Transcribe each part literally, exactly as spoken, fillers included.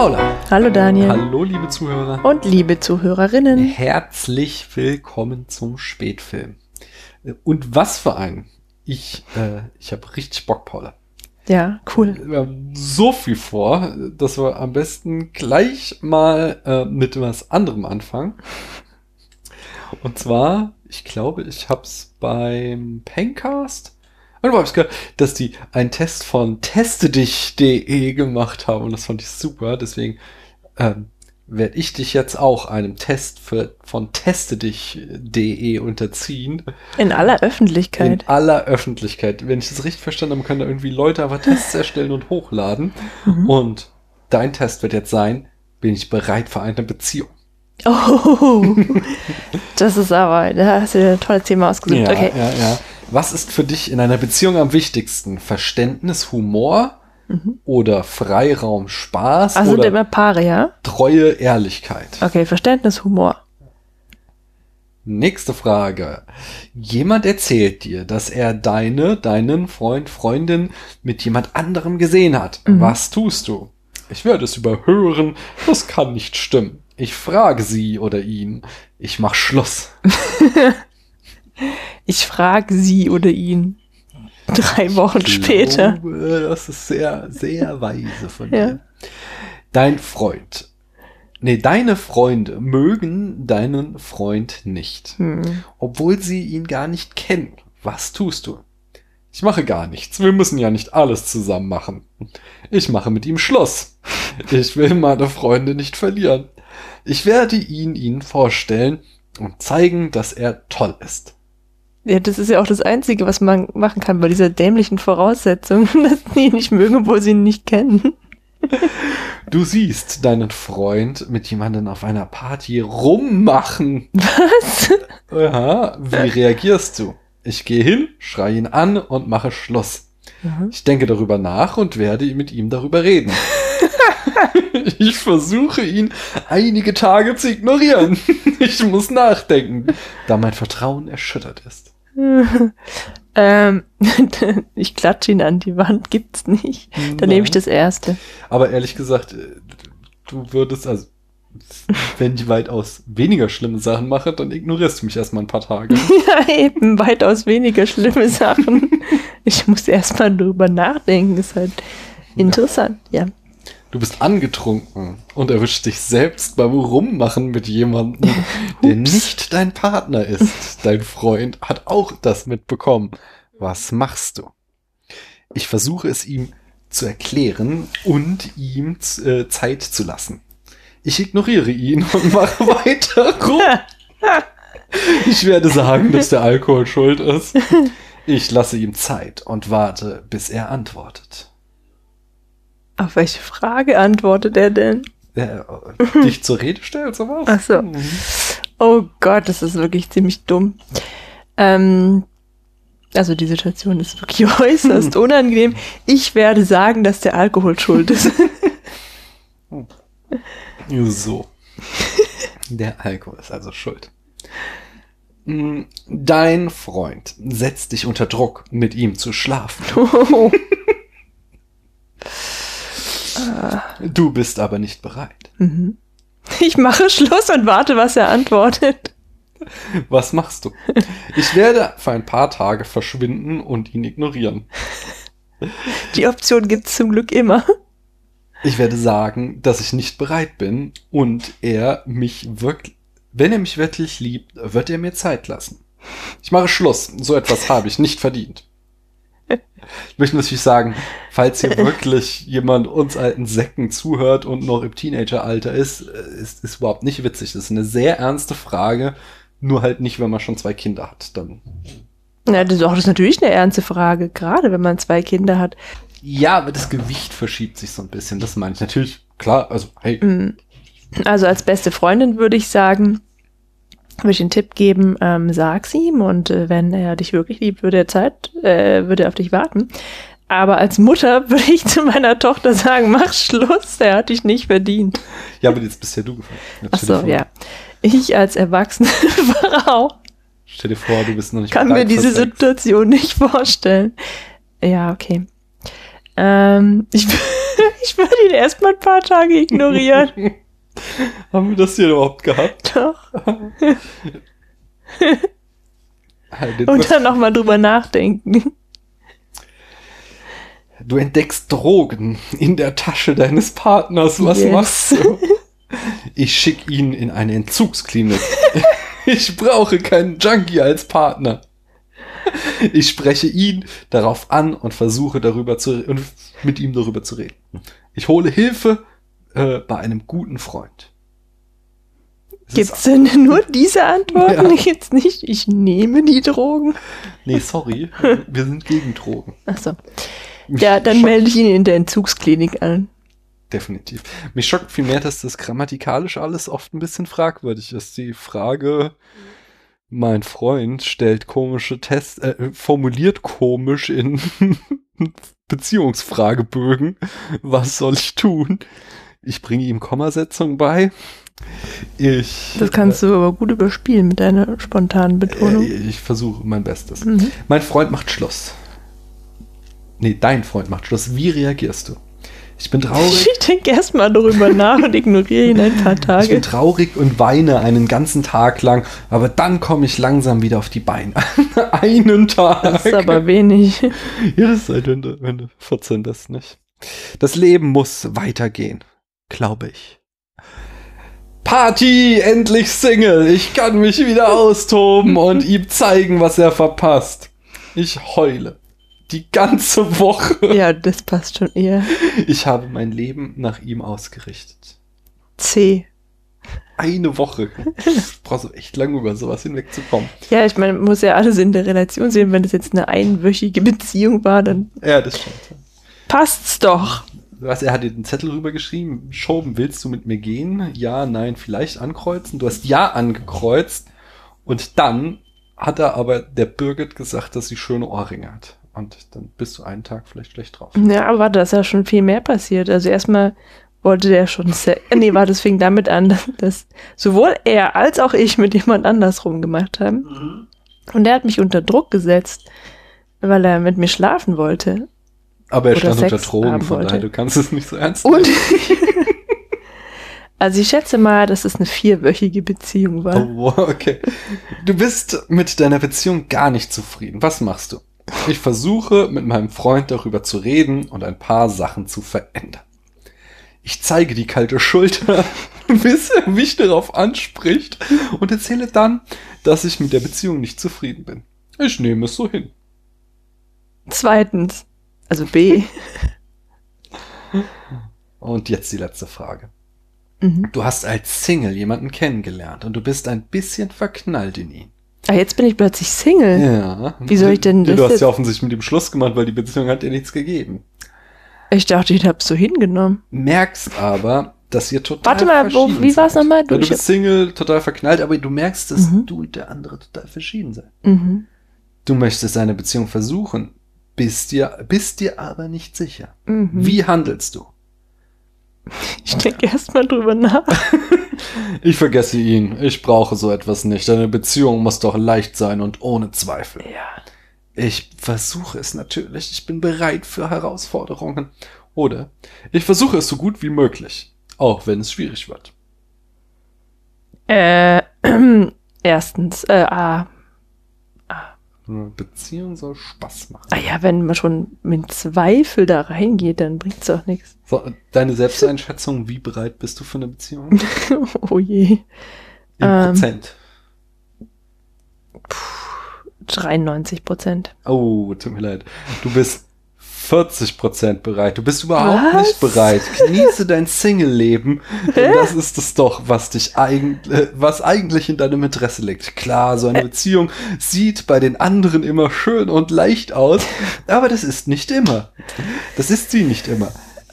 Paula. Hallo Daniel. Hallo liebe Zuhörer. Und liebe Zuhörerinnen. Herzlich willkommen zum Spätfilm. Und was für einen. Ich, äh, ich habe richtig Bock, Paula. Ja, cool. Wir haben so viel vor, dass wir am besten gleich mal äh, mit was anderem anfangen. Und zwar, ich glaube, ich habe es beim Pencast, dass die einen Test von testedich punkt de gemacht haben und das fand ich super. Deswegen ähm, werde ich dich jetzt auch einem Test für, von testedich punkt de unterziehen. In aller Öffentlichkeit. In aller Öffentlichkeit. Wenn ich das richtig verstanden habe, können da irgendwie Leute aber Tests erstellen und hochladen. Mhm. Und dein Test wird jetzt sein, bin ich bereit für eine Beziehung? Oh, das ist aber, da hast du dir ein tolles Thema ausgesucht. Ja, okay. ja, ja. Was ist für dich in einer Beziehung am wichtigsten? Verständnis, Humor mhm. oder Freiraum, Spaß? Also oder sind immer Paare, ja? Treue, Ehrlichkeit. Okay, Verständnis, Humor. Nächste Frage. Jemand erzählt dir, dass er deine, deinen Freund, Freundin mit jemand anderem gesehen hat. Mhm. Was tust du? Ich werde es überhören. Das kann nicht stimmen. Ich frage sie oder ihn. Ich mach Schluss. Ich frage sie oder ihn. Drei Wochen ich später. Glaube, das ist sehr, sehr weise von ja. dir. Dein Freund. Nee, deine Freunde mögen deinen Freund nicht. Hm. Obwohl sie ihn gar nicht kennen. Was tust du? Ich mache gar nichts. Wir müssen ja nicht alles zusammen machen. Ich mache mit ihm Schluss. Ich will meine Freunde nicht verlieren. Ich werde ihn ihnen vorstellen und zeigen, dass er toll ist. Ja, das ist ja auch das Einzige, was man machen kann bei dieser dämlichen Voraussetzung, dass die ihn nicht mögen, obwohl sie ihn nicht kennen. Du siehst deinen Freund mit jemandem auf einer Party rummachen. Was? Ja, wie reagierst du? Ich gehe hin, schreie ihn an und mache Schluss. Mhm. Ich denke darüber nach und werde mit ihm darüber reden. Ich versuche ihn einige Tage zu ignorieren. Ich muss nachdenken, da mein Vertrauen erschüttert ist. ähm, ich klatsche ihn an die Wand, gibt's nicht. Dann Nein. nehme ich das Erste. Aber ehrlich gesagt, du würdest, also wenn ich weitaus weniger schlimme Sachen mache, dann ignorierst du mich erstmal ein paar Tage. Ja, eben, weitaus weniger schlimme Sachen. Ich muss erstmal drüber nachdenken, ist halt interessant, ja. ja. Du bist angetrunken und erwischst dich selbst beim Rummachen mit jemandem, der nicht dein Partner ist. Dein Freund hat auch das mitbekommen. Was machst du? Ich versuche es ihm zu erklären und ihm äh, Zeit zu lassen. Ich ignoriere ihn und mache weiter rum. Ich werde sagen, dass der Alkohol schuld ist. Ich lasse ihm Zeit und warte, bis er antwortet. Auf welche Frage antwortet er denn? Ja, dich zur Rede stellt, sowas? Ach so. Oh Gott, das ist wirklich ziemlich dumm. Ähm, also die Situation ist wirklich äußerst hm. unangenehm. Ich werde sagen, dass der Alkohol schuld ist. So. Der Alkohol ist also schuld. Dein Freund setzt dich unter Druck, mit ihm zu schlafen. Oh. Du bist aber nicht bereit. Mhm. Ich mache Schluss und warte, was er antwortet. Was machst du? Ich werde für ein paar Tage verschwinden und ihn ignorieren. Die Option gibt es zum Glück immer. Ich werde sagen, dass ich nicht bereit bin und er mich wirklich, wenn er mich wirklich liebt, wird er mir Zeit lassen. Ich mache Schluss. So etwas habe ich nicht verdient. Ich möchte natürlich sagen, falls hier wirklich jemand uns alten Säcken zuhört und noch im Teenageralter ist, ist es überhaupt nicht witzig. Das ist eine sehr ernste Frage, nur halt nicht, wenn man schon zwei Kinder hat. Dann. Ja, das ist auch das ist natürlich eine ernste Frage, gerade wenn man zwei Kinder hat. Ja, aber das Gewicht verschiebt sich so ein bisschen, das meine ich natürlich. Klar, also hey. Also als beste Freundin würde ich sagen, würde ich den Tipp geben, ähm, sag's ihm und äh, wenn er dich wirklich liebt, würde er Zeit, äh, würde er auf dich warten. Aber als Mutter würde ich zu meiner Tochter sagen, mach Schluss, der hat dich nicht verdient. Ja, aber jetzt bist ja du gefallen. Ach so, ja. Ich als erwachsene Frau stell dir vor, du bist noch nicht kann mir diese Situation nicht vorstellen. Ja, okay. Ähm, ich, ich würde ihn erstmal ein paar Tage ignorieren. Haben wir das hier überhaupt gehabt? Doch. Und dann nochmal drüber nachdenken. Du entdeckst Drogen in der Tasche deines Partners. Was yes. machst du? Ich schicke ihn in eine Entzugsklinik. Ich brauche keinen Junkie als Partner. Ich spreche ihn darauf an und versuche darüber zu und mit ihm darüber zu reden. Ich hole Hilfe äh, bei einem guten Freund. Es Gibt's denn nur diese Antworten? Ja. Jetzt nicht, ich nehme die Drogen. Nee, sorry, wir sind gegen Drogen. Ach so. Ja, dann melde ich ihn in der Entzugsklinik an. Definitiv. Mich schockt vielmehr, dass das grammatikalisch alles oft ein bisschen fragwürdig ist. Die Frage, mein Freund stellt komische Tests, äh, formuliert komisch in Beziehungsfragebögen. Was soll ich tun? Ich bringe ihm Kommasetzung bei. Ich, das kannst äh, du aber gut überspielen mit deiner spontanen Betonung. Äh, ich versuche mein Bestes. Mhm. Mein Freund macht Schluss. Nee, dein Freund macht Schluss. Wie reagierst du? Ich bin traurig. Ich denke erstmal darüber nach und ignoriere ihn ein paar Tage. Ich bin traurig und weine einen ganzen Tag lang, aber dann komme ich langsam wieder auf die Beine. Einen Tag. Das ist aber wenig. Ja, das ist halt, wenn du, wenn du vierzehn bist, nicht? Das Leben muss weitergehen, glaube ich. Party, endlich Single. Ich kann mich wieder austoben und ihm zeigen, was er verpasst. Ich heule. Die ganze Woche. Ja, das passt schon eher. Ich habe mein Leben nach ihm ausgerichtet. C. Eine Woche. Brauchst du echt lange, über sowas hinwegzukommen. Ja, ich meine, man muss ja alles in der Relation sehen. Wenn das jetzt eine einwöchige Beziehung war, dann... Ja, das stimmt. Passt's doch. Was, er hat dir den Zettel rübergeschrieben. Schoben, willst du mit mir gehen? Ja, nein, vielleicht ankreuzen. Du hast Ja angekreuzt. Und dann hat er aber der Birgit gesagt, dass sie schöne Ohrringe hat. Und dann bist du einen Tag vielleicht schlecht drauf. Ja, aber warte, da ist ja schon viel mehr passiert. Also erstmal wollte der schon... Nee, warte, es fing damit an, dass, dass sowohl er als auch ich mit jemand andersrum gemacht haben. Mhm. Und der hat mich unter Druck gesetzt, weil er mit mir schlafen wollte. Aber er stand Sex unter Drogen, von daher, du kannst es nicht so ernst nehmen. Und also ich schätze mal, dass es eine vierwöchige Beziehung war. Oh, okay. Du bist mit deiner Beziehung gar nicht zufrieden. Was machst du? Ich versuche, mit meinem Freund darüber zu reden und ein paar Sachen zu verändern. Ich zeige die kalte Schulter, bis er mich darauf anspricht und erzähle dann, dass ich mit der Beziehung nicht zufrieden bin. Ich nehme es so hin. Zweitens, also B. Und jetzt die letzte Frage. Mhm. Du hast als Single jemanden kennengelernt und du bist ein bisschen verknallt in ihn. Ah, jetzt bin ich plötzlich Single. Ja. Wie soll ich denn das? Du hast ja offensichtlich mit ihm Schluss gemacht, weil die Beziehung hat dir nichts gegeben. Ich dachte, ich hab's so hingenommen. Merkst aber, dass ihr total Warte mal, verschieden wo, wie war's nochmal? Du, du bist Single, total verknallt, aber du merkst, dass mhm. du und der andere total verschieden seid. Mhm. Du möchtest eine Beziehung versuchen, bist dir, bist dir aber nicht sicher. Mhm. Wie handelst du? Ich denke erstmal drüber nach. Ich vergesse ihn. Ich brauche so etwas nicht. Deine Beziehung muss doch leicht sein und ohne Zweifel. Ja. Ich versuche es natürlich. Ich bin bereit für Herausforderungen. Oder ich versuche es so gut wie möglich. Auch wenn es schwierig wird. Äh, erstens, äh, A. Ah. Eine Beziehung soll Spaß machen. Ah ja, wenn man schon mit Zweifel da reingeht, dann bringt's doch nichts. So, deine Selbsteinschätzung, wie bereit bist du für eine Beziehung? Oh je. In ähm, Prozent. dreiundneunzig Prozent. Oh, tut mir leid. Du bist vierzig Prozent bereit. Du bist überhaupt was? Nicht bereit. Genieße dein Single-Leben. Denn das ist es doch, was dich eigentlich, äh, was eigentlich in deinem Interesse liegt. Klar, so eine Beziehung sieht bei den anderen immer schön und leicht aus, aber das ist nicht immer. Das ist sie nicht immer.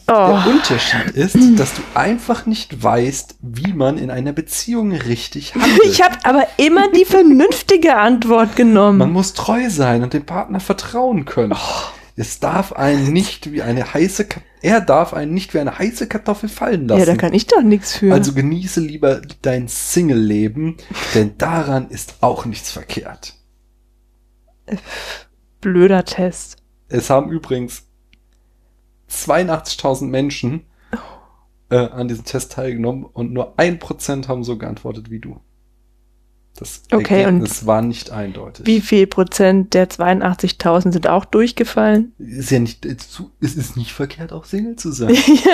Oh. Der Unterschied ist, dass du einfach nicht weißt, wie man in einer Beziehung richtig handelt. Ich habe aber immer die vernünftige Antwort genommen. Man muss treu sein und dem Partner vertrauen können. Oh. Es darf einen nicht wie eine heiße, er darf einen nicht wie eine heiße Kartoffel fallen lassen. Ja, da kann ich doch nichts für. Also genieße lieber dein Single-Leben, denn daran ist auch nichts verkehrt. Blöder Test. Es haben übrigens zweiundachtzigtausend Menschen äh, an diesem Test teilgenommen und nur ein Prozent haben so geantwortet wie du. Das okay, Ergebnis war nicht eindeutig. Wie viel Prozent der zweiundachtzigtausend sind auch durchgefallen? Ist ja nicht, es ist nicht verkehrt, auch Single zu sein. Ja.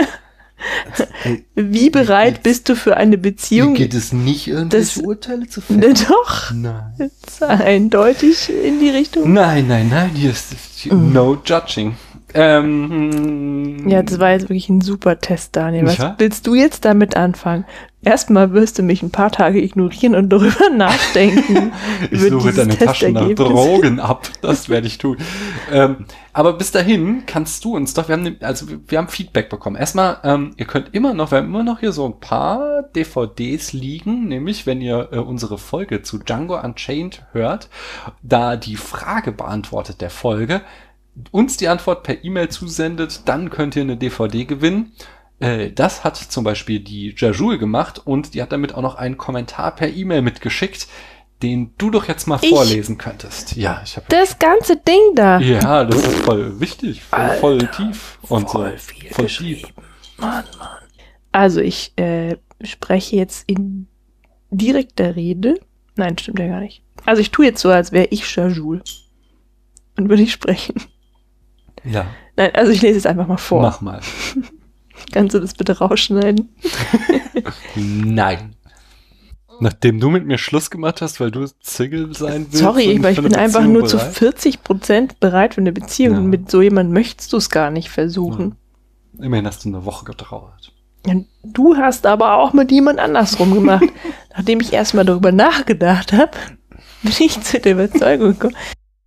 Also, ey, wie bereit jetzt, bist du für eine Beziehung? Geht es nicht, irgendwelche das, Urteile zu fällen? Ne, doch. Nein. Das ist eindeutig in die Richtung. Nein, nein, nein. Hier ist no judging. Ähm, ja, das war jetzt wirklich ein super Test, Daniel. Was ja? willst du jetzt damit anfangen? Erstmal wirst du mich ein paar Tage ignorieren und darüber nachdenken. Ich suche deine Taschen nach Drogen ab. Das werde ich tun. ähm, aber bis dahin kannst du uns doch, wir haben, also wir haben Feedback bekommen. Erstmal, ähm, ihr könnt immer noch, wir haben immer noch hier so ein paar D V Ds liegen, nämlich wenn ihr äh, unsere Folge zu Django Unchained hört, da die Frage beantwortet der Folge, uns die Antwort per E-Mail zusendet, dann könnt ihr eine D V D gewinnen. Das hat zum Beispiel die Jajul gemacht und die hat damit auch noch einen Kommentar per E-Mail mitgeschickt, den du doch jetzt mal ich vorlesen könntest. Ja, ich habe das ganze Ding da. Ja, das ist voll wichtig, voll, Alter, voll tief und voll so viel voll tief. Mann, Mann. Also ich äh, spreche jetzt in direkter Rede. Nein, stimmt ja gar nicht. Also ich tue jetzt so, als wäre ich Jajul und würde ich sprechen. Ja. Nein, also ich lese es einfach mal vor. Mach mal. Kannst du das bitte rausschneiden? Nein. Nachdem du mit mir Schluss gemacht hast, weil du Single sein willst. Sorry, ich, ich bin einfach nur bereit? zu vierzig Prozent bereit für eine Beziehung. Ja. Und mit so jemandem möchtest du es gar nicht versuchen. Ja. Immerhin hast du eine Woche getrauert. Ja, du hast aber auch mit jemand andersrum gemacht. Nachdem ich erstmal darüber nachgedacht habe, bin ich zu der Überzeugung gekommen.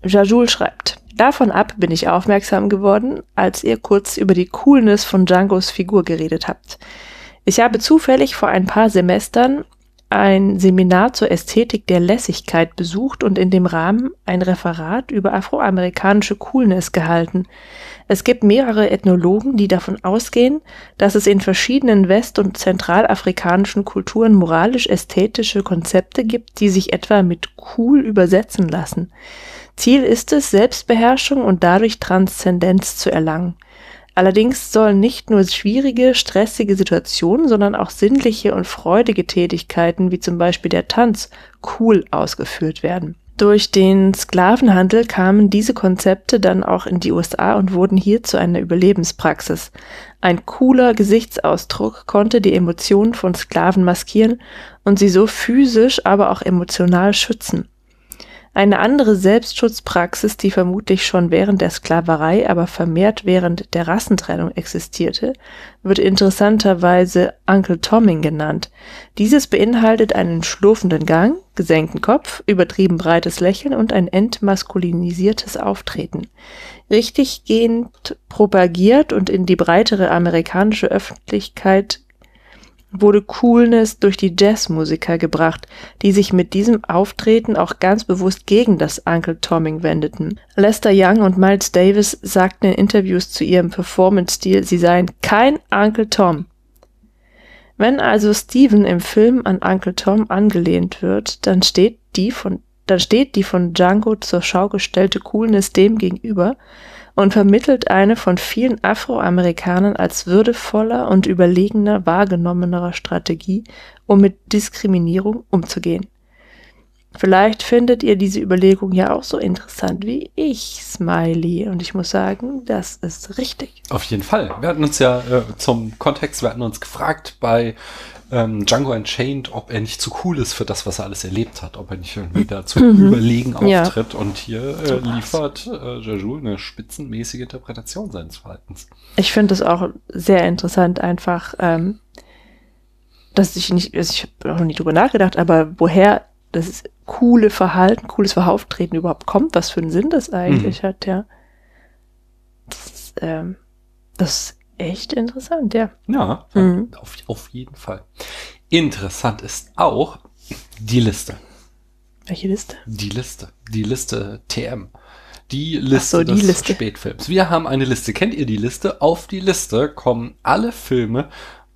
Jajul schreibt: Davon ab bin ich aufmerksam geworden, als ihr kurz über die Coolness von Django's Figur geredet habt. Ich habe zufällig vor ein paar Semestern ein Seminar zur Ästhetik der Lässigkeit besucht und in dem Rahmen ein Referat über afroamerikanische Coolness gehalten. Es gibt mehrere Ethnologen, die davon ausgehen, dass es in verschiedenen west- und zentralafrikanischen Kulturen moralisch-ästhetische Konzepte gibt, die sich etwa mit cool übersetzen lassen. Ziel ist es, Selbstbeherrschung und dadurch Transzendenz zu erlangen. Allerdings sollen nicht nur schwierige, stressige Situationen, sondern auch sinnliche und freudige Tätigkeiten, wie zum Beispiel der Tanz, cool ausgeführt werden. Durch den Sklavenhandel kamen diese Konzepte dann auch in die U S A und wurden hier zu einer Überlebenspraxis. Ein cooler Gesichtsausdruck konnte die Emotionen von Sklaven maskieren und sie so physisch, aber auch emotional schützen. Eine andere Selbstschutzpraxis, die vermutlich schon während der Sklaverei, aber vermehrt während der Rassentrennung existierte, wird interessanterweise Uncle Tomming genannt. Dieses beinhaltet einen schlurfenden Gang, gesenkten Kopf, übertrieben breites Lächeln und ein entmaskulinisiertes Auftreten. Richtiggehend propagiert und in die breitere amerikanische Öffentlichkeit wurde Coolness durch die Jazzmusiker gebracht, die sich mit diesem Auftreten auch ganz bewusst gegen das Uncle Tomming wendeten. Lester Young und Miles Davis sagten in Interviews zu ihrem Performance-Stil, sie seien kein Uncle Tom. Wenn also Steven im Film an Uncle Tom angelehnt wird, dann steht die von, dann steht die von Django zur Schau gestellte Coolness dem gegenüber und vermittelt eine von vielen Afroamerikanern als würdevoller und überlegener wahrgenommenerer Strategie, um mit Diskriminierung umzugehen. Vielleicht findet ihr diese Überlegung ja auch so interessant wie ich, Smiley. Und ich muss sagen, das ist richtig. Auf jeden Fall. Wir hatten uns ja äh, zum Kontext, wir hatten uns gefragt bei ähm, Django Unchained, ob er nicht zu cool ist für das, was er alles erlebt hat. Ob er nicht irgendwie da zu mhm. überlegen auftritt. Ja. Und hier äh, liefert äh, Jajul eine spitzenmäßige Interpretation seines Verhaltens. Ich finde das auch sehr interessant, einfach, ähm, dass ich nicht, also ich habe auch noch nie drüber nachgedacht, aber woher das coole Verhalten, cooles Verhalten überhaupt kommt, was für einen Sinn das eigentlich mhm. hat, ja. Das ist, ähm, das ist echt interessant, ja. Ja, mhm. auf, auf jeden Fall. Interessant ist auch die Liste. Welche Liste? Die Liste. Die Liste T M. Die Liste so, die des Liste. Spätfilms. Wir haben eine Liste. Kennt ihr die Liste? Auf die Liste kommen alle Filme,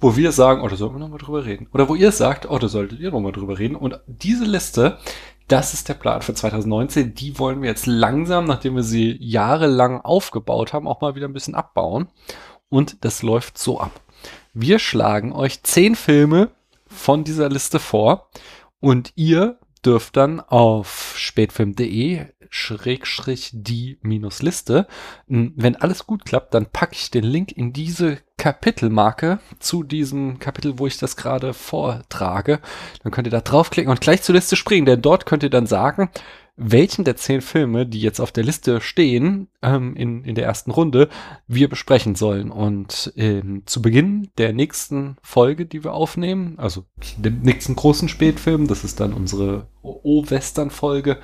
wo wir sagen, oh, da sollten wir nochmal drüber reden. Oder wo ihr sagt, oh, da solltet ihr nochmal drüber reden. Und diese Liste, das ist der Plan für zwanzig neunzehn. Die wollen wir jetzt langsam, nachdem wir sie jahrelang aufgebaut haben, auch mal wieder ein bisschen abbauen. und das läuft so ab. Wir schlagen euch zehn Filme von dieser Liste vor und ihr dürft dann auf spätfilm.de schrägstrich die minus Liste. Wenn alles gut klappt, dann packe ich den Link in diese Kapitelmarke zu diesem Kapitel, wo ich das gerade vortrage. Dann könnt ihr da draufklicken und gleich zur Liste springen, denn dort könnt ihr dann sagen, welchen der zehn Filme, die jetzt auf der Liste stehen, ähm, in, in der ersten Runde, wir besprechen sollen. Und ähm, zu Beginn der nächsten Folge, die wir aufnehmen, also dem nächsten großen Spätfilm, das ist dann unsere O-Western-Folge,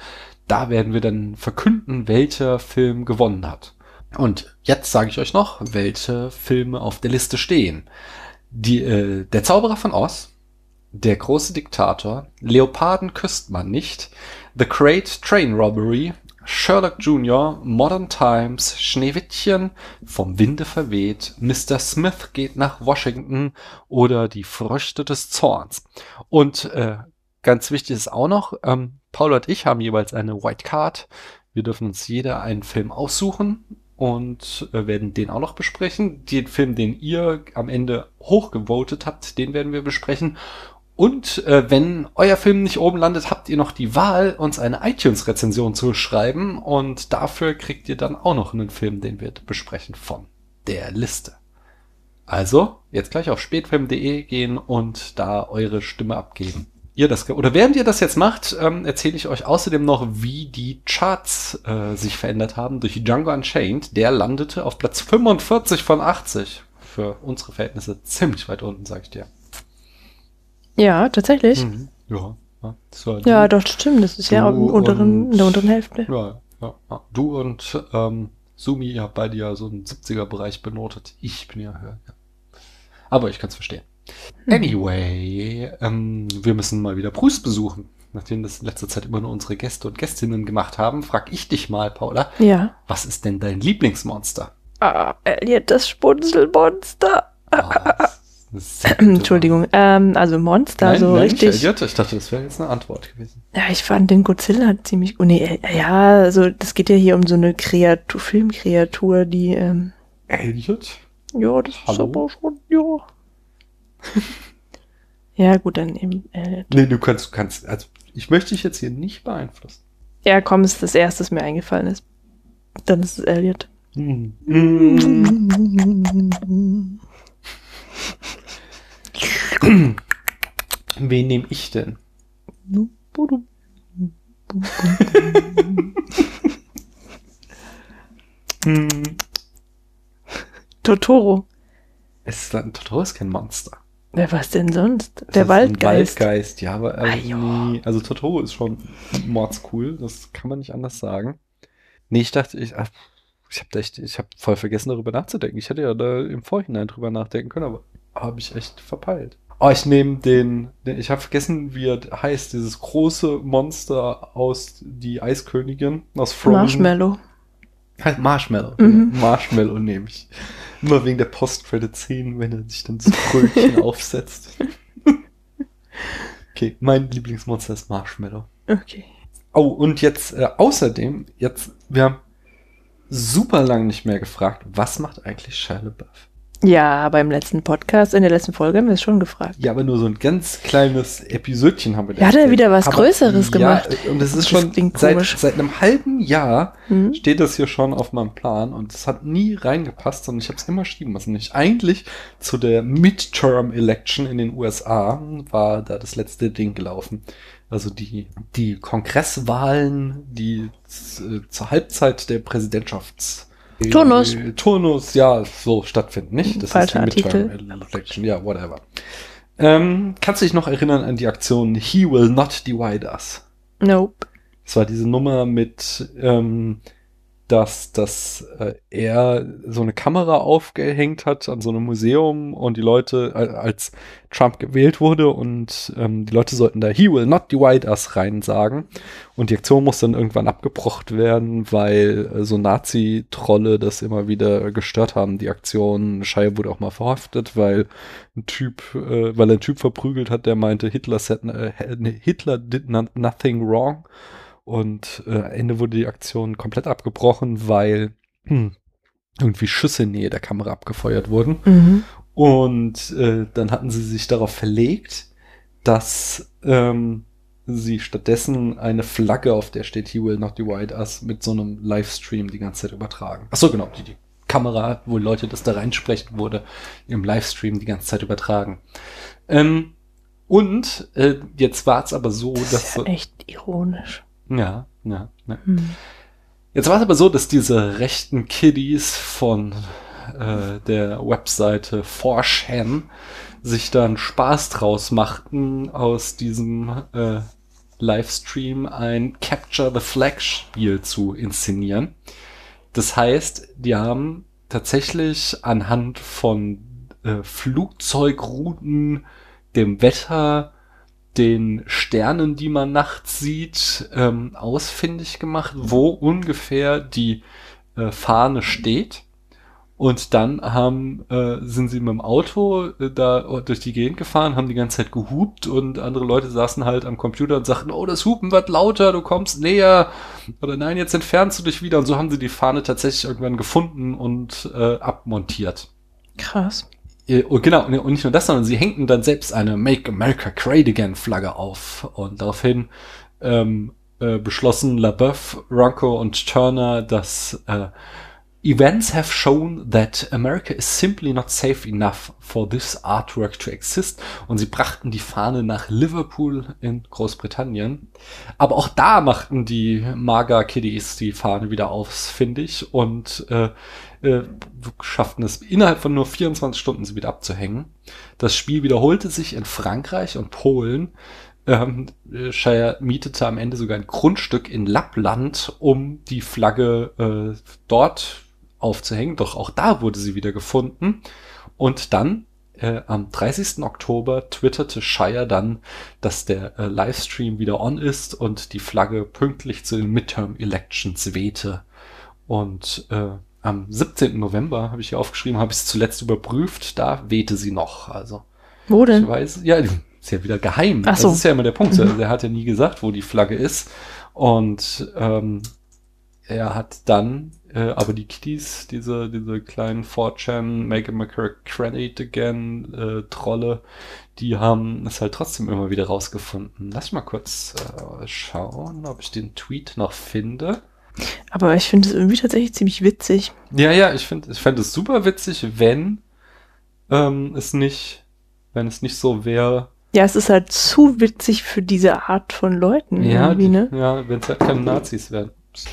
da werden wir dann verkünden, welcher Film gewonnen hat. Und jetzt sage ich euch noch, welche Filme auf der Liste stehen. Die, äh, Der Zauberer von Oz, Der große Diktator, Leoparden küsst man nicht, The Great Train Robbery, Sherlock Junior, Modern Times, Schneewittchen, Vom Winde verweht, Mister Smith geht nach Washington oder Die Früchte des Zorns. Und äh, ganz wichtig ist auch noch, ähm, Paul und ich haben jeweils eine White Card. Wir dürfen uns jeder einen Film aussuchen und äh, werden den auch noch besprechen. Den Film, den ihr am Ende hochgevotet habt, den werden wir besprechen. Und äh, wenn euer Film nicht oben landet, habt ihr noch die Wahl, uns eine iTunes-Rezension zu schreiben. Und dafür kriegt ihr dann auch noch einen Film, den wir besprechen, von der Liste. Also, jetzt gleich auf spätfilm punkt de gehen und da eure Stimme abgeben. Ihr das, oder während ihr das jetzt macht, ähm, erzähle ich euch außerdem noch, wie die Charts äh, sich verändert haben durch Django Unchained. Der landete auf Platz fünfundvierzig von achtzig. Für unsere Verhältnisse ziemlich weit unten, sag ich dir. Ja, tatsächlich. Mhm. Ja, ja, ja, doch, stimmt. Das ist ja im unteren, und, in der unteren Hälfte. Ja, ja, ja. Du und ähm, Sumi, ihr habt beide ja so einen siebziger-Bereich benotet. Ich bin ja höher. Ja. Aber ich kann es verstehen. Anyway, ähm, wir müssen mal wieder Bruce besuchen. Nachdem das in letzter Zeit immer nur unsere Gäste und Gästinnen gemacht haben, frag ich dich mal, Paula. Ja. Was ist denn dein Lieblingsmonster? Ah, Elliot, das Spunzelmonster. Ah. Entschuldigung, ähm, also Monster, nein, so nein, richtig. Nicht Elliot. Ich dachte, das wäre jetzt eine Antwort gewesen. Ja, ich fand den Godzilla ziemlich gut. Nee, ja, also das geht ja hier um so eine Kreatur, Filmkreatur, die. Ähm, Elliot? Ja, das Hallo? Ist aber schon, ja. Ja, gut, dann eben. Äh, nee, du kannst, du kannst, also ich möchte dich jetzt hier nicht beeinflussen. Ja, komm, es ist das Erste, was mir eingefallen ist. Dann ist es Elliot. Mm. Mm. Wen nehme ich denn? Totoro. Es ist ein Totoro, ist kein Monster. Wer was denn sonst? Der also Waldgeist. Der Waldgeist, ja, aber ähm, also Totoro ist schon mordscool, das kann man nicht anders sagen. Nee, ich dachte, ich, ach, ich habe echt, ich habe voll vergessen, darüber nachzudenken. Ich hätte ja da im Vorhinein drüber nachdenken können, aber habe ich echt verpeilt. Oh, ich nehme den, den, ich habe vergessen, wie er heißt, dieses große Monster aus die Eiskönigin aus Frozen. Marshmallow. Heißt Marshmallow. Mhm. Marshmallow nehme ich. Immer wegen der Post-Credit-Szene, wenn er sich dann so Brötchen aufsetzt. Okay, mein Lieblingsmonster ist Marshmallow. Okay. Oh, und jetzt äh, außerdem, jetzt, wir haben super lang nicht mehr gefragt, was macht eigentlich Shia LaBeouf? Ja, beim letzten Podcast, in der letzten Folge haben wir es schon gefragt. Ja, aber nur so ein ganz kleines Episödchen haben wir da. Ja, hat er wieder was aber Größeres ja, gemacht. Und das ist das schon seit, seit einem halben Jahr mhm. steht das hier schon auf meinem Plan und es hat nie reingepasst und ich habe es immer schieben müssen. Ich eigentlich zu der Midterm-Election in den U S A war da das letzte Ding gelaufen. Also die, die Kongresswahlen, die z- zur Halbzeit der Präsidentschafts- Turnus. Turnus, ja, so stattfinden, nicht? Das Falscher ist die Midterm-Election, ja, whatever. Ähm, kannst du dich noch erinnern an die Aktion He Will Not Divide Us? Nope. Das war diese Nummer mit, ähm, dass, dass äh, er so eine Kamera aufgehängt hat an so einem Museum und die Leute, äh, als Trump gewählt wurde und ähm, die Leute sollten da He Will Not Divide Us reinsagen und die Aktion muss dann irgendwann abgebrochen werden, weil äh, so Nazi-Trolle das immer wieder gestört haben, die Aktion. Scheier wurde auch mal verhaftet, weil ein Typ, äh, weil ein Typ verprügelt hat, der meinte, Hitler, said, äh, Hitler did not, nothing wrong. Und äh, am Ende wurde die Aktion komplett abgebrochen, weil hm, irgendwie Schüsse in Nähe der Kamera abgefeuert wurden. Mhm. Und äh, dann hatten sie sich darauf verlegt, dass ähm, sie stattdessen eine Flagge, auf der steht "He will not divide us", mit so einem Livestream die ganze Zeit übertragen. Achso, genau, die, die Kamera, wo Leute das da reinsprechen, wurde im Livestream die ganze Zeit übertragen. Ähm, und äh, jetzt war es aber so, das dass... Das ist ja echt ironisch. Ja, ja. ja. Hm. Jetzt war es aber so, dass diese rechten Kiddies von äh, der Webseite four chan sich dann Spaß draus machten, aus diesem äh, Livestream ein Capture the Flag-Spiel zu inszenieren. Das heißt, die haben tatsächlich anhand von äh, Flugzeugrouten, dem Wetter, den Sternen, die man nachts sieht, ähm, ausfindig gemacht, wo ungefähr die äh, Fahne steht. Und dann haben, äh, sind sie mit dem Auto äh, da durch die Gegend gefahren, haben die ganze Zeit gehupt und andere Leute saßen halt am Computer und sagten, oh, das Hupen wird lauter, du kommst näher. Oder nein, jetzt entfernst du dich wieder. Und so haben sie die Fahne tatsächlich irgendwann gefunden und äh, abmontiert. Krass. Und genau, und nicht nur das, sondern sie hängten dann selbst eine Make America Great Again Flagge auf und daraufhin ähm, äh, beschlossen LaBeouf, Ronco und Turner, dass äh, Events have shown that America is simply not safe enough for this artwork to exist. Und sie brachten die Fahne nach Liverpool in Großbritannien. Aber auch da machten die MAGA-Kiddies die Fahne wieder ausfindig und äh, äh, schafften es, innerhalb von nur vierundzwanzig Stunden sie wieder abzuhängen. Das Spiel wiederholte sich in Frankreich und Polen. Ähm, Shire mietete am Ende sogar ein Grundstück in Lappland, um die Flagge äh, dort aufzuhängen, doch auch da wurde sie wieder gefunden. Und dann, äh, am dreißigsten Oktober, twitterte Shire dann, dass der äh, Livestream wieder on ist und die Flagge pünktlich zu den Midterm-Elections wehte. Und äh, am siebzehnten November, habe ich hier aufgeschrieben, habe ich es zuletzt überprüft, da wehte sie noch. Also, wo denn? Ich weiß, ja, ist ja wieder geheim. Ach so. Das ist ja immer der Punkt. Also, er hat ja nie gesagt, wo die Flagge ist. Und ähm, er hat dann aber die Kiddies, diese, diese kleinen four chan, Make America Credit Again äh, Trolle, die haben es halt trotzdem immer wieder rausgefunden. Lass mal kurz äh, schauen, ob ich den Tweet noch finde. Aber ich finde es irgendwie tatsächlich ziemlich witzig. Ja, ja, ich finde, ich fände es super witzig, wenn ähm, es nicht, wenn es nicht so wäre. Ja, es ist halt zu witzig für diese Art von Leuten. Ja, irgendwie, ne? Ja, wenn es halt keine Nazis wären.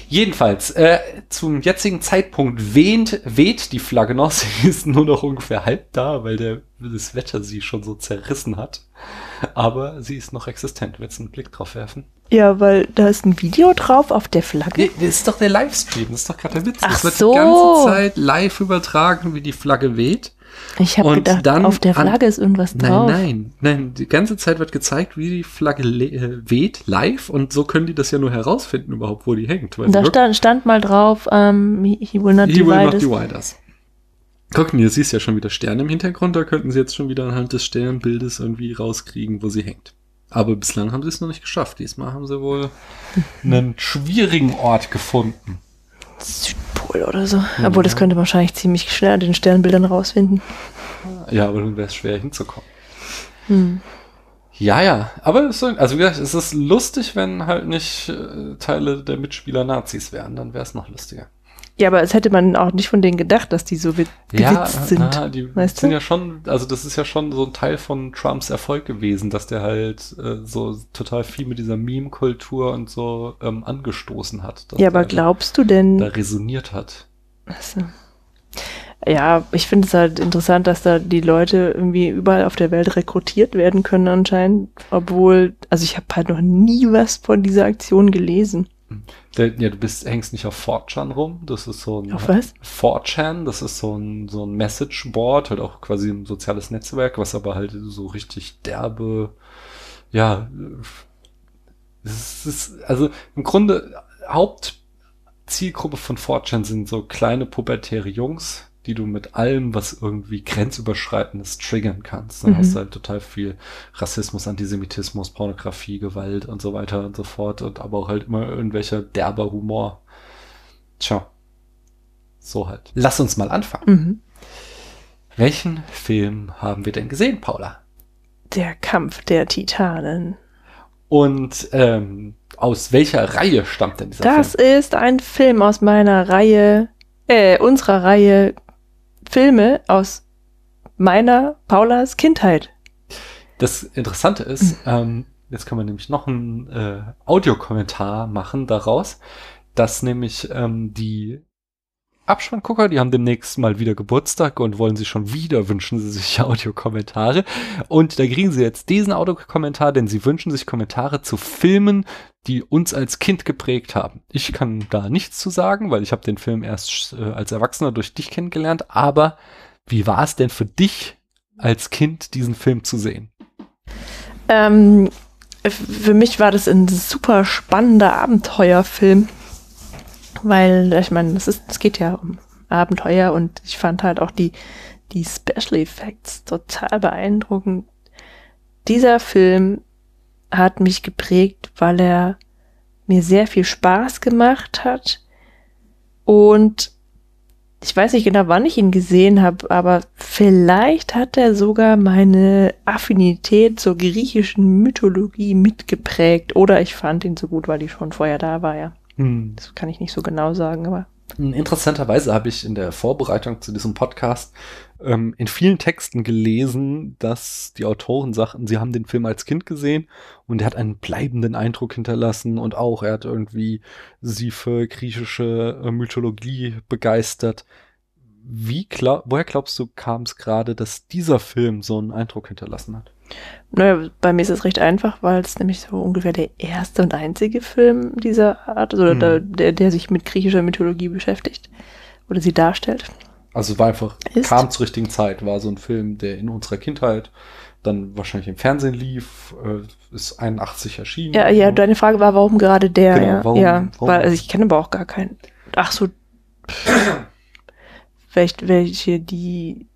Jedenfalls, äh, zum jetzigen Zeitpunkt weht, weht die Flagge noch. Sie ist nur noch ungefähr halb da, weil der, das Wetter sie schon so zerrissen hat. Aber sie ist noch existent. Willst du einen Blick drauf werfen? Ja, weil da ist ein Video drauf auf der Flagge. Nee, das ist doch der Livestream. Das ist doch gerade der Witz. Ach so. Es wird die ganze Zeit live übertragen, wie die Flagge weht. Ich habe gedacht, dann auf der Flagge an, ist irgendwas drauf. Nein, nein, nein. Die ganze Zeit wird gezeigt, wie die Flagge weht, live. Und so können die das ja nur herausfinden überhaupt, wo die hängt. Weil da stand, stand mal drauf, um, he will not he divide will not us. Divide us. Guck, ihr siehst ja schon wieder Sterne im Hintergrund. Da könnten sie jetzt schon wieder anhand des Sternbildes irgendwie rauskriegen, wo sie hängt. Aber bislang haben sie es noch nicht geschafft. Diesmal haben sie wohl einen schwierigen Ort gefunden. Südpol oder so. Ja. Obwohl, das könnte man wahrscheinlich ziemlich schnell an den Sternbildern rausfinden. Ja, aber dann wäre es schwer hinzukommen. Hm. Ja, ja. Aber es, also wie gesagt, es ist lustig, wenn halt nicht äh, Teile der Mitspieler Nazis wären. Dann wäre es noch lustiger. Ja, aber es hätte man auch nicht von denen gedacht, dass die so witz ja, gewitzt sind. Ja, die weißt sind du? ja schon, also das ist ja schon so ein Teil von Trumps Erfolg gewesen, dass der halt äh, so total viel mit dieser Meme-Kultur und so ähm, angestoßen hat. Ja, aber glaubst du denn? Da resoniert hat. Achso. Ja, ich finde es halt interessant, dass da die Leute irgendwie überall auf der Welt rekrutiert werden können anscheinend, obwohl, also ich habe halt noch nie was von dieser Aktion gelesen. Der, ja, du bist, hängst nicht auf four chan rum, das ist so ein auf was? four chan, das ist so ein, so ein Messageboard, halt auch quasi ein soziales Netzwerk, was aber halt so richtig derbe, ja, es ist, also im Grunde Hauptzielgruppe von four chan sind so kleine pubertäre Jungs, die du mit allem, was irgendwie grenzüberschreitendes triggern kannst. Dann mhm. hast du halt total viel Rassismus, Antisemitismus, Pornografie, Gewalt und so weiter und so fort. Und aber auch halt immer irgendwelcher derber Humor. Tja. So halt. Lass uns mal anfangen. Mhm. Welchen Film haben wir denn gesehen, Paula? Der Kampf der Titanen. Und ähm, aus welcher Reihe stammt denn dieser das Film? Das ist ein Film aus meiner Reihe, äh, unserer Reihe Filme aus meiner, Paulas Kindheit. Das Interessante ist, mhm. ähm, jetzt können wir nämlich noch einen äh, Audiokommentar machen daraus, dass nämlich ähm, die Abspanngucker, die haben demnächst mal wieder Geburtstag und wollen sie schon wieder, wünschen sie sich Audiokommentare. Und da kriegen sie jetzt diesen Audiokommentar, denn sie wünschen sich Kommentare zu Filmen, die uns als Kind geprägt haben. Ich kann da nichts zu sagen, weil ich habe den Film erst äh, als Erwachsener durch dich kennengelernt. Aber wie war es denn für dich als Kind, diesen Film zu sehen? Ähm, für mich war das ein super spannender Abenteuerfilm. Weil, ich meine, es ist, es geht ja um Abenteuer und ich fand halt auch die, die Special Effects total beeindruckend. Dieser Film hat mich geprägt, weil er mir sehr viel Spaß gemacht hat und ich weiß nicht genau, wann ich ihn gesehen habe, aber vielleicht hat er sogar meine Affinität zur griechischen Mythologie mitgeprägt oder ich fand ihn so gut, weil die schon vorher da war, ja. Das kann ich nicht so genau sagen, aber... Interessanterweise habe ich in der Vorbereitung zu diesem Podcast ähm, in vielen Texten gelesen, dass die Autoren sagten, sie haben den Film als Kind gesehen und er hat einen bleibenden Eindruck hinterlassen und auch, er hat irgendwie sie für griechische äh, Mythologie begeistert. Wie glaub, woher glaubst du, kam es gerade, dass dieser Film so einen Eindruck hinterlassen hat? Naja, bei mir ist es recht einfach, weil es nämlich so ungefähr der erste und einzige Film dieser Art, also hm. der, der, der sich mit griechischer Mythologie beschäftigt oder sie darstellt. Also war einfach, ist. kam zur richtigen Zeit, war so ein Film, der in unserer Kindheit dann wahrscheinlich im Fernsehen lief, äh, ist einundachtzig erschienen. Ja, ja, deine Frage war, warum gerade der? Genau, ja, warum, ja warum? Weil, also ich kenne aber auch gar keinen. Ach so, vielleicht welche, die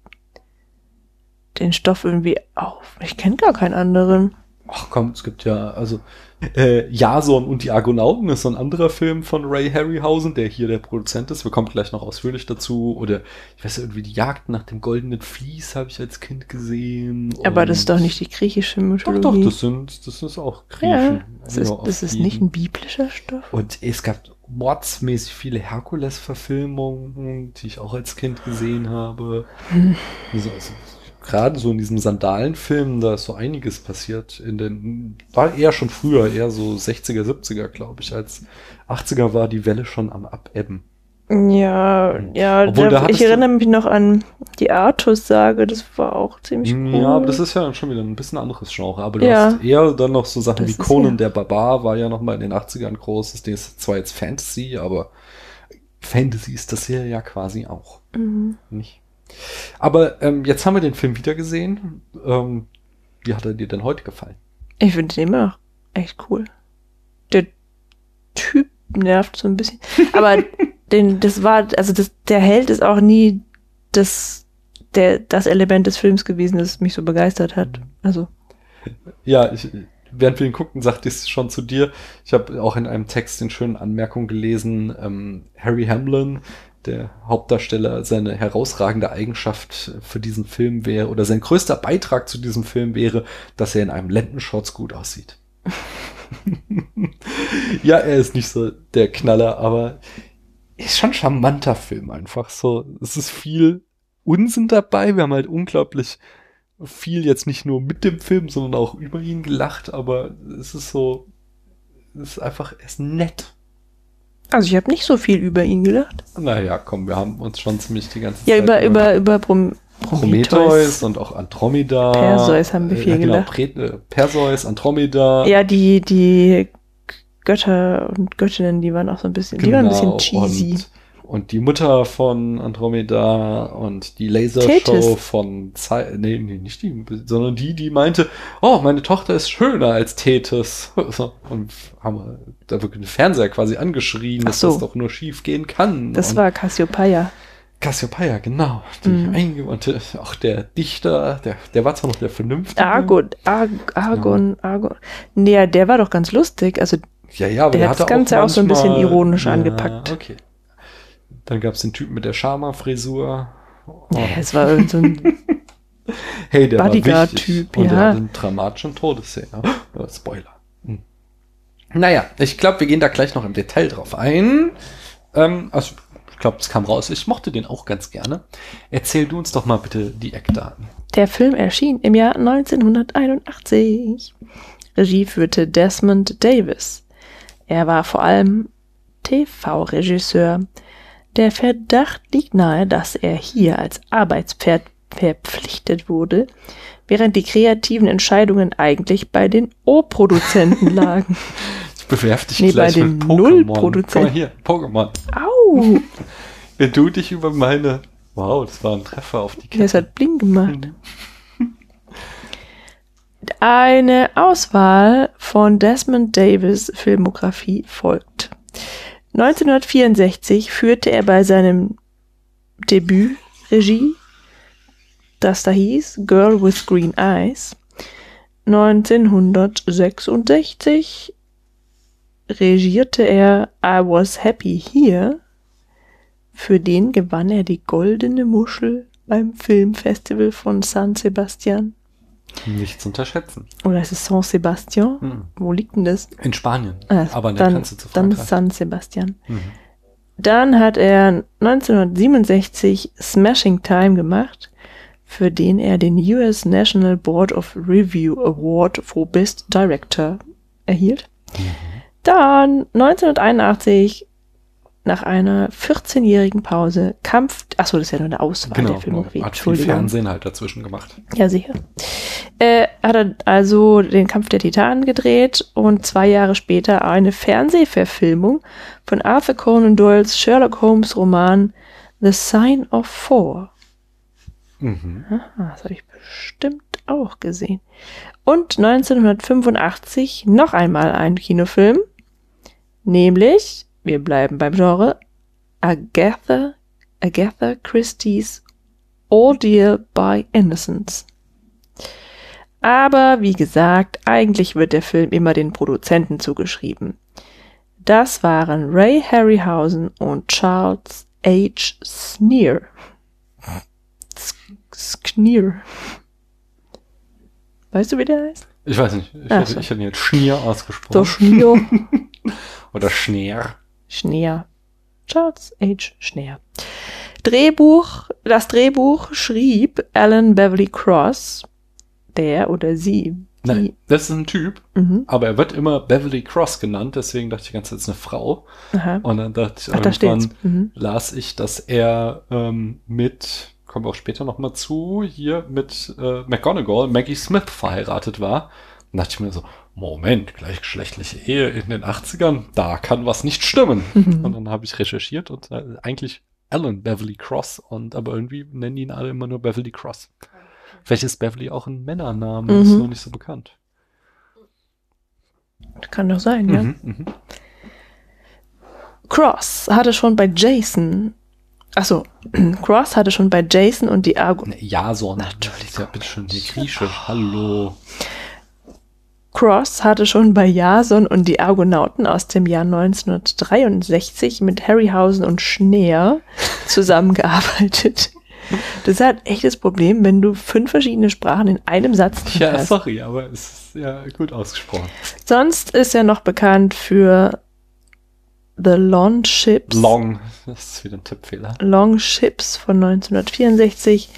den Stoff irgendwie auf. Ich kenne gar keinen anderen. Ach komm, es gibt ja, also äh, Jason und die Argonauten ist so ein anderer Film von Ray Harryhausen, der hier der Produzent ist. Wir kommen gleich noch ausführlich dazu. Oder ich weiß ja, irgendwie die Jagd nach dem goldenen Vlies habe ich als Kind gesehen. Aber das ist doch nicht die griechische Mythologie. Doch, doch, das sind, das ist auch Griechen. Ja, das ist, das ist nicht ein biblischer Stoff. Und es gab mordsmäßig viele Herkules-Verfilmungen, die ich auch als Kind gesehen habe. Hm. Also, also, gerade so in diesem Sandalenfilm, da ist so einiges passiert. In den, war eher schon früher, eher so sechziger, siebziger, glaube ich. Als achtziger war die Welle schon am Abebben. Ja, ja, da, ich erinnere mich noch an die Artus-Sage, das war auch ziemlich cool. Ja, aber das ist ja schon wieder ein bisschen anderes Genre, aber du ja. hast eher dann noch so Sachen das wie Conan ja. der Barbar, war ja nochmal in den achtzigern groß, das ist zwar jetzt Fantasy, aber Fantasy ist das hier ja quasi auch. Mhm. Nicht? Aber ähm, jetzt haben wir den Film wieder gesehen. Ähm, wie hat er dir denn heute gefallen? Ich finde den immer noch echt cool. Der Typ nervt so ein bisschen, aber Den, das war, also das, der Held ist auch nie das, der, das Element des Films gewesen, das mich so begeistert hat. Also. Ja, ich, während wir ihn guckten, sagte ich es schon zu dir. Ich habe auch in einem Text in schönen Anmerkungen gelesen, ähm, Harry Hamlin, der Hauptdarsteller, seine herausragende Eigenschaft für diesen Film wäre, oder sein größter Beitrag zu diesem Film wäre, dass er in einem Lendenshorts gut aussieht. Ja, er ist nicht so der Knaller, aber ist schon ein charmanter Film einfach so. Es ist viel Unsinn dabei. Wir haben halt unglaublich viel jetzt nicht nur mit dem Film, sondern auch über ihn gelacht. Aber es ist so, es ist einfach, er ist nett. Also ich habe nicht so viel über ihn gelacht. Naja, komm, wir haben uns schon ziemlich die ganze ja, Zeit... Ja, über, über, über Prom Prometheus. Prometheus und auch Andromeda. Perseus haben wir viel ja, genau, gelacht. Perseus, Andromeda. Ja, die... die Götter und Göttinnen, die waren auch so ein bisschen, genau, die waren ein bisschen cheesy. Und, und die Mutter von Andromeda und die Lasershow von Zeit, nee, nee, nicht die, sondern die, die meinte, oh, meine Tochter ist schöner als Tethys. Und haben da wirklich den Fernseher quasi angeschrien, dass so. das doch nur schief gehen kann. Das und war Cassiopeia. Cassiopeia, genau. Die mhm. eingewandte, auch der Dichter, der, der war zwar noch der Vernünftige. Argon, Ar Argon, ja. Argon. Nee, der war doch ganz lustig, also ja, ja, aber der hat das Ganze auch, manchmal, auch so ein bisschen ironisch ja, angepackt. Okay. Dann gab es den Typen mit der Schama-Frisur. Oh. Ja, es war irgend so ein hey, der Bodyguard-Typ. Und ja, der hat einen dramatischen Todesszene. Oh, Spoiler. Hm. Naja, ich glaube, wir gehen da gleich noch im Detail drauf ein. Ähm, also, ich glaube, es kam raus. Ich mochte den auch ganz gerne. Erzähl du uns doch mal bitte die Eckdaten. Der Film erschien im Jahr neunzehnhunderteinundachtzig. Regie führte Desmond Davis. Er war vor allem T V-Regisseur. Der Verdacht liegt nahe, dass er hier als Arbeitspferd verpflichtet wurde, während die kreativen Entscheidungen eigentlich bei den O-Produzenten lagen. Ich bewerf dich nee, gleich bei den mit Null-Produzenten. Hier, Pokémon. Au! Wenn du dich über meine... Wow, das war ein Treffer auf die Kette. Das hat Bling gemacht. Eine Auswahl von Desmond Davis' Filmografie folgt. neunzehnhundertvierundsechzig führte er bei seinem Debüt Regie, das da hieß Girl with Green Eyes. neunzehnhundertsechsundsechzig regierte er I Was Happy Here. Für den gewann er die Goldene Muschel beim Filmfestival von San Sebastian. Nicht zu unterschätzen. Oder ist es San Sebastian? Hm. Wo liegt denn das? In Spanien, also aber an der dann, Grenze zu Frankreich. Dann San Sebastian. Mhm. Dann hat er neunzehnhundertsiebenundsechzig Smashing Time gemacht, für den er den U S National Board of Review Award for Best Director erhielt. Mhm. Dann neunzehnhunderteinundachtzig nach einer vierzehnjährigen Pause Kampf... Achso, das ist ja nur eine Auswahl genau, der Filmografie. Hat viel Fernsehen halt dazwischen gemacht. Ja, sicher. Äh, hat er also den Kampf der Titanen gedreht und zwei Jahre später eine Fernsehverfilmung von Arthur Conan Doyles Sherlock Holmes Roman The Sign of Four. Mhm. Aha, das habe ich bestimmt auch gesehen. Und neunzehnhundertfünfundachtzig noch einmal ein Kinofilm, nämlich... Wir bleiben beim Genre. Agatha, Agatha Christie's Ordeal by Innocence. Aber wie gesagt, eigentlich wird der Film immer den Produzenten zugeschrieben. Das waren Ray Harryhausen und Charles H. Schneer. Schneer. Weißt du, wie der heißt? Ich weiß nicht. Ich, hätte, so. ich hätte jetzt Schneer ausgesprochen. So Schneer. Oder Schneer. Schneer. Charles H. Schneer. Drehbuch, das Drehbuch schrieb Alan Beverly Cross, der oder sie. Nein, das ist ein Typ, mhm. aber er wird immer Beverly Cross genannt, deswegen dachte ich die ganze Zeit, es ist eine Frau. Aha. Und dann dachte ich, Ach, irgendwann da mhm. las ich, dass er ähm, mit, kommen wir auch später nochmal zu, hier mit äh, McGonagall, Maggie Smith verheiratet war. Dann dachte ich mir so, Moment, gleichgeschlechtliche Ehe in den achtzigern, da kann was nicht stimmen. Mhm. Und dann habe ich recherchiert und äh, eigentlich Alan Beverly Cross, und aber irgendwie nennen ihn alle immer nur Beverly Cross. Vielleicht ist Beverly auch ein Männername, mhm. ist nur nicht so bekannt. Kann doch sein, ja. Mhm, mhm. Cross hatte schon bei Jason, achso, Cross hatte schon bei Jason und die Argo... Ne, ja, so natürlich. Ja, bitte schön, die Grieche, hallo. Cross hatte schon bei Jason und die Argonauten aus dem Jahr neunzehnhundertdreiundsechzig mit Harryhausen und Schneer zusammengearbeitet. Das ist halt ein echtes Problem, wenn du fünf verschiedene Sprachen in einem Satz hast. Ja, sorry, aber es ist ja gut ausgesprochen. Sonst ist er noch bekannt für The Long Ships. Long, das ist wieder ein Tippfehler. Long Ships von neunzehnhundertvierundsechzig.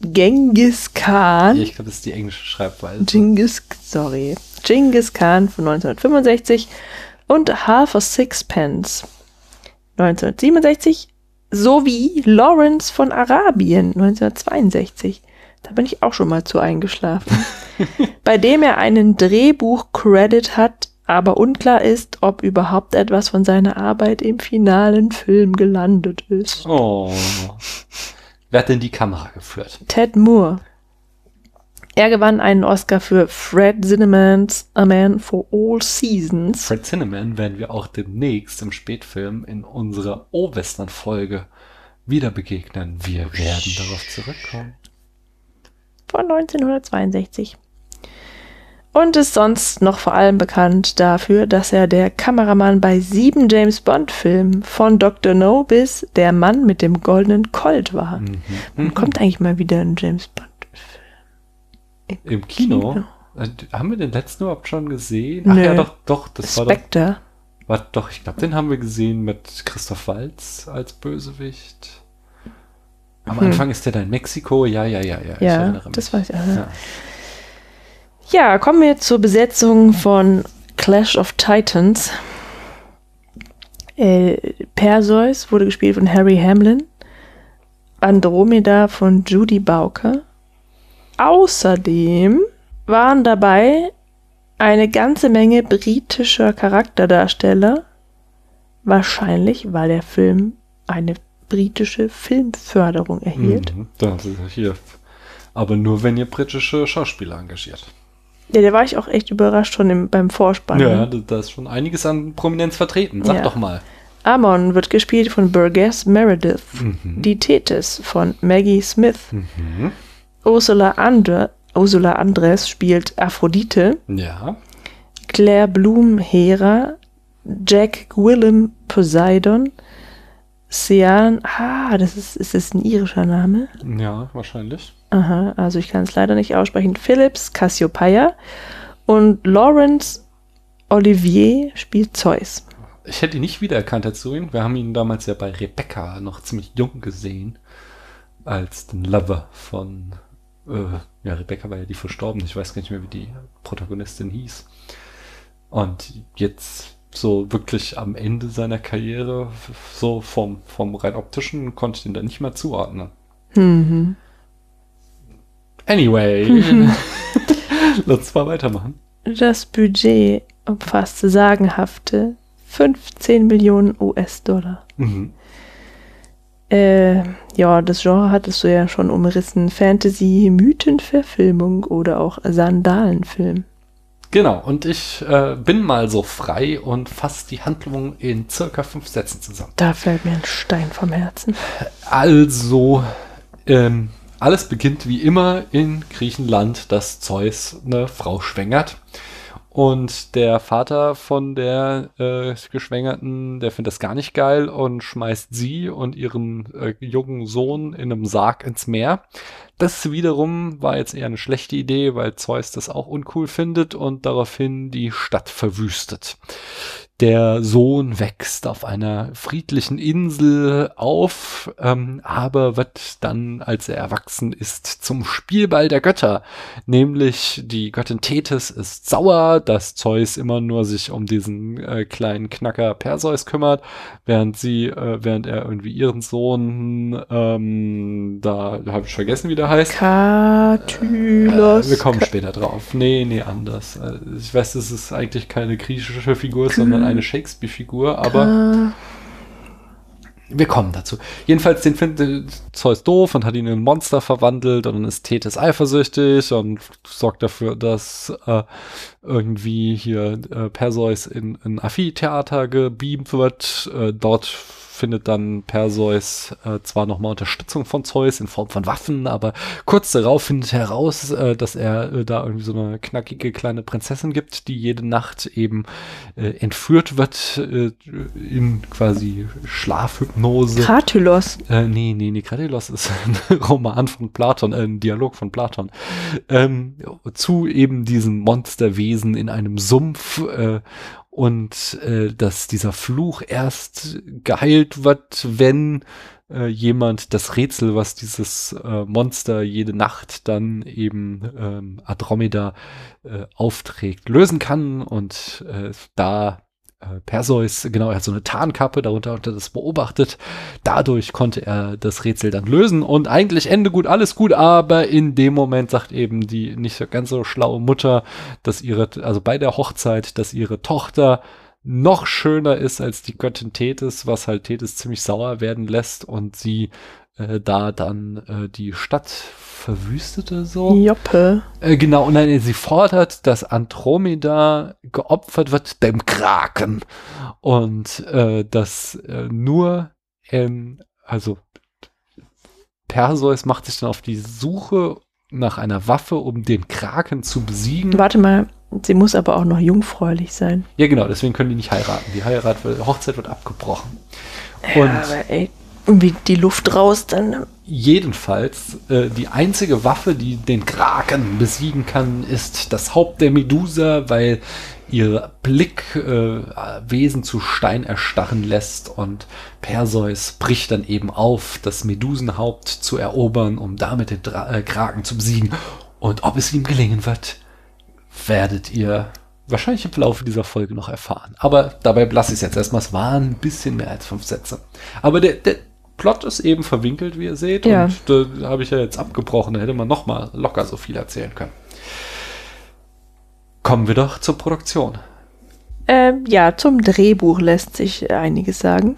Genghis Khan. Ich glaube, das ist die englische Schreibweise. Genghis, sorry. Genghis Khan von neunzehnhundertfünfundsechzig und Half a Sixpence neunzehnhundertsiebenundsechzig sowie Laurence von Arabien neunzehnhundertzweiundsechzig. Da bin ich auch schon mal zu eingeschlafen. Bei dem er einen Drehbuch-Credit hat, aber unklar ist, ob überhaupt etwas von seiner Arbeit im finalen Film gelandet ist. Oh. Wer hat denn die Kamera geführt? Ted Moore. Er gewann einen Oscar für Fred Cinnaman's A Man for All Seasons. Fred Cinnaman werden wir auch demnächst im Spätfilm in unserer O-Western-Folge wieder begegnen. Wir werden darauf zurückkommen. Von neunzehnhundertzweiundsechzig. und ist sonst noch vor allem bekannt dafür, dass er der Kameramann bei sieben James-Bond-Filmen von Doktor No bis Der Mann mit dem goldenen Colt war. Mhm. Wann kommt eigentlich mal wieder ein James-Bond-Film? Im, Im Kino? Kino? Haben wir den letzten überhaupt schon gesehen? Ach Nö. ja, doch, doch. Das Spectre. War doch, war doch, ich glaube, den haben wir gesehen mit Christoph Waltz als Bösewicht. Am Anfang hm. ist der da in Mexiko. Ja, ja, ja, ja. Ich ja, erinnere mich. Das weiß ich auch. Also. Ja. Ja, kommen wir zur Besetzung von Clash of Titans. Äh, Perseus wurde gespielt von Harry Hamlin. Andromeda von Judy Bauke. Außerdem waren dabei eine ganze Menge britischer Charakterdarsteller. Wahrscheinlich, weil der Film eine britische Filmförderung erhielt. Mhm, das ist hier. Aber nur, wenn ihr britische Schauspieler engagiert. Ja, da war ich auch echt überrascht schon im, beim Vorspann. Ja, da ist schon einiges an Prominenz vertreten. Sag ja. doch mal. Amon wird gespielt von Burgess Meredith. Mhm. Die Tethys von Maggie Smith. Mhm. Ursula Andre, Ursula Andress spielt Aphrodite. Ja. Claire Bloom Hera. Jack Willem Poseidon. Sian, ah, das ist, ist das ein irischer Name? Ja, wahrscheinlich. Aha, also ich kann es leider nicht aussprechen. Phillips, Cassiopeia und Laurence Olivier spielt Zeus. Ich hätte ihn nicht wiedererkannt als ihn. Wir haben ihn damals ja bei Rebecca noch ziemlich jung gesehen, als den Lover von, äh, ja, Rebecca war ja die Verstorbene. Ich weiß gar nicht mehr, wie die Protagonistin hieß. Und jetzt so wirklich am Ende seiner Karriere, so vom, vom rein optischen, konnte ich ihn dann nicht mehr zuordnen. Mhm. Anyway, lass mal weitermachen. Das Budget umfasste sagenhafte fünfzehn Millionen U S-Dollar. Mhm. Äh, ja, das Genre hattest du ja schon umrissen. Fantasy, Mythenverfilmung oder auch Sandalenfilm. Genau, und ich äh, bin mal so frei und fasse die Handlung in circa fünf Sätzen zusammen. Da fällt mir ein Stein vom Herzen. Also, ähm, alles beginnt wie immer in Griechenland, dass Zeus eine Frau schwängert. Und der Vater von der äh, Geschwängerten, der findet das gar nicht geil und schmeißt sie und ihren äh, jungen Sohn in einem Sarg ins Meer. Das wiederum war jetzt eher eine schlechte Idee, weil Zeus das auch uncool findet und daraufhin die Stadt verwüstet. Der Sohn wächst auf einer friedlichen Insel auf, ähm, aber wird dann, als er erwachsen ist, zum Spielball der Götter. Nämlich die Göttin Tethys ist sauer, dass Zeus immer nur sich um diesen äh, kleinen Knacker Perseus kümmert, während sie, äh, während er irgendwie ihren Sohn, ähm, da habe ich vergessen, wie der heißt. Katylos. Äh, wir kommen später drauf. Nee, nee, anders. Ich weiß, das ist eigentlich keine griechische Figur, sondern eine Shakespeare-Figur, aber wir kommen dazu. Jedenfalls, den findet Zeus doof und hat ihn in ein Monster verwandelt und dann ist Tethys eifersüchtig und sorgt dafür, dass äh, irgendwie hier äh, Perseus in ein Amphitheater gebeamt wird. Äh, dort findet dann Perseus äh, zwar nochmal Unterstützung von Zeus in Form von Waffen, aber kurz darauf findet er heraus, äh, dass er äh, da irgendwie so eine knackige kleine Prinzessin gibt, die jede Nacht eben äh, entführt wird äh, in quasi Schlafhypnose. Kratylos. Äh, nee, nee, nee, Kratylos ist ein Roman von Platon, äh, ein Dialog von Platon. Ähm, zu eben diesem Monsterwesen in einem Sumpf äh, Und äh, dass dieser Fluch erst geheilt wird, wenn äh, jemand das Rätsel, was dieses äh, Monster jede Nacht dann eben ähm, Andromeda äh, aufträgt, lösen kann. Und äh, da äh, Perseus, genau, er hat so eine Tarnkappe, darunter hat er das beobachtet. Dadurch konnte er das Rätsel dann lösen. Und eigentlich Ende gut, alles gut, aber in dem Moment sagt eben die nicht ganz so schlaue Mutter, dass ihre, also bei der Hochzeit, dass ihre Tochter noch schöner ist als die Göttin Tethys, was halt Tethys ziemlich sauer werden lässt und sie äh, da dann äh, die Stadt verwüstete so. Joppe. Äh, genau, und dann sie fordert, dass Andromeda geopfert wird dem Kraken. Und äh, dass äh, nur, ähm, also Perseus macht sich dann auf die Suche nach einer Waffe, um den Kraken zu besiegen. Warte mal, Sie muss aber auch noch jungfräulich sein. Ja, genau, deswegen können die nicht heiraten. Die Heirat, Hochzeit wird abgebrochen. Und ja, aber ey, irgendwie die Luft raus dann. Jedenfalls, äh, die einzige Waffe, die den Kraken besiegen kann, ist das Haupt der Medusa, weil ihr Blick äh, Wesen zu Stein erstarren lässt, und Perseus bricht dann eben auf, das Medusenhaupt zu erobern, um damit den Dra äh, Kraken zu besiegen. Und ob es ihm gelingen wird, werdet ihr wahrscheinlich im Laufe dieser Folge noch erfahren. Aber dabei lasse ich es jetzt erstmal. Es waren ein bisschen mehr als fünf Sätze. Aber der, der Plot ist eben verwinkelt, wie ihr seht. Ja. Und da habe ich ja jetzt abgebrochen. Da hätte man nochmal locker so viel erzählen können. Kommen wir doch zur Produktion. Ähm, ja, zum Drehbuch lässt sich einiges sagen.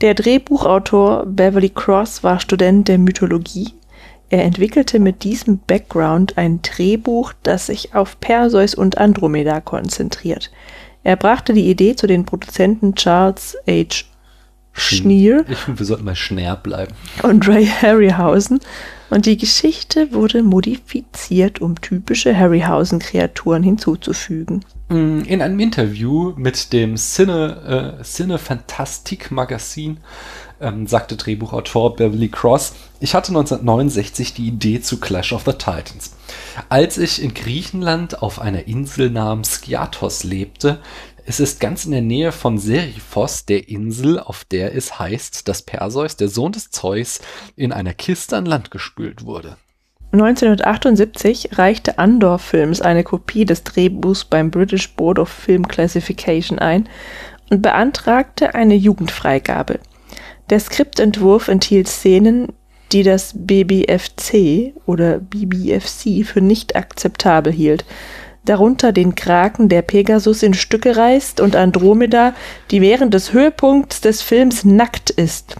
Der Drehbuchautor Beverly Cross war Student der Mythologie. Er entwickelte mit diesem Background ein Drehbuch, das sich auf Perseus und Andromeda konzentriert. Er brachte die Idee zu den Produzenten Charles H. Schneer. Ich finde, wir sollten mal Schneer bleiben. Und Ray Harryhausen. Und die Geschichte wurde modifiziert, um typische Harryhausen-Kreaturen hinzuzufügen. In einem Interview mit dem Cine, äh, Cine Fantastik Magazin ähm, sagte Drehbuchautor Beverly Cross: Ich hatte neunzehnhundertneunundsechzig die Idee zu Clash of the Titans. Als ich in Griechenland auf einer Insel namens Skiathos lebte, es ist ganz in der Nähe von Seriphos, der Insel, auf der es heißt, dass Perseus, der Sohn des Zeus, in einer Kiste an Land gespült wurde. neunzehnhundertachtundsiebzig reichte Andor Films eine Kopie des Drehbuchs beim British Board of Film Classification ein und beantragte eine Jugendfreigabe. Der Skriptentwurf enthielt Szenen, die das B B F C oder B B F C für nicht akzeptabel hielt, darunter den Kraken, der Pegasus in Stücke reißt, und Andromeda, die während des Höhepunkts des Films nackt ist.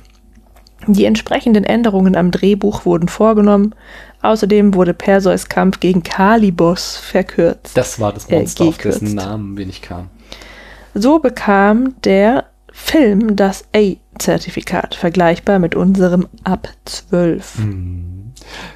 Die entsprechenden Änderungen am Drehbuch wurden vorgenommen. Außerdem wurde Perseus Kampf gegen Kalibos verkürzt. Das war das Monster, äh, auf dessen Namen wenig kam. So bekam der Film das A-Zertifikat, vergleichbar mit unserem ab zwölf. Mhm.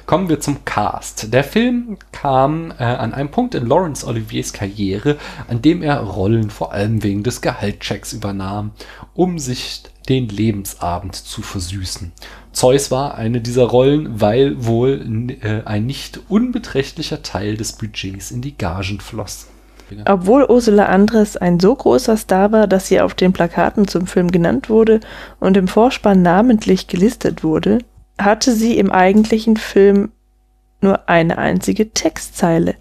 Kommen wir zum Cast. Der Film kam äh, an einem Punkt in Laurence Oliviers Karriere, an dem er Rollen vor allem wegen des Gehaltschecks übernahm, um sich den Lebensabend zu versüßen. Zeus war eine dieser Rollen, weil wohl äh, ein nicht unbeträchtlicher Teil des Budgets in die Gagen floss. Obwohl Ursula Andress ein so großer Star war, dass sie auf den Plakaten zum Film genannt wurde und im Vorspann namentlich gelistet wurde, hatte sie im eigentlichen Film nur eine einzige Textzeile.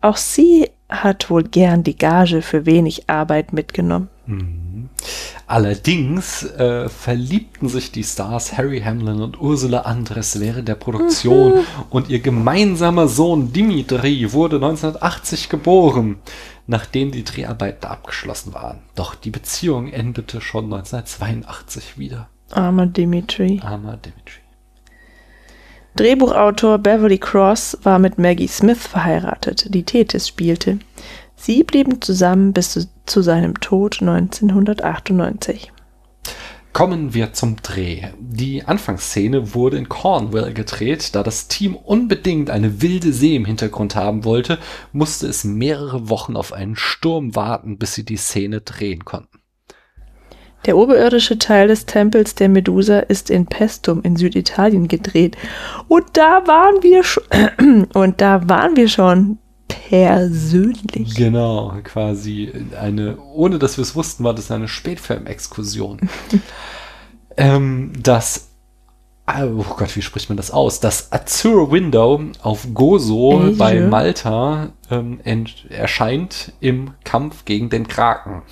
Auch sie hat wohl gern die Gage für wenig Arbeit mitgenommen. Mhm. Allerdings äh, verliebten sich die Stars Harry Hamlin und Ursula Andress während der Produktion, mhm, und ihr gemeinsamer Sohn Dimitri wurde neunzehnhundertachtzig geboren, nachdem die Dreharbeiten abgeschlossen waren. Doch die Beziehung endete schon neunzehnhundertzweiundachtzig wieder. Armer Dimitri. Armer Dimitri. Drehbuchautor Beverly Cross war mit Maggie Smith verheiratet, die Thetis spielte. Sie blieben zusammen bis zu, zu seinem Tod neunzehnhundertachtundneunzig. Kommen wir zum Dreh. Die Anfangsszene wurde in Cornwall gedreht. Da das Team unbedingt eine wilde See im Hintergrund haben wollte, musste es mehrere Wochen auf einen Sturm warten, bis sie die Szene drehen konnten. Der oberirdische Teil des Tempels der Medusa ist in Pestum in Süditalien gedreht. Und da waren wir schon... Und da waren wir schon... persönlich. Genau, quasi eine, ohne dass wir es wussten, war das eine Spätfilm-Exkursion. ähm, das, oh Gott, wie spricht man das aus? Das Azure Window auf Gozo Ey, bei Malta ähm, erscheint im Kampf gegen den Kraken.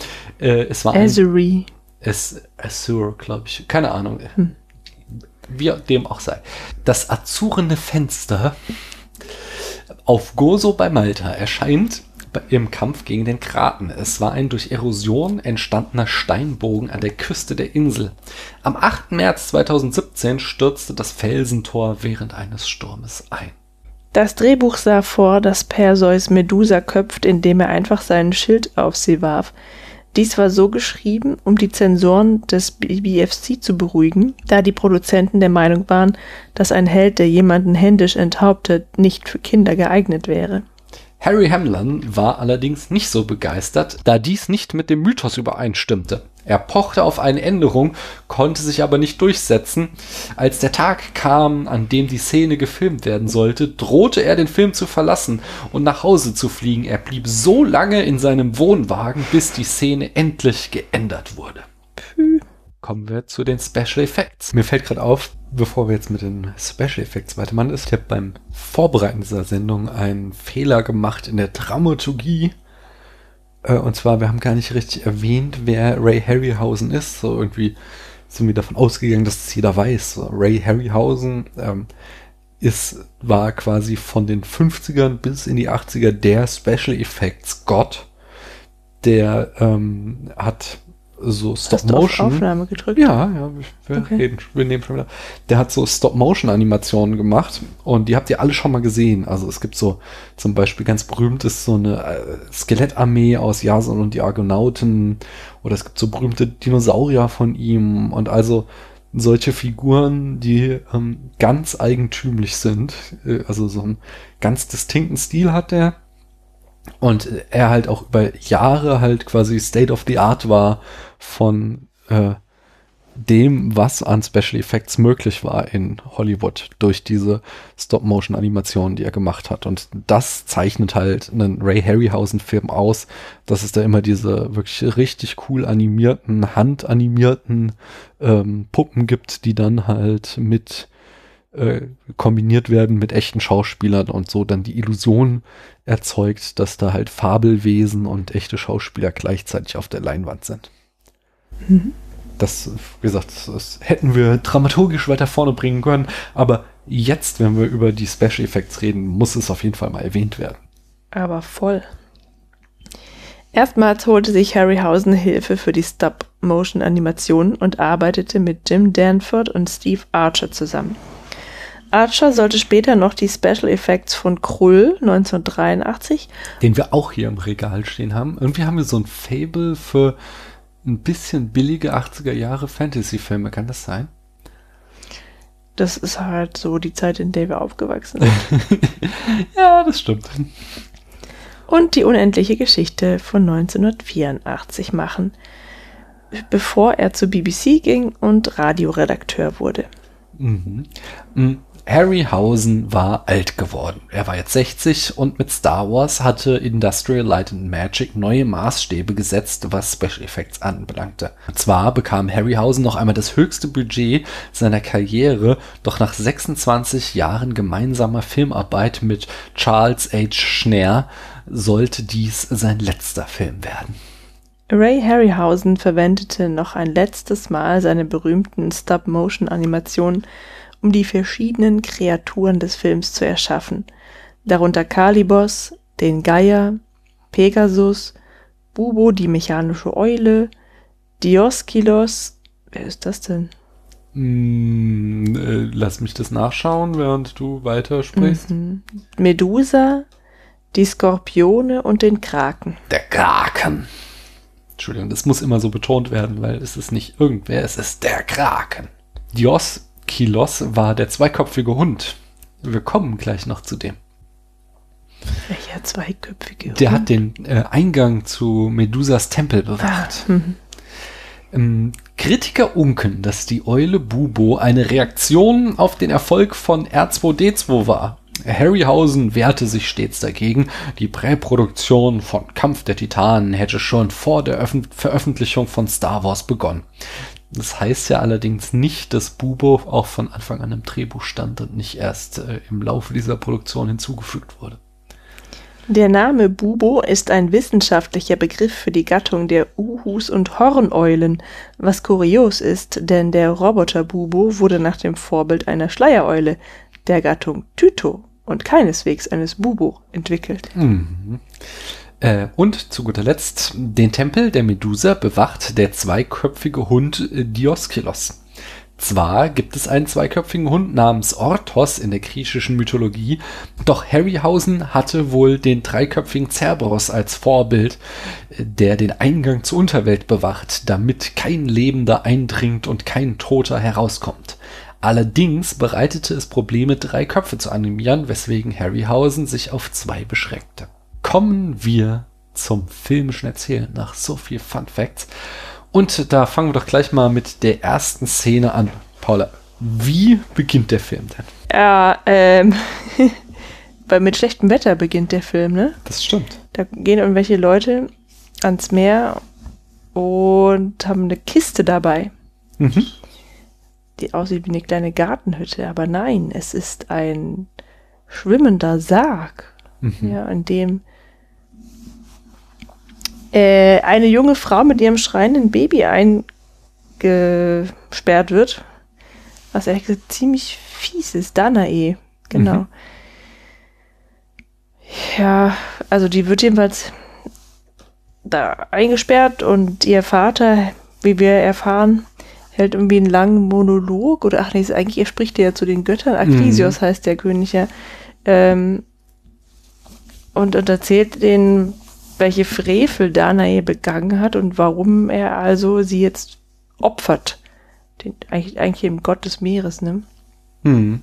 Äh, es war Azure. Es, Azure, glaube ich. Keine Ahnung. Hm. Wie dem auch sei. Das azurene Fenster auf Gozo bei Malta erscheint im Kampf gegen den Kraken. Es war ein durch Erosion entstandener Steinbogen an der Küste der Insel. Am achten März zweitausendsiebzehn stürzte das Felsentor während eines Sturmes ein. Das Drehbuch sah vor, dass Perseus Medusa köpft, indem er einfach seinen Schild auf sie warf. Dies war so geschrieben, um die Zensoren des B B F C zu beruhigen, da die Produzenten der Meinung waren, dass ein Held, der jemanden händisch enthauptet, nicht für Kinder geeignet wäre. Harry Hamlin war allerdings nicht so begeistert, da dies nicht mit dem Mythos übereinstimmte. Er pochte auf eine Änderung, konnte sich aber nicht durchsetzen. Als der Tag kam, an dem die Szene gefilmt werden sollte, drohte er, den Film zu verlassen und nach Hause zu fliegen. Er blieb so lange in seinem Wohnwagen, bis die Szene endlich geändert wurde. Pü. Kommen wir zu den Special Effects. Mir fällt gerade auf, bevor wir jetzt mit den Special Effects weitermachen, ist, ich habe beim Vorbereiten dieser Sendung einen Fehler gemacht in der Dramaturgie. Und zwar, wir haben gar nicht richtig erwähnt, wer Ray Harryhausen ist. So irgendwie sind wir davon ausgegangen, dass es jeder weiß. So, Ray Harryhausen ähm, ist, war quasi von den fünfzigern bis in die achtziger der Special Effects Gott. Der ähm, hat so Stop Motion. Hast du auf Aufnahme gedrückt? Ja, ja, wir, okay. reden, wir nehmen schon wieder. Der hat so Stop Motion Animationen gemacht und die habt ihr alle schon mal gesehen. Also es gibt so zum Beispiel ganz berühmt ist so eine äh, Skelettarmee aus Jason und die Argonauten oder es gibt so berühmte Dinosaurier von ihm und also solche Figuren, die ähm, ganz eigentümlich sind. Äh, also so einen ganz distinkten Stil hat der. Und er halt auch über Jahre halt quasi State of the Art war von äh, dem, was an Special Effects möglich war in Hollywood durch diese Stop-Motion-Animationen, die er gemacht hat. Und das zeichnet halt einen Ray Harryhausen-Film aus, dass es da immer diese wirklich richtig cool animierten, handanimierten ähm, Puppen gibt, die dann halt mit Äh, kombiniert werden mit echten Schauspielern und so dann die Illusion erzeugt, dass da halt Fabelwesen und echte Schauspieler gleichzeitig auf der Leinwand sind. Mhm. Das, wie gesagt, das, das hätten wir dramaturgisch weiter vorne bringen können, aber jetzt, wenn wir über die Special Effects reden, muss es auf jeden Fall mal erwähnt werden. Aber voll. Erstmals holte sich Harryhausen Hilfe für die Stop-Motion-Animationen und arbeitete mit Jim Danford und Steve Archer zusammen. Archer sollte später noch die Special Effects von Krull neunzehnhundertdreiundachtzig. Den wir auch hier im Regal stehen haben. Irgendwie haben wir so ein Fable für ein bisschen billige achtziger Jahre Fantasy-Filme. Kann das sein? Das ist halt so die Zeit, in der wir aufgewachsen sind. Ja, das stimmt. Und die unendliche Geschichte von neunzehnhundertvierundachtzig machen, bevor er zu B B C ging und Radioredakteur wurde. Mhm. Harryhausen war alt geworden. Er war jetzt sechzig und mit Star Wars hatte Industrial Light and Magic neue Maßstäbe gesetzt, was Special Effects anbelangte. Und zwar bekam Harryhausen noch einmal das höchste Budget seiner Karriere, doch nach sechsundzwanzig Jahren gemeinsamer Filmarbeit mit Charles H. Schneer sollte dies sein letzter Film werden. Ray Harryhausen verwendete noch ein letztes Mal seine berühmten Stop-Motion-Animationen, um die verschiedenen Kreaturen des Films zu erschaffen, darunter Kalibos, den Geier, Pegasus, Bubo, die mechanische Eule, Dioskilos, wer ist das denn? Mm, äh, lass mich das nachschauen, während du weitersprichst. Mhm. Medusa, die Skorpione und den Kraken. Der Kraken. Entschuldigung, das muss immer so betont werden, weil es ist nicht irgendwer, es ist der Kraken. Dios Kilos war der zweikopfige Hund. Wir kommen gleich noch zu dem. Welcher zweiköpfige Hund? Der hat den äh, Eingang zu Medusas Tempel bewacht. Ah, ähm, Kritiker unken, dass die Eule Bubo eine Reaktion auf den Erfolg von R zwei D zwei war. Harryhausen wehrte sich stets dagegen. Die Präproduktion von Kampf der Titanen hätte schon vor der Öf- Veröffentlichung von Star Wars begonnen. Das heißt ja allerdings nicht, dass Bubo auch von Anfang an im Drehbuch stand und nicht erst äh, im Laufe dieser Produktion hinzugefügt wurde. Der Name Bubo ist ein wissenschaftlicher Begriff für die Gattung der Uhus und Horneulen, was kurios ist, denn der Roboter Bubo wurde nach dem Vorbild einer Schleiereule, der Gattung Tyto und keineswegs eines Bubo, entwickelt. Mhm. Äh, und zu guter Letzt, den Tempel der Medusa bewacht der zweiköpfige Hund äh, Dioskilos. Zwar gibt es einen zweiköpfigen Hund namens Orthos in der griechischen Mythologie, doch Harryhausen hatte wohl den dreiköpfigen Cerberus als Vorbild, der den Eingang zur Unterwelt bewacht, damit kein Lebender eindringt und kein Toter herauskommt. Allerdings bereitete es Probleme, drei Köpfe zu animieren, weswegen Harryhausen sich auf zwei beschränkte. kommen wir zum filmischen Erzählen nach so viel Fun Facts. Und da fangen wir doch gleich mal mit der ersten Szene an. Paula, wie beginnt der Film denn? Ja, ähm, weil mit schlechtem Wetter beginnt der Film, ne? Das stimmt. Da gehen irgendwelche Leute ans Meer und haben eine Kiste dabei. Mhm. Die aussieht wie eine kleine Gartenhütte, aber nein, es ist ein schwimmender Sarg, mhm. ja, in dem äh, eine junge Frau mit ihrem schreienden Baby eingesperrt wird, was ehrlich gesagt ziemlich fies ist. Danae, genau. Mhm. Ja, also die wird jedenfalls da eingesperrt und ihr Vater, wie wir erfahren, hält irgendwie einen langen Monolog, oder ach nee, eigentlich er spricht ja zu den Göttern, Akrisios mhm. heißt der König ja, ähm, und, und erzählt denen, welche Frevel Danae begangen hat und warum er also sie jetzt opfert. Den, eigentlich, eigentlich im Gott des Meeres, ne? Mhm.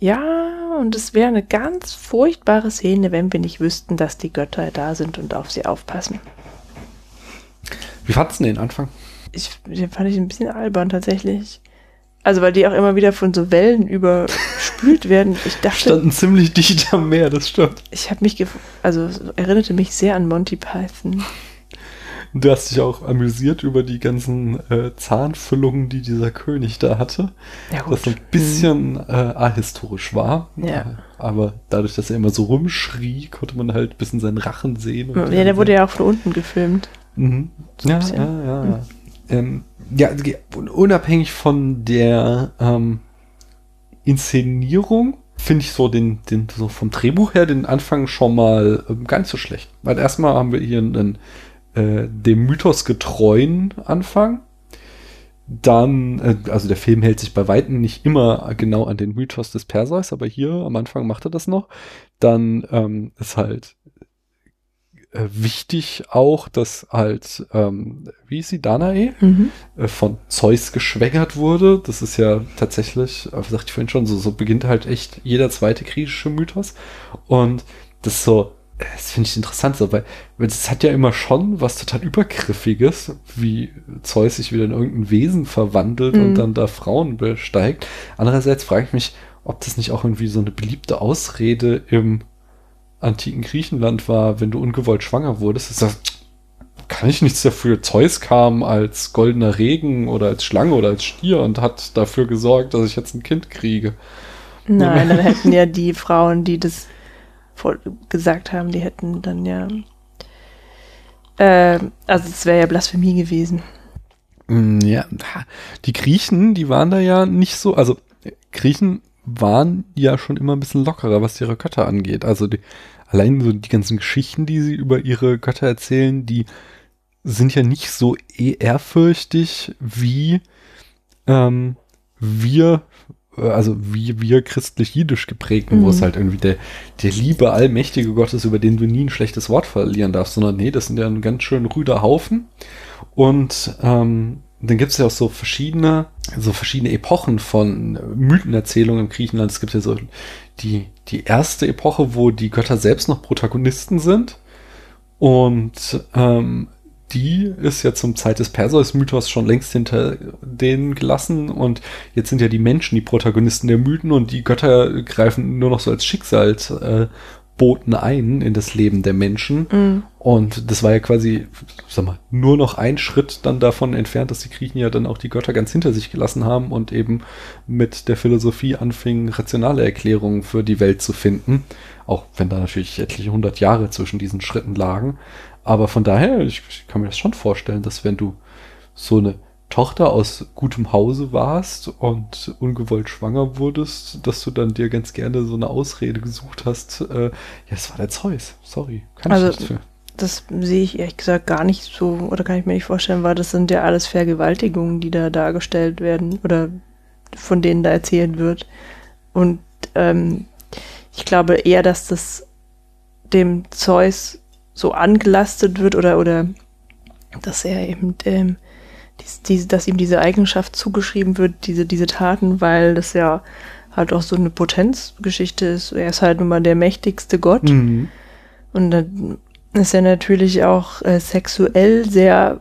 Ja, und es wäre eine ganz furchtbare Szene, wenn wir nicht wüssten, dass die Götter da sind und auf sie aufpassen. Wie fandst du den Anfang? Ich, den fand ich ein bisschen albern tatsächlich. Also weil die auch immer wieder von so Wellen überspült werden. Ich dachte, standen ziemlich dicht am Meer, das stimmt. Ich habe mich, also erinnerte mich sehr an Monty Python. Du hast dich auch amüsiert über die ganzen äh, Zahnfüllungen, die dieser König da hatte. Ja, gut. Das ein bisschen äh, ahistorisch war. Ja. Aber dadurch, dass er immer so rumschrie, konnte man halt ein bisschen seinen Rachen sehen. Und ja, der sehen. Wurde ja auch von unten gefilmt. Mhm. So ja, ja, ja, ja, ja. Ähm, ja, unabhängig von der ähm, Inszenierung finde ich so den, den so vom Drehbuch her den Anfang schon mal ähm, gar nicht so schlecht. Weil erstmal haben wir hier einen äh, dem Mythos getreuen Anfang. Dann, äh, also der Film hält sich bei Weitem nicht immer genau an den Mythos des Perseus, aber hier am Anfang macht er das noch. Dann ähm, ist halt wichtig auch, dass halt, ähm, wie ist sie, Danae, mhm. äh, von Zeus geschwängert wurde. Das ist ja tatsächlich, äh, sagte ich vorhin schon, so, so beginnt halt echt jeder zweite griechische Mythos. Und das ist so, das finde ich interessant, so, weil, weil das hat ja immer schon was total Übergriffiges, wie Zeus sich wieder in irgendein Wesen verwandelt mhm. und dann da Frauen besteigt. Andererseits frage ich mich, ob das nicht auch irgendwie so eine beliebte Ausrede im antiken Griechenland war, wenn du ungewollt schwanger wurdest, ist das, kann ich nichts dafür. Zeus kam als goldener Regen oder als Schlange oder als Stier und hat dafür gesorgt, dass ich jetzt ein Kind kriege. Nein, dann hätten ja die Frauen, die das gesagt haben, die hätten dann ja äh, also es wäre ja Blasphemie gewesen. Ja, die Griechen, die waren da ja nicht so, also Griechen waren ja schon immer ein bisschen lockerer, was ihre Götter angeht. Also die, allein so die ganzen Geschichten, die sie über ihre Götter erzählen, die sind ja nicht so ehrfürchtig wie ähm, wir, also wie wir christlich-jüdisch geprägten, mhm. wo es halt irgendwie der, der liebe, allmächtige Gott ist, über den du nie ein schlechtes Wort verlieren darfst, sondern nee, das sind ja ein ganz schön rüder Haufen. Und ähm, dann gibt es ja auch so verschiedene, so verschiedene Epochen von Mythenerzählungen im Griechenland. Es gibt ja so die, die erste Epoche, wo die Götter selbst noch Protagonisten sind. Und ähm, die ist ja zum Zeit des Perseus-Mythos schon längst hinter denen gelassen. Und jetzt sind ja die Menschen die Protagonisten der Mythen und die Götter greifen nur noch so als Schicksals äh, boten ein in das Leben der Menschen. Mm. Und das war ja quasi, sag mal, nur noch ein Schritt dann davon entfernt, dass die Griechen ja dann auch die Götter ganz hinter sich gelassen haben und eben mit der Philosophie anfingen, rationale Erklärungen für die Welt zu finden. Auch wenn da natürlich etliche hundert Jahre zwischen diesen Schritten lagen. Aber von daher, ich, ich kann mir das schon vorstellen, dass wenn du so eine Tochter aus gutem Hause warst und ungewollt schwanger wurdest, dass du dann dir ganz gerne so eine Ausrede gesucht hast, äh, ja, es war der Zeus, sorry, kann also, ich nicht für. Das sehe ich ehrlich gesagt gar nicht so, oder kann ich mir nicht vorstellen, weil das sind ja alles Vergewaltigungen, die da dargestellt werden oder von denen da erzählt wird. Und ähm, ich glaube eher, dass das dem Zeus so angelastet wird oder, oder dass er eben ähm, Die, dass ihm diese Eigenschaft zugeschrieben wird, diese, diese Taten, weil das ja halt auch so eine Potenzgeschichte ist. Er ist halt nun mal der mächtigste Gott. Mhm. Und dann ist er natürlich auch äh, sexuell sehr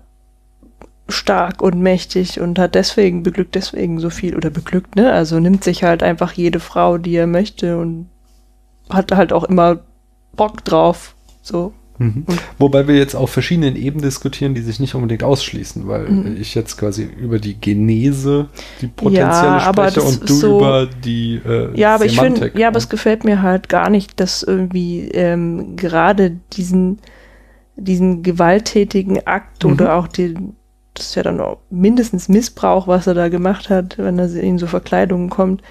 stark und mächtig und hat deswegen, beglückt deswegen so viel oder beglückt, ne? Also nimmt sich halt einfach jede Frau, die er möchte und hat halt auch immer Bock drauf, so. Mhm. Wobei wir jetzt auf verschiedenen Ebenen diskutieren, die sich nicht unbedingt ausschließen, weil mhm. ich jetzt quasi über die Genese, die potenzielle ja, spreche und du so, über die äh, ja, aber Semantik. Ich find, ja, aber es gefällt mir halt gar nicht, dass irgendwie ähm, gerade diesen, diesen gewalttätigen Akt mhm. oder auch den, das ist ja dann auch mindestens Missbrauch, was er da gemacht hat, wenn er in so Verkleidungen kommt,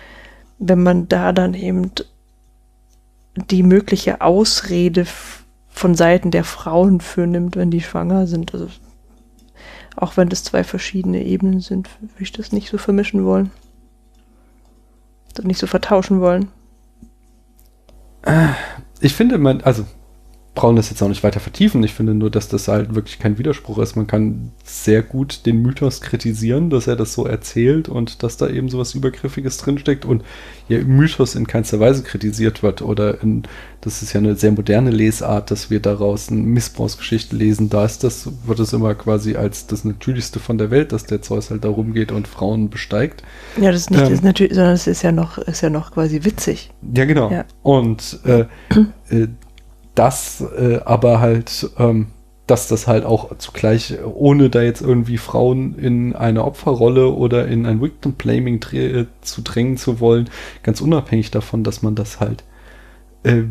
wenn man da dann eben die mögliche Ausrede von Seiten der Frauen für nimmt, wenn die schwanger sind. Also, auch wenn das zwei verschiedene Ebenen sind, würde ich das nicht so vermischen wollen. Das nicht so vertauschen wollen. Ich finde, man, also brauchen das jetzt auch nicht weiter vertiefen. Ich finde nur, dass das halt wirklich kein Widerspruch ist. Man kann sehr gut den Mythos kritisieren, dass er das so erzählt und dass da eben sowas Übergriffiges drinsteckt und der Mythos in keinster Weise kritisiert wird oder in, das ist ja eine sehr moderne Lesart, dass wir daraus eine Missbrauchsgeschichte lesen. Da ist das, wird es immer quasi als das Natürlichste von der Welt, dass der Zeus halt da rumgeht und Frauen besteigt. Ja, das ist nicht, ähm, ist natürlich, sondern es ist ja noch, ist ja noch quasi witzig. Ja, genau. Ja. Und äh, äh, Das äh, aber halt, ähm, dass das halt auch zugleich, ohne da jetzt irgendwie Frauen in eine Opferrolle oder in ein Victim-Blaming dre- zu drängen zu wollen, ganz unabhängig davon, dass man das halt, äh,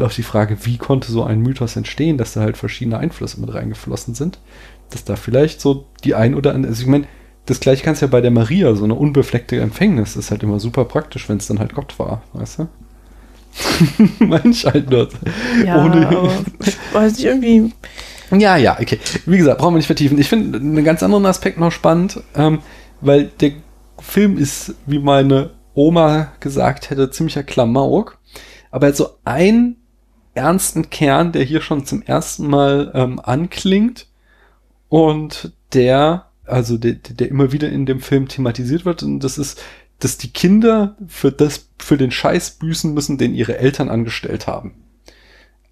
auf die Frage, wie konnte so ein Mythos entstehen, dass da halt verschiedene Einflüsse mit reingeflossen sind, dass da vielleicht so die ein oder andere, also ich meine, das gleiche kannst du ja bei der Maria, so eine unbefleckte Empfängnis, ist halt immer super praktisch, wenn es dann halt Gott war, weißt du? Mensch, halt dort. Ja, ohne ich weiß nicht, irgendwie. Ja, ja, okay. Wie gesagt, brauchen wir nicht vertiefen. Ich finde einen ganz anderen Aspekt noch spannend, ähm, weil der Film ist, wie meine Oma gesagt hätte, ziemlicher Klamauk. Aber er hat so einen ernsten Kern, der hier schon zum ersten Mal ähm, anklingt und der, also der, der immer wieder in dem Film thematisiert wird. Und das ist, dass die Kinder für das, für den Scheiß büßen müssen, den ihre Eltern angestellt haben.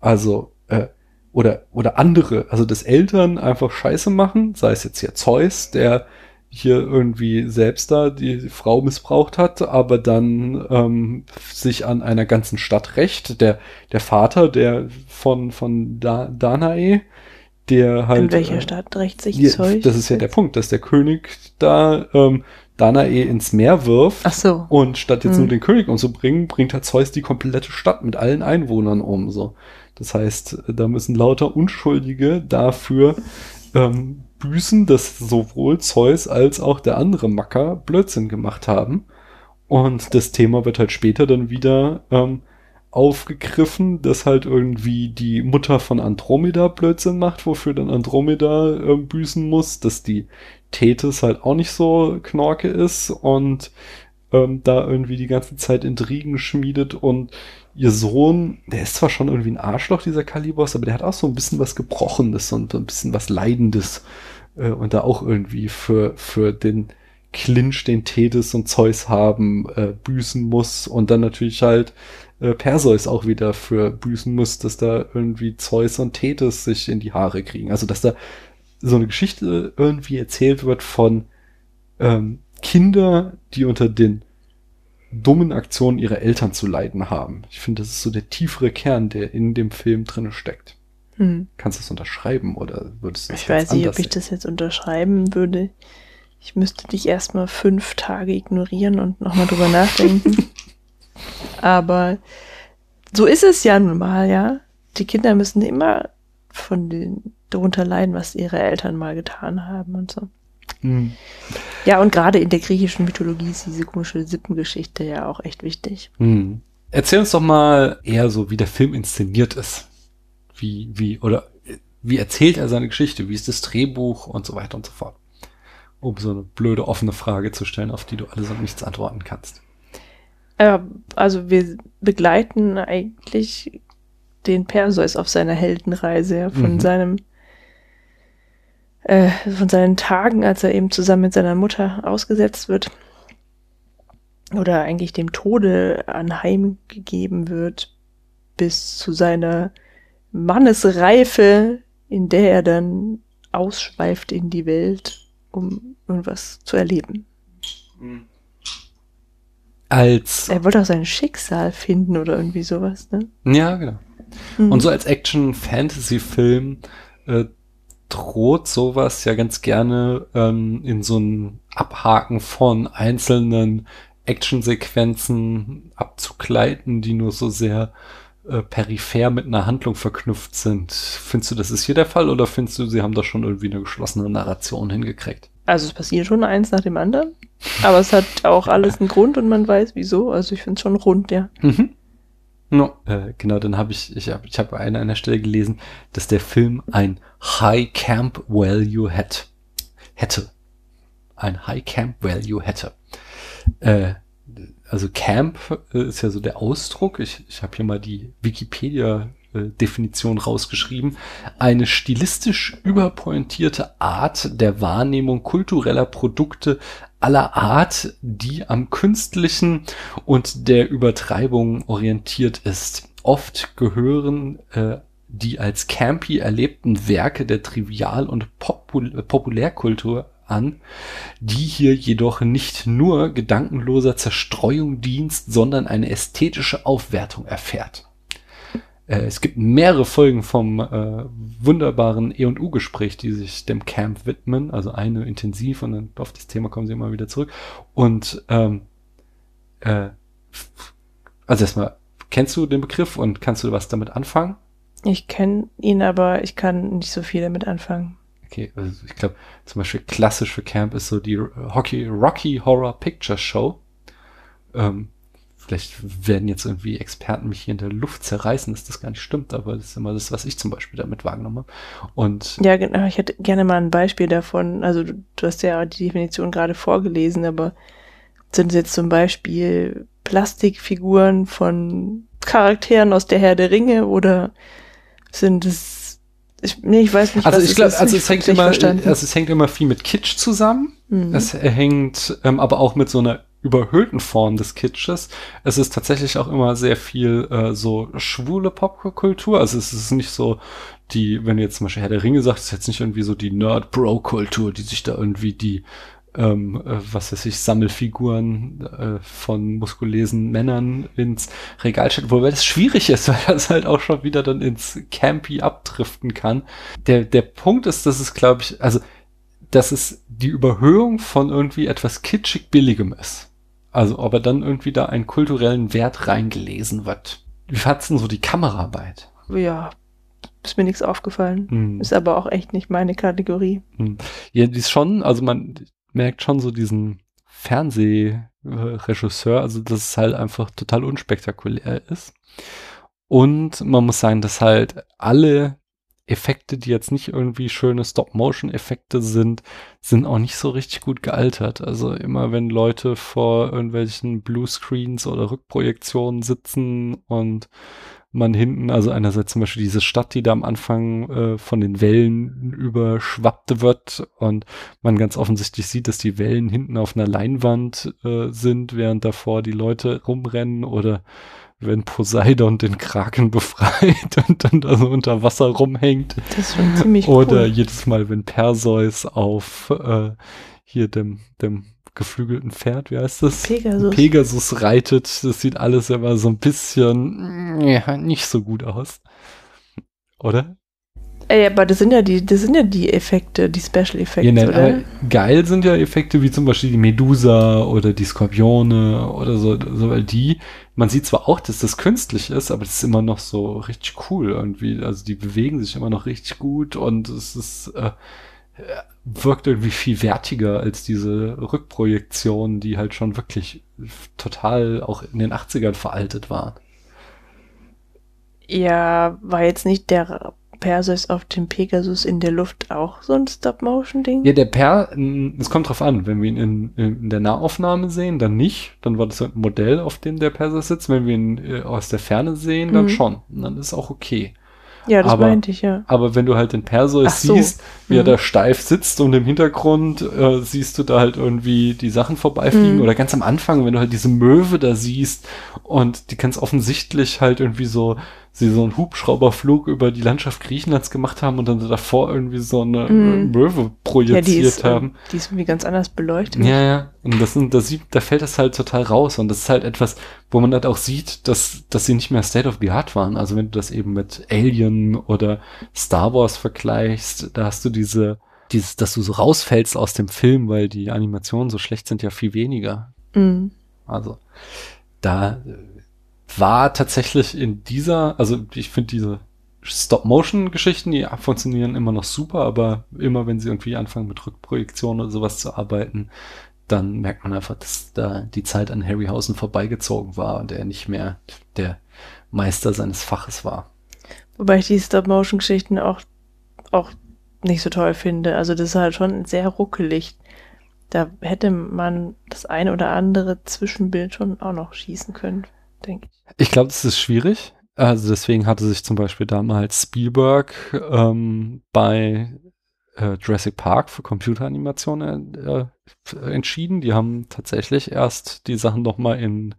Also, äh, oder, oder andere, also dass Eltern einfach Scheiße machen, sei es jetzt hier Zeus, der hier irgendwie selbst da die Frau missbraucht hat, aber dann ähm, sich an einer ganzen Stadt rächt, der, der Vater, der von, von da- Danae, der halt... In welcher äh, Stadt rächt sich hier, Zeus? Das ist ja der Punkt, dass der König da... Ähm, Danae ins Meer wirft. Ach so. Und statt jetzt hm. nur den König umzubringen, bringt halt Zeus die komplette Stadt mit allen Einwohnern um. So. Das heißt, da müssen lauter Unschuldige dafür ähm, büßen, dass sowohl Zeus als auch der andere Macker Blödsinn gemacht haben. Und das Thema wird halt später dann wieder ähm, aufgegriffen, dass halt irgendwie die Mutter von Andromeda Blödsinn macht, wofür dann Andromeda äh, büßen muss, dass die Thetis halt auch nicht so knorke ist und ähm, da irgendwie die ganze Zeit Intrigen schmiedet und ihr Sohn, der ist zwar schon irgendwie ein Arschloch, dieser Kalibos, aber der hat auch so ein bisschen was Gebrochenes und so ein bisschen was Leidendes äh, und da auch irgendwie für, für den Clinch, den Thetis und Zeus haben, äh, büßen muss und dann natürlich halt äh, Perseus auch wieder für büßen muss, dass da irgendwie Zeus und Thetis sich in die Haare kriegen. Also dass da so eine Geschichte irgendwie erzählt wird von ähm, Kinder, die unter den dummen Aktionen ihrer Eltern zu leiden haben. Ich finde, das ist so der tiefere Kern, der in dem Film drin steckt. Hm. Kannst du das unterschreiben oder würdest du das Ich weiß nicht, ob sehen? ich das jetzt unterschreiben würde. Ich müsste dich erstmal fünf Tage ignorieren und nochmal drüber nachdenken. Aber so ist es ja nun mal, ja. Die Kinder müssen immer von den darunter leiden, was ihre Eltern mal getan haben und so. Mhm. Ja, und gerade in der griechischen Mythologie ist diese komische Sippengeschichte ja auch echt wichtig. Mhm. Erzähl uns doch mal eher so, wie der Film inszeniert ist. Wie, wie, oder wie erzählt er seine Geschichte? Wie ist das Drehbuch und so weiter und so fort? Um so eine blöde, offene Frage zu stellen, auf die du alles und nichts antworten kannst. Äh, also wir begleiten eigentlich den Perseus auf seiner Heldenreise von mhm. seinem von seinen Tagen, als er eben zusammen mit seiner Mutter ausgesetzt wird oder eigentlich dem Tode anheimgegeben wird, bis zu seiner Mannesreife, in der er dann ausschweift in die Welt, um irgendwas zu erleben. Als er wollte auch sein Schicksal finden oder irgendwie sowas, ne? Ja, genau. Mhm. Und so als Action-Fantasy-Film äh, droht sowas ja ganz gerne ähm, in so ein Abhaken von einzelnen Actionsequenzen abzugleiten, die nur so sehr äh, peripher mit einer Handlung verknüpft sind. Findest du, das ist hier der Fall, oder findest du, sie haben da schon irgendwie eine geschlossene Narration hingekriegt? Also es passiert schon eins nach dem anderen, aber es hat auch alles einen Grund und man weiß wieso. Also ich finde es schon rund, ja. Mhm. No. Äh, genau, dann habe ich, ich habe ich hab an einer Stelle gelesen, dass der Film ein High Camp Value hat, hätte. Ein High Camp Value hätte. Äh, also Camp ist ja so der Ausdruck. Ich, ich habe hier mal die Wikipedia-Definition rausgeschrieben. Eine stilistisch überpointierte Art der Wahrnehmung kultureller Produkte aller Art, die am Künstlichen und der Übertreibung orientiert ist. Oft gehören äh, die als campy erlebten Werke der Trivial- und Popul- Populärkultur an, die hier jedoch nicht nur gedankenloser Zerstreuung dienst, sondern eine ästhetische Aufwertung erfährt. Äh, es gibt mehrere Folgen vom äh, wunderbaren E und U-Gespräch, die sich dem Camp widmen, also eine intensiv und dann auf das Thema kommen sie immer wieder zurück. Und ähm, äh, also erstmal, kennst du den Begriff und kannst du was damit anfangen? Ich kenne ihn, aber ich kann nicht so viel damit anfangen. Okay, also ich glaube, zum Beispiel klassisch für Camp ist so die Rocky, Rocky Horror Picture Show. Ähm, vielleicht werden jetzt irgendwie Experten mich hier in der Luft zerreißen, dass das gar nicht stimmt, aber das ist immer das, was ich zum Beispiel damit wahrgenommen habe. Und ja, genau, ich hätte gerne mal ein Beispiel davon. Also du, du hast ja die Definition gerade vorgelesen, aber sind es jetzt zum Beispiel Plastikfiguren von Charakteren aus der Herr der Ringe oder sind es Ich, nee, ich weiß nicht, also was ich glaub, ist. Also, ich es hängt immer, verstanden. Also es hängt immer viel mit Kitsch zusammen. Mhm. Es hängt ähm, aber auch mit so einer überhöhten Form des Kitsches. Es ist tatsächlich auch immer sehr viel äh, so schwule Popkultur. Also es ist nicht so die, wenn du jetzt zum Beispiel Herr der Ringe sagst, ist jetzt nicht irgendwie so die Nerd-Bro-Kultur, die sich da irgendwie die Ähm, äh, was weiß ich, Sammelfiguren äh, von muskulösen Männern ins Regal stellt, wobei das schwierig ist, weil das halt auch schon wieder dann ins Campy abdriften kann. Der, der Punkt ist, dass es, glaube ich, also, dass es die Überhöhung von irgendwie etwas kitschig Billigem ist. Also, ob er dann irgendwie da einen kulturellen Wert reingelesen wird. Wie fandst du denn so die Kameraarbeit? Ja, ist mir nichts aufgefallen. Hm. Ist aber auch echt nicht meine Kategorie. Hm. Ja, die ist schon, also man merkt schon so diesen Fernsehregisseur, also dass es halt einfach total unspektakulär ist. Und man muss sagen, dass halt alle Effekte, die jetzt nicht irgendwie schöne Stop-Motion-Effekte sind, sind auch nicht so richtig gut gealtert. Also immer, wenn Leute vor irgendwelchen Bluescreens oder Rückprojektionen sitzen und man hinten, also einerseits zum Beispiel diese Stadt, die da am Anfang äh, von den Wellen überschwappte wird und man ganz offensichtlich sieht, dass die Wellen hinten auf einer Leinwand äh, sind, während davor die Leute rumrennen oder wenn Poseidon den Kraken befreit und dann da so unter Wasser rumhängt. Das ist schon ziemlich cool. Oder jedes Mal, wenn Perseus auf äh, hier dem, dem geflügelten Pferd, wie heißt das? Pegasus. Pegasus reitet, das sieht alles immer so ein bisschen ja, nicht so gut aus. Oder? Ey, aber das sind ja die, das sind ja die Effekte, die Special Effects, ja, nein, oder? Geil sind ja Effekte wie zum Beispiel die Medusa oder die Skorpione oder so, so, weil die, man sieht zwar auch, dass das künstlich ist, aber das ist immer noch so richtig cool irgendwie, also die bewegen sich immer noch richtig gut und es ist äh, wirkt irgendwie viel wertiger als diese Rückprojektion, die halt schon wirklich total auch in den achtzigern veraltet war. Ja, war jetzt nicht der Perseus auf dem Pegasus in der Luft auch so ein Stop-Motion-Ding? Ja, der Per, es kommt drauf an, wenn wir ihn in, in der Nahaufnahme sehen, dann nicht, dann war das ein Modell, auf dem der Perseus sitzt, wenn wir ihn aus der Ferne sehen, dann mhm. schon, dann ist auch okay. Ja, das aber, meinte ich, ja. Aber wenn du halt den Perseus so. siehst, wie mhm. er da steif sitzt und im Hintergrund äh, siehst du da halt irgendwie die Sachen vorbeifliegen mhm. oder ganz am Anfang, wenn du halt diese Möwe da siehst und die ganz offensichtlich halt irgendwie so sie so einen Hubschrauberflug über die Landschaft Griechenlands gemacht haben und dann davor irgendwie so eine mm. Möwe projiziert ja, die ist, haben. Die ist irgendwie ganz anders beleuchtet. Ja, ja. Und das sind, das sieht, da fällt das halt total raus. Und das ist halt etwas, wo man halt auch sieht, dass, dass sie nicht mehr State of the Art waren. Also wenn du das eben mit Alien oder Star Wars vergleichst, da hast du diese, dieses, dass du so rausfällst aus dem Film, weil die Animationen so schlecht sind, ja viel weniger. Mm. Also da war tatsächlich in dieser, also ich finde diese Stop-Motion-Geschichten, die funktionieren immer noch super, aber immer wenn sie irgendwie anfangen mit Rückprojektionen oder sowas zu arbeiten, dann merkt man einfach, dass da die Zeit an Harryhausen vorbeigezogen war und er nicht mehr der Meister seines Faches war. Wobei ich die Stop-Motion-Geschichten auch, auch nicht so toll finde. Also das ist halt schon sehr ruckelig. Da hätte man das ein oder andere Zwischenbild schon auch noch schießen können, denke ich. Ich glaube, das ist schwierig. Also deswegen hatte sich zum Beispiel damals Spielberg ähm, bei äh, Jurassic Park für Computeranimationen äh, entschieden. Die haben tatsächlich erst die Sachen nochmal in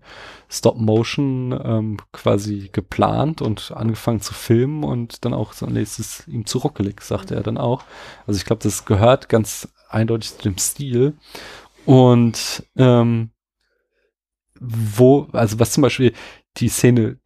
Stop-Motion ähm, quasi geplant und angefangen zu filmen und dann auch so ein nächstes ihm zu ruckelig, sagte er dann auch. Also ich glaube, das gehört ganz eindeutig zu dem Stil. Und ähm, wo, also was zum Beispiel die Szene,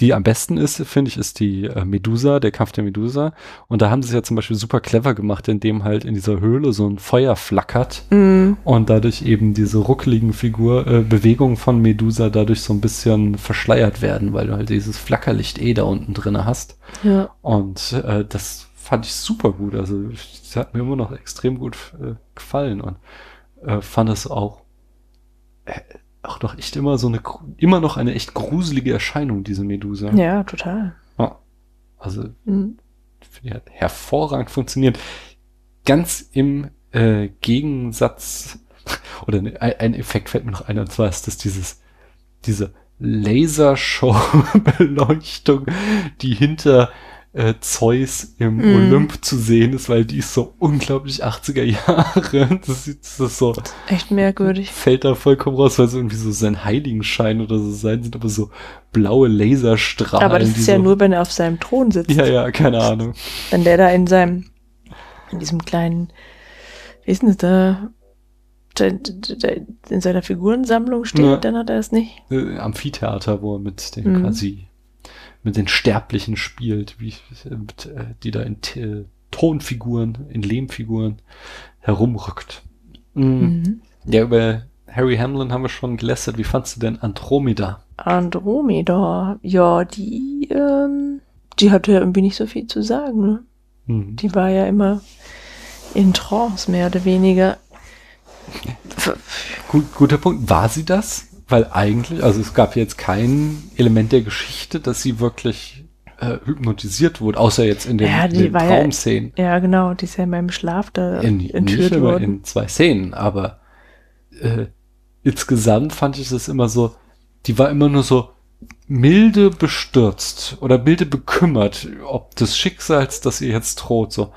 die am besten ist, finde ich, ist die äh, Medusa, der Kampf der Medusa. Und da haben sie es ja zum Beispiel super clever gemacht, indem halt in dieser Höhle so ein Feuer flackert mm. und dadurch eben diese ruckeligen Figur, äh, Bewegungen von Medusa dadurch so ein bisschen verschleiert werden, weil du halt dieses Flackerlicht eh da unten drin hast. Ja. Und äh, das fand ich super gut. Also das hat mir immer noch extrem gut äh, gefallen und äh, fand es auch äh, auch doch echt immer so eine, immer noch eine echt gruselige Erscheinung, diese Medusa. Ja, total. Ja, also, mhm. die hat hervorragend funktioniert. Ganz im äh, Gegensatz, oder ne, ein Effekt fällt mir noch ein, und zwar ist das dieses, diese Lasershow-Beleuchtung, die hinter Äh, Zeus im mm. Olymp zu sehen ist, weil die ist so unglaublich achtziger Jahre. Das ist, das ist so. Das ist echt merkwürdig. Fällt da vollkommen raus, weil es irgendwie so sein Heiligenschein oder so sein sind, aber so blaue Laserstrahlen. Aber das ist ja so, nur, wenn er auf seinem Thron sitzt. Ja, ja, keine Ahnung. Wenn der da in seinem, in diesem kleinen, wie ist denn das da, in seiner Figurensammlung steht, ja, dann hat er es nicht. Äh, Amphitheater, wo er mit dem mm. quasi mit den Sterblichen spielt, wie, mit, äh, die da in äh, Tonfiguren, in Lehmfiguren herumrückt. Mhm. Mhm. Ja, über Harry Hamlin haben wir schon gelästert. Wie fandst du denn Andromeda? Andromeda, ja, die, ähm, die hatte ja irgendwie nicht so viel zu sagen, ne? Mhm. Die war ja immer in Trance, mehr oder weniger. Gut, guter Punkt. War sie das? Weil eigentlich, also es gab jetzt kein Element der Geschichte, dass sie wirklich äh, hypnotisiert wurde, außer jetzt in den, ja, den Traumszenen. Ja, ja, genau, die ist ja in meinem Schlaf da in, entführt worden. Nicht in zwei Szenen, aber äh, insgesamt fand ich das immer so, die war immer nur so milde bestürzt oder milde bekümmert, ob des Schicksals, das ihr jetzt droht. So,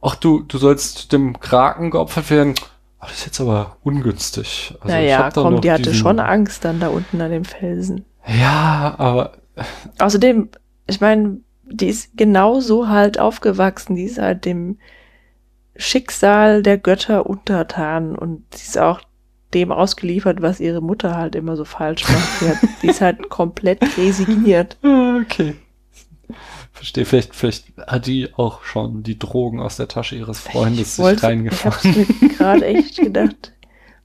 ach du, du sollst dem Kraken geopfert werden. Das ist jetzt aber ungünstig. Also naja, komm, die hatte diesen... schon Angst dann da unten an dem Felsen. Ja, aber... Außerdem, ich meine, die ist genau so halt aufgewachsen. Die ist halt dem Schicksal der Götter untertan und sie ist auch dem ausgeliefert, was ihre Mutter halt immer so falsch macht. Die, hat, die ist halt komplett resigniert. Okay. Verstehe, vielleicht, vielleicht hat die auch schon die Drogen aus der Tasche ihres Freundes ich wollte, sich reingefangen. Ich hab's mir gerade echt gedacht.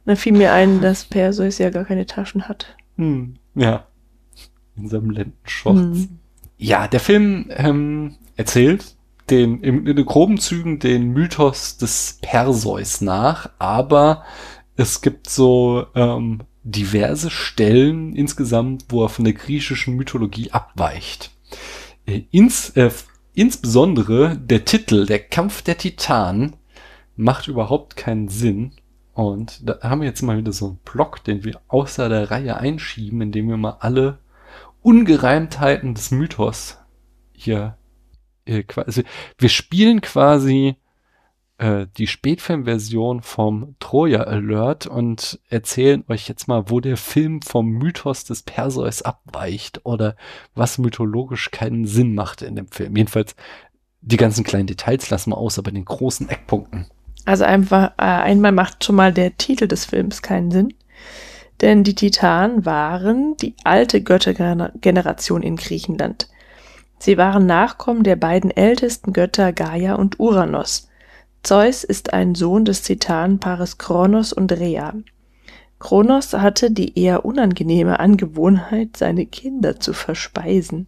Da fiel mir ein, dass Perseus ja gar keine Taschen hat. Hm, ja. In seinem Lendenschurz. Hm. Ja, der Film ähm, erzählt den, in, in groben Zügen den Mythos des Perseus nach, aber es gibt so ähm, diverse Stellen insgesamt, wo er von der griechischen Mythologie abweicht. Ins, äh, insbesondere der Titel, der Kampf der Titanen, macht überhaupt keinen Sinn. Und da haben wir jetzt mal wieder so einen Block, den wir außer der Reihe einschieben, indem wir mal alle Ungereimtheiten des Mythos hier, hier quasi, wir spielen quasi äh, die Spätfilmversion vom Troja Alert und erzählen euch jetzt mal, wo der Film vom Mythos des Perseus abweicht oder was mythologisch keinen Sinn macht in dem Film. Jedenfalls die ganzen kleinen Details lassen wir aus, aber den großen Eckpunkten. Also einfach äh, einmal macht schon mal der Titel des Films keinen Sinn, denn die Titanen waren die alte Göttergeneration in Griechenland. Sie waren Nachkommen der beiden ältesten Götter Gaia und Uranos. Zeus ist ein Sohn des Titanenpaares Kronos und Rhea. Kronos hatte die eher unangenehme Angewohnheit, seine Kinder zu verspeisen.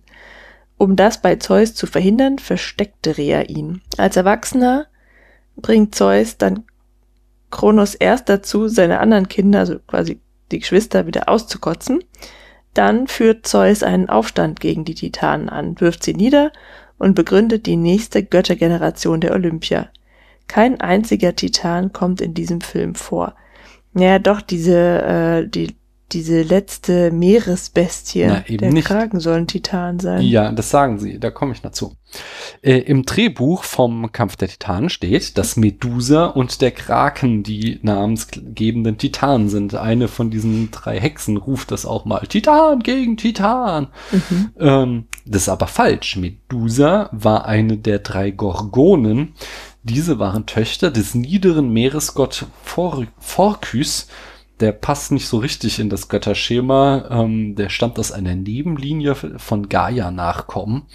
Um das bei Zeus zu verhindern, versteckte Rhea ihn. Als Erwachsener bringt Zeus dann Kronos erst dazu, seine anderen Kinder, also quasi die Geschwister, wieder auszukotzen. Dann führt Zeus einen Aufstand gegen die Titanen an, wirft sie nieder und begründet die nächste Göttergeneration der Olympier. Kein einziger Titan kommt in diesem Film vor. Naja, doch, diese, äh, die, diese letzte Meeresbestie, Na, eben der nicht. Kraken soll ein Titan sein. Ja, das sagen sie, da komme ich dazu. Äh, Im Drehbuch vom Kampf der Titanen steht, dass Medusa und der Kraken die namensgebenden Titanen sind. Eine von diesen drei Hexen ruft das auch mal, Titan gegen Titan. Mhm. Ähm, das ist aber falsch. Medusa war eine der drei Gorgonen. Diese waren Töchter des niederen Meeresgott For- Phorkys. Der passt nicht so richtig in das Götterschema. Ähm, der stammt aus einer Nebenlinie von Gaia-Nachkommen.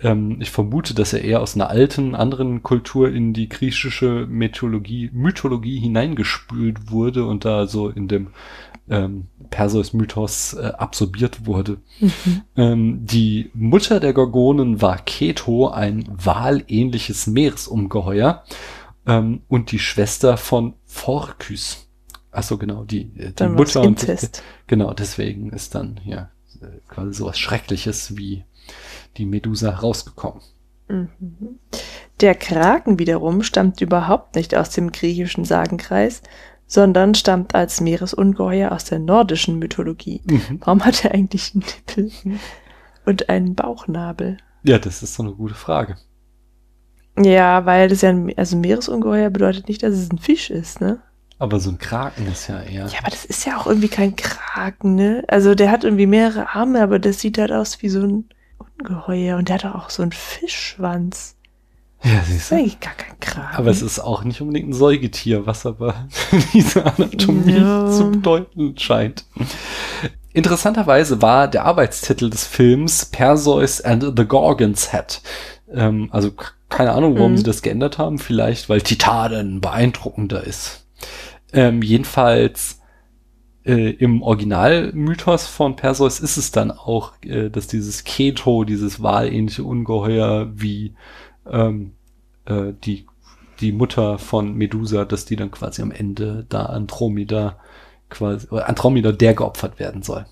Ähm, ich vermute, dass er eher aus einer alten, anderen Kultur in die griechische Mythologie, Mythologie hineingespült wurde und da so in dem ähm, Perseus-Mythos äh, absorbiert wurde. Mhm. Ähm, die Mutter der Gorgonen war Keto, ein wahlähnliches Meeresungeheuer, ähm, und die Schwester von Phorkys. Ach so, genau, die, die dann Mutter und Inzest. Genau, deswegen ist dann hier ja, quasi sowas Schreckliches wie die Medusa rausgekommen. Mhm. Der Kraken wiederum stammt überhaupt nicht aus dem griechischen Sagenkreis, sondern stammt als Meeresungeheuer aus der nordischen Mythologie. Mhm. Warum hat er eigentlich einen Nippel und einen Bauchnabel? Ja, das ist so eine gute Frage. Ja, weil das ja ein, also Meeresungeheuer bedeutet nicht, dass es ein Fisch ist, ne? Aber so ein Kraken ist ja eher... Ja, aber das ist ja auch irgendwie kein Kraken, ne? Also der hat irgendwie mehrere Arme, aber das sieht halt aus wie so ein Ungeheuer. Und der hat auch so einen Fischschwanz. Ja, siehst du. Das ist eigentlich gar kein Kraken. Aber es ist auch nicht unbedingt ein Säugetier, was aber diese Anatomie no. zu bedeuten scheint. Interessanterweise war der Arbeitstitel des Films Perseus and the Gorgon's Head. Ähm, also keine Ahnung, warum mhm. sie das geändert haben. Vielleicht, weil Titanen beeindruckender ist. Ähm, jedenfalls äh, im Originalmythos von Perseus ist es dann auch, äh, dass dieses Keto, dieses wahlähnliche Ungeheuer wie ähm, äh, die, die Mutter von Medusa, dass die dann quasi am Ende da Andromeda quasi, Andromeda der geopfert werden soll.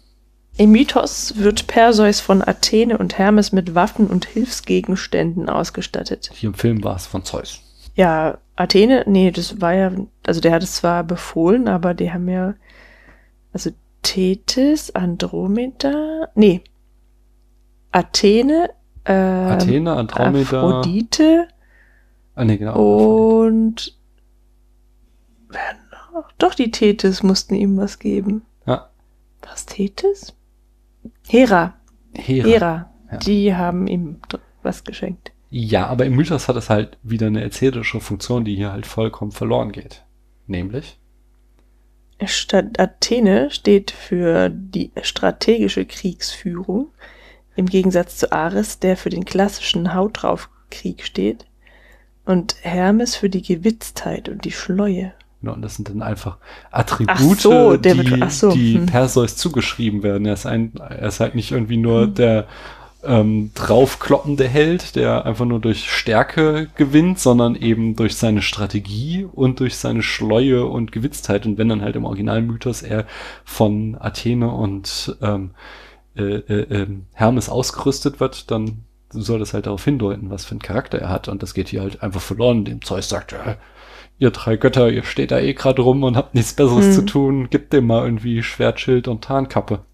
Im Mythos wird Perseus von Athene und Hermes mit Waffen und Hilfsgegenständen ausgestattet. Hier im Film war es von Zeus. Ja, Athene, nee, das war ja, also der hat es zwar befohlen, aber die haben ja, also Tethys, Andromeda, nee, Athene, äh, Athene, Andromeda, Aphrodite, ah, nee, genau, und, ja, doch, die Tethys mussten ihm was geben. Ja. Was, Tethys? Hera. Hera. Hera. Ja. Die haben ihm was geschenkt. Ja, aber im Mythos hat es halt wieder eine erzählerische Funktion, die hier halt vollkommen verloren geht. Nämlich? Statt Athene steht für die strategische Kriegsführung, im Gegensatz zu Ares, der für den klassischen Haut-drauf-Krieg steht, und Hermes für die Gewitztheit und die Schleue. Genau, und das sind dann einfach Attribute, so, die, wird, so, die hm. Perseus zugeschrieben werden. Er ist, ein, er ist halt nicht irgendwie nur hm. der... Ähm, draufkloppende Held, der einfach nur durch Stärke gewinnt, sondern eben durch seine Strategie und durch seine Schleue und Gewitztheit. Und wenn dann halt im Originalmythos er von Athene und ähm, äh, äh, Hermes ausgerüstet wird, dann soll das halt darauf hindeuten, was für einen Charakter er hat. Und das geht hier halt einfach verloren, dem Zeus sagt, äh, ihr drei Götter, ihr steht da eh gerade rum und habt nichts Besseres hm. zu tun, gebt dem mal irgendwie Schwert, Schild und Tarnkappe.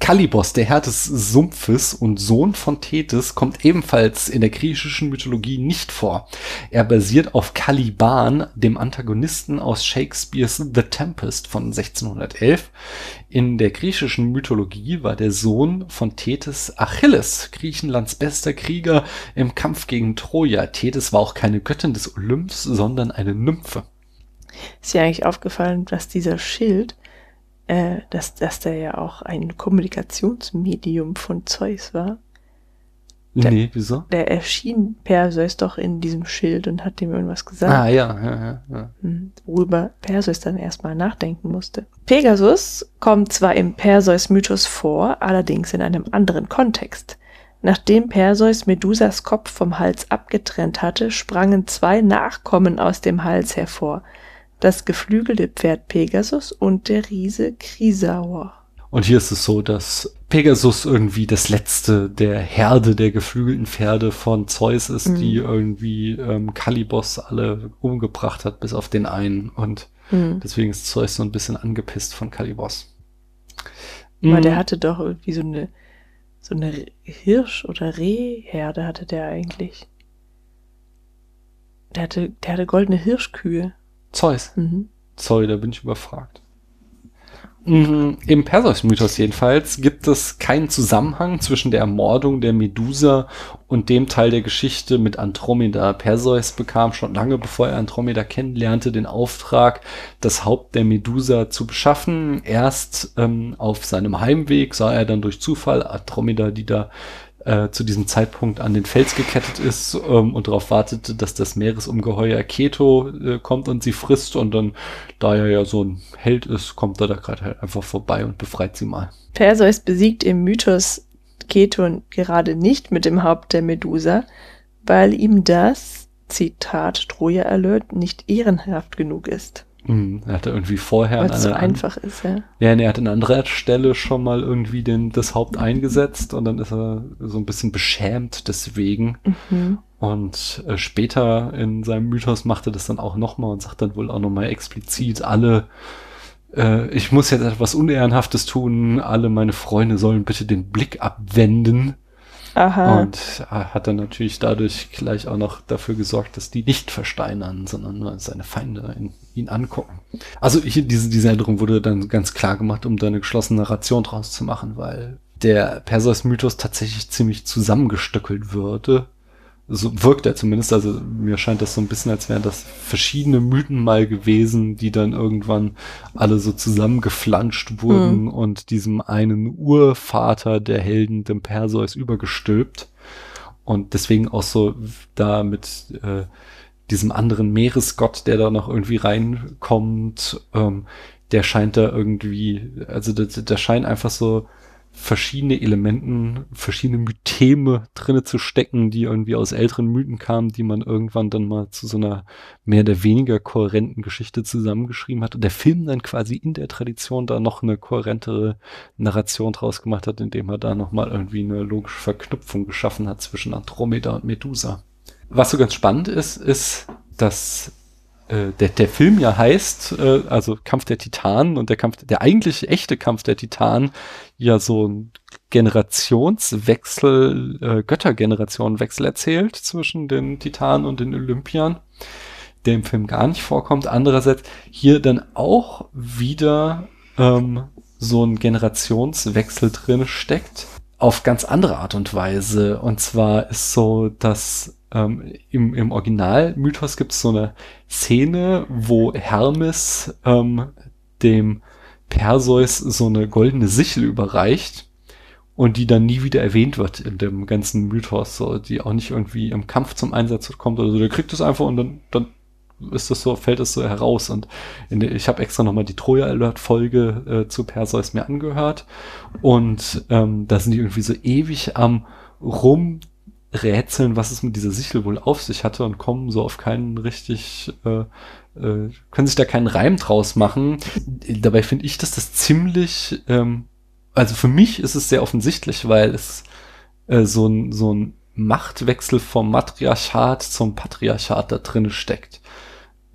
Kalibos, der Herr des Sumpfes und Sohn von Tethys, kommt ebenfalls in der griechischen Mythologie nicht vor. Er basiert auf Caliban, dem Antagonisten aus Shakespeares The Tempest von sechzehnhundertelf. In der griechischen Mythologie war der Sohn von Tethys Achilles, Griechenlands bester Krieger im Kampf gegen Troja. Tethys war auch keine Göttin des Olymps, sondern eine Nymphe. Ist dir eigentlich aufgefallen, dass dieser Schild, äh, dass, dass der ja auch ein Kommunikationsmedium von Zeus war? Der, nee, wieso? Der erschien Perseus doch in diesem Schild und hat dem irgendwas gesagt. Ah, ja, ja, ja. Worüber Perseus dann erstmal nachdenken musste. Pegasus kommt zwar im Perseus-Mythos vor, allerdings in einem anderen Kontext. Nachdem Perseus Medusas Kopf vom Hals abgetrennt hatte, sprangen zwei Nachkommen aus dem Hals hervor. Das geflügelte Pferd Pegasus und der Riese Krisaor. Und hier ist es so, dass Pegasus irgendwie das letzte der Herde der geflügelten Pferde von Zeus ist, mhm. die irgendwie ähm, Kalibos alle umgebracht hat, bis auf den einen. Und mhm. deswegen ist Zeus so ein bisschen angepisst von Kalibos. Mhm. Weil der hatte doch irgendwie so eine So eine Hirsch- oder Rehherde hatte der eigentlich. Der hatte, der hatte goldene Hirschkühe. Zeus. Mhm. Sorry, da bin ich überfragt. Mhm. Im Perseus-Mythos jedenfalls gibt es keinen Zusammenhang zwischen der Ermordung der Medusa und dem Teil der Geschichte mit Andromeda. Perseus bekam schon lange, bevor er Andromeda kennenlernte, den Auftrag, das Haupt der Medusa zu beschaffen. Erst ähm, auf seinem Heimweg sah er dann durch Zufall Andromeda, die da Äh, zu diesem Zeitpunkt an den Fels gekettet ist ähm, und darauf wartete, dass das Meeresungeheuer Keto äh, kommt und sie frisst, und dann, da er ja so ein Held ist, kommt er da gerade halt einfach vorbei und befreit sie mal. Perseus besiegt im Mythos Keto gerade nicht mit dem Haupt der Medusa, weil ihm das, Zitat, Troja Alert, nicht ehrenhaft genug ist. Hm, er hatte irgendwie vorher... Weil es so einfach ist, ja. Ja, er hat an anderer Stelle schon mal irgendwie den, das Haupt eingesetzt, und dann ist er so ein bisschen beschämt deswegen. Mhm. Und äh, später in seinem Mythos macht er das dann auch nochmal und sagt dann wohl auch nochmal explizit, alle, äh, ich muss jetzt etwas Unehrenhaftes tun, alle meine Freunde sollen bitte den Blick abwenden. Aha. Und hat dann natürlich dadurch gleich auch noch dafür gesorgt, dass die nicht versteinern, sondern nur seine Feinde ihn, ihn angucken. Also hier diese, diese Änderung wurde dann ganz klar gemacht, um da eine geschlossene Narration draus zu machen, weil der Perseus-Mythos tatsächlich ziemlich zusammengestückelt würde. So wirkt er zumindest. Also mir scheint das so ein bisschen, als wären das verschiedene Mythen mal gewesen, die dann irgendwann alle so zusammengeflanscht wurden, mhm. und diesem einen Urvater der Helden, dem Perseus, übergestülpt. Und deswegen auch so da mit äh, diesem anderen Meeresgott, der da noch irgendwie reinkommt, ähm, der scheint da irgendwie, also der, der scheint einfach so verschiedene Elementen, verschiedene Mytheme drinne zu stecken, die irgendwie aus älteren Mythen kamen, die man irgendwann dann mal zu so einer mehr oder weniger kohärenten Geschichte zusammengeschrieben hat, und der Film dann quasi in der Tradition da noch eine kohärentere Narration draus gemacht hat, indem er da nochmal irgendwie eine logische Verknüpfung geschaffen hat zwischen Andromeda und Medusa. Was so ganz spannend ist, ist, dass Der, der Film ja heißt, äh, also Kampf der Titanen, und der Kampf, der eigentlich echte Kampf der Titanen, ja so ein Generationswechsel, äh, Göttergenerationenwechsel erzählt zwischen den Titanen und den Olympiern, der im Film gar nicht vorkommt. Andererseits hier dann auch wieder ähm, so ein Generationswechsel drin steckt, auf ganz andere Art und Weise. Und zwar ist so, dass Ähm, im, im Original-Mythos gibt es so eine Szene, wo Hermes ähm, dem Perseus so eine goldene Sichel überreicht und die dann nie wieder erwähnt wird in dem ganzen Mythos, so, die auch nicht irgendwie im Kampf zum Einsatz kommt oder so. Der kriegt es einfach und dann, dann ist das so, fällt es so heraus. Und in der, ich habe extra nochmal die Troja-Alert-Folge äh, zu Perseus mir angehört, und ähm, da sind die irgendwie so ewig am rum rätseln, was es mit dieser Sichel wohl auf sich hatte, und kommen so auf keinen richtig, äh, äh, können sich da keinen Reim draus machen. Dabei finde ich, dass das ziemlich, ähm, also für mich ist es sehr offensichtlich, weil es äh, so ein so ein Machtwechsel vom Matriarchat zum Patriarchat da drin steckt.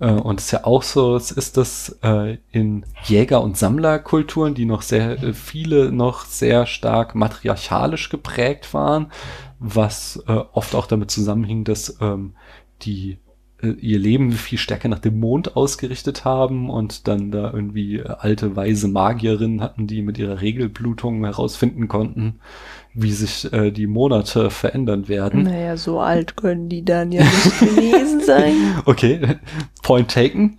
Äh, und es ist ja auch so, es ist das äh, in Jäger- und Sammlerkulturen, die noch sehr, äh, viele noch sehr stark matriarchalisch geprägt waren, was äh, oft auch damit zusammenhing, dass ähm, die äh, ihr Leben viel stärker nach dem Mond ausgerichtet haben und dann da irgendwie alte, weise Magierinnen hatten, die mit ihrer Regelblutung herausfinden konnten, wie sich äh, die Monate verändern werden. Naja, so alt können die dann ja nicht gewesen sein. Okay, point taken.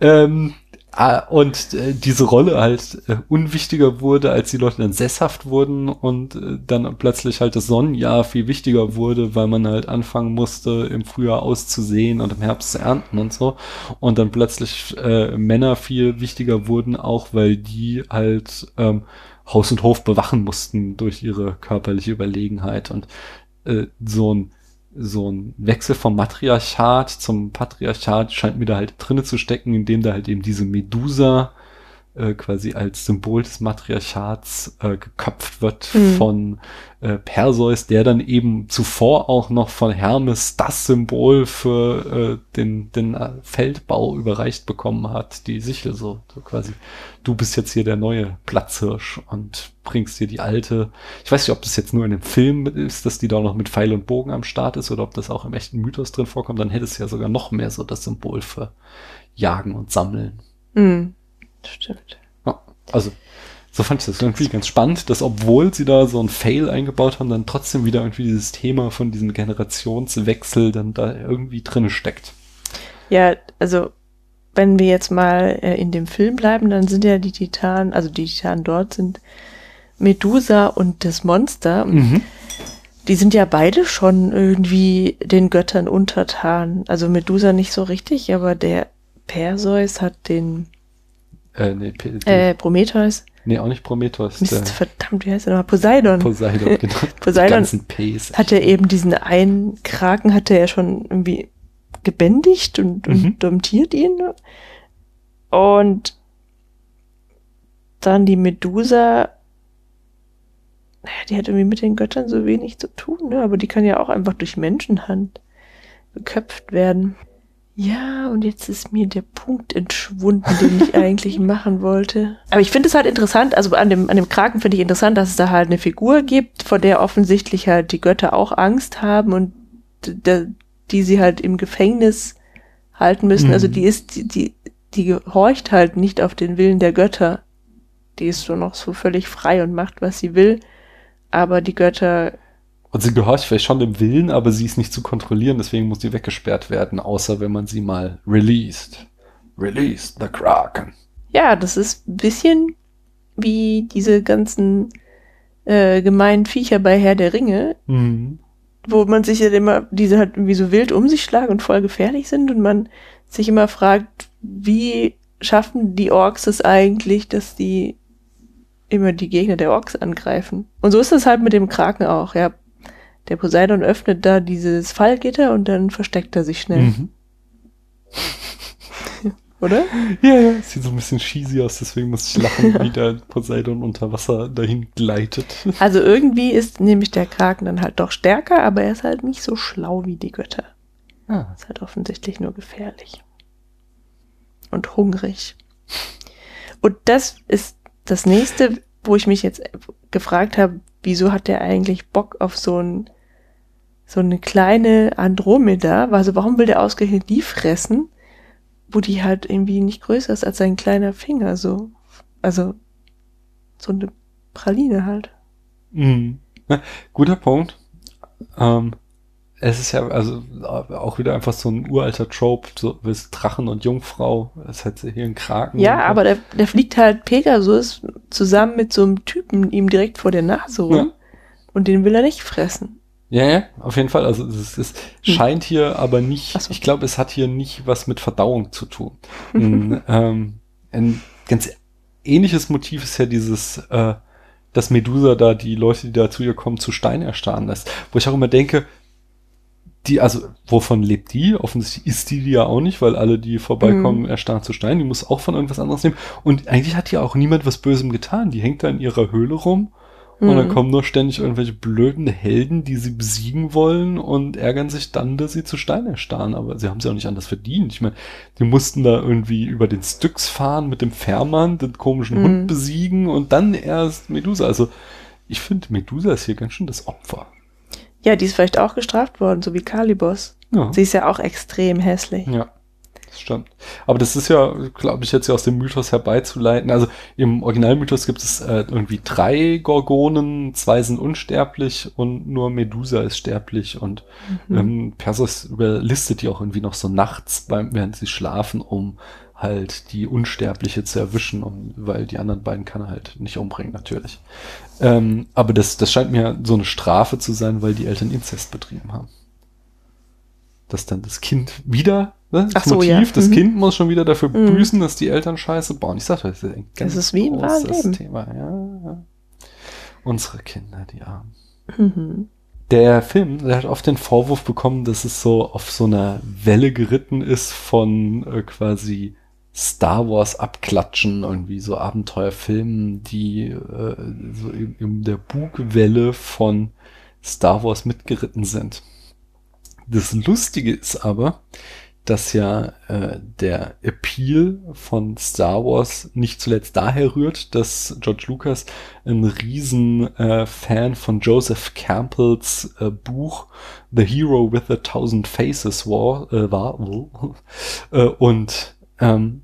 ähm, äh, und äh, diese Rolle halt äh, unwichtiger wurde, als die Leute dann sesshaft wurden und äh, dann plötzlich halt das Sonnenjahr viel wichtiger wurde, weil man halt anfangen musste, im Frühjahr auszusehen und im Herbst zu ernten und so. Und dann plötzlich äh, Männer viel wichtiger wurden, auch weil die halt ähm, Haus und Hof bewachen mussten durch ihre körperliche Überlegenheit. Und äh, so ein so ein Wechsel vom Matriarchat zum Patriarchat scheint mir da halt drinne zu stecken, indem da halt eben diese Medusa äh, quasi als Symbol des Matriarchats äh, geköpft wird mhm. von äh, Perseus, der dann eben zuvor auch noch von Hermes das Symbol für äh, den, den Feldbau überreicht bekommen hat, die Sichel so, so quasi. Du bist jetzt hier der neue Platzhirsch und bringst dir die alte, ich weiß nicht, ob das jetzt nur in dem Film ist, dass die da noch mit Pfeil und Bogen am Start ist oder ob das auch im echten Mythos drin vorkommt, dann hätte es ja sogar noch mehr so das Symbol für Jagen und Sammeln. Mhm, stimmt. Ja, also, so fand ich das irgendwie ganz spannend, dass obwohl sie da so ein Fail eingebaut haben, dann trotzdem wieder irgendwie dieses Thema von diesem Generationswechsel dann da irgendwie drin steckt. Ja, also wenn wir jetzt mal in dem Film bleiben, dann sind ja die Titanen, also die Titanen dort sind Medusa und das Monster. Mhm. Die sind ja beide schon irgendwie den Göttern untertan. Also Medusa nicht so richtig, aber der Perseus hat den äh, nee, äh, Prometheus. Nee, auch nicht Prometheus. Mist, der verdammt, wie heißt er nochmal? Poseidon. Poseidon, genau. Poseidon, die ganzen Ps. Hat er eben diesen einen Kraken, hat er ja schon irgendwie gebändigt und, und mhm. domptiert ihn. Und dann die Medusa, naja, die hat irgendwie mit den Göttern so wenig zu tun, ne? Aber die kann ja auch einfach durch Menschenhand geköpft werden. Ja, und jetzt ist mir der Punkt entschwunden, den ich eigentlich machen wollte. Aber ich finde es halt interessant, also an dem, an dem Kraken finde ich interessant, dass es da halt eine Figur gibt, vor der offensichtlich halt die Götter auch Angst haben und der die sie halt im Gefängnis halten müssen. Mhm. Also die ist, die, die, die gehorcht halt nicht auf den Willen der Götter. Die ist so noch so völlig frei und macht, was sie will. Aber die Götter... Und sie gehorcht vielleicht schon dem Willen, aber sie ist nicht zu kontrollieren, deswegen muss sie weggesperrt werden, außer wenn man sie mal released. Released the Kraken. Ja, das ist ein bisschen wie diese ganzen äh, gemeinen Viecher bei Herr der Ringe. Mhm. Wo man sich ja immer, diese halt irgendwie so wild um sich schlagen und voll gefährlich sind und man sich immer fragt, wie schaffen die Orks es eigentlich, dass die immer die Gegner der Orks angreifen. Und so ist es halt mit dem Kraken auch, ja. Der Poseidon öffnet da dieses Fallgitter und dann versteckt er sich schnell. Mhm. Oder? Ja, ja, sieht so ein bisschen cheesy aus, deswegen muss ich lachen, ja. Wie der Poseidon unter Wasser dahin gleitet. Also irgendwie ist nämlich der Kraken dann halt doch stärker, aber er ist halt nicht so schlau wie die Götter. Ah. Ist halt offensichtlich nur gefährlich. Und hungrig. Und das ist das Nächste, wo ich mich jetzt gefragt habe, wieso hat der eigentlich Bock auf so ein, so eine kleine Andromeda? Also warum will der ausgerechnet die fressen? Wo die halt irgendwie nicht größer ist als sein kleiner Finger, so. Also, so eine Praline halt. Mhm. Guter Punkt. Ähm, es ist ja, also, auch wieder einfach so ein uralter Trope, so wie Drachen und Jungfrau, es hat hier einen Kraken. Ja, aber der, der fliegt halt Pegasus zusammen mit so einem Typen ihm direkt vor der Nase rum, ja. Und den will er nicht fressen. Ja, yeah, auf jeden Fall. Also es, es scheint hier aber nicht, so. Ich glaube, es hat hier nicht was mit Verdauung zu tun. ein, ähm, ein ganz ähnliches Motiv ist ja dieses, äh, dass Medusa da die Leute, die da zu ihr kommen, zu Stein erstarren lässt. Wo ich auch immer denke, die, also wovon lebt die? Offensichtlich ist die die ja auch nicht, weil alle, die vorbeikommen, mhm. erstarren zu Stein. Die muss auch von irgendwas anderes nehmen. Und eigentlich hat hier auch niemand was Bösem getan. Die hängt da in ihrer Höhle rum. Und mhm. dann kommen nur ständig irgendwelche blöden Helden, die sie besiegen wollen und ärgern sich dann, dass sie zu Stein erstarren. Aber sie haben sie auch nicht anders verdient. Ich meine, die mussten da irgendwie über den Styx fahren mit dem Fährmann, den komischen mhm. Hund besiegen und dann erst Medusa. Also ich finde, Medusa ist hier ganz schön das Opfer. Ja, die ist vielleicht auch gestraft worden, so wie Kalibos. Ja. Sie ist ja auch extrem hässlich. Ja. Stimmt. Aber das ist ja, glaube ich, jetzt ja aus dem Mythos herbeizuleiten. Also im Originalmythos gibt es äh, irgendwie drei Gorgonen, zwei sind unsterblich und nur Medusa ist sterblich. Und mhm. ähm, Perseus überlistet die auch irgendwie noch so nachts, beim, während sie schlafen, um halt die Unsterbliche zu erwischen, um, weil die anderen beiden kann er halt nicht umbringen, natürlich. Ähm, aber das, das scheint mir so eine Strafe zu sein, weil die Eltern Inzest betrieben haben. Dass dann das Kind wieder... Das Ach so, Motiv, ja. das mhm. Kind muss schon wieder dafür mhm. büßen, dass die Eltern Scheiße bauen. Ich sag das ist ein ganz das ist wie im wahren Leben. Thema. Ja, ja. Unsere Kinder, die Armen. Mhm. Der Film, der hat oft den Vorwurf bekommen, dass es so auf so einer Welle geritten ist von äh, quasi Star Wars abklatschen, irgendwie so Abenteuerfilmen, die äh, so in, in der Bugwelle von Star Wars mitgeritten sind. Das Lustige ist aber, dass ja äh, der Appeal von Star Wars nicht zuletzt daher rührt, dass George Lucas ein riesen äh, Fan von Joseph Campbells äh, Buch The Hero with a Thousand Faces war, äh, war äh, und ähm,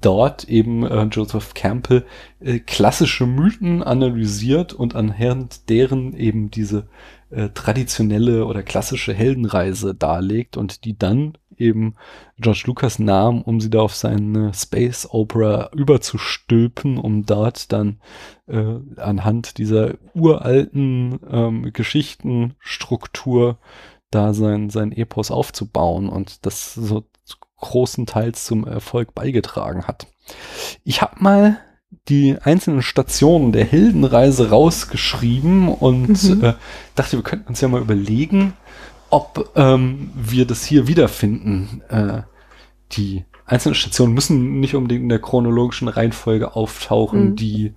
dort eben äh, Joseph Campbell äh, klassische Mythen analysiert und anhand deren eben diese äh, traditionelle oder klassische Heldenreise darlegt und die dann eben George Lucas nahm, um sie da auf seine Space Opera überzustülpen, um dort dann äh, anhand dieser uralten ähm, Geschichtenstruktur da sein, sein Epos aufzubauen und das so großenteils zum Erfolg beigetragen hat. Ich habe mal die einzelnen Stationen der Heldenreise rausgeschrieben und mhm. äh, dachte, wir könnten uns ja mal überlegen, ob ähm, wir das hier wiederfinden. Äh, die einzelnen Stationen müssen nicht unbedingt in der chronologischen Reihenfolge auftauchen, mhm. die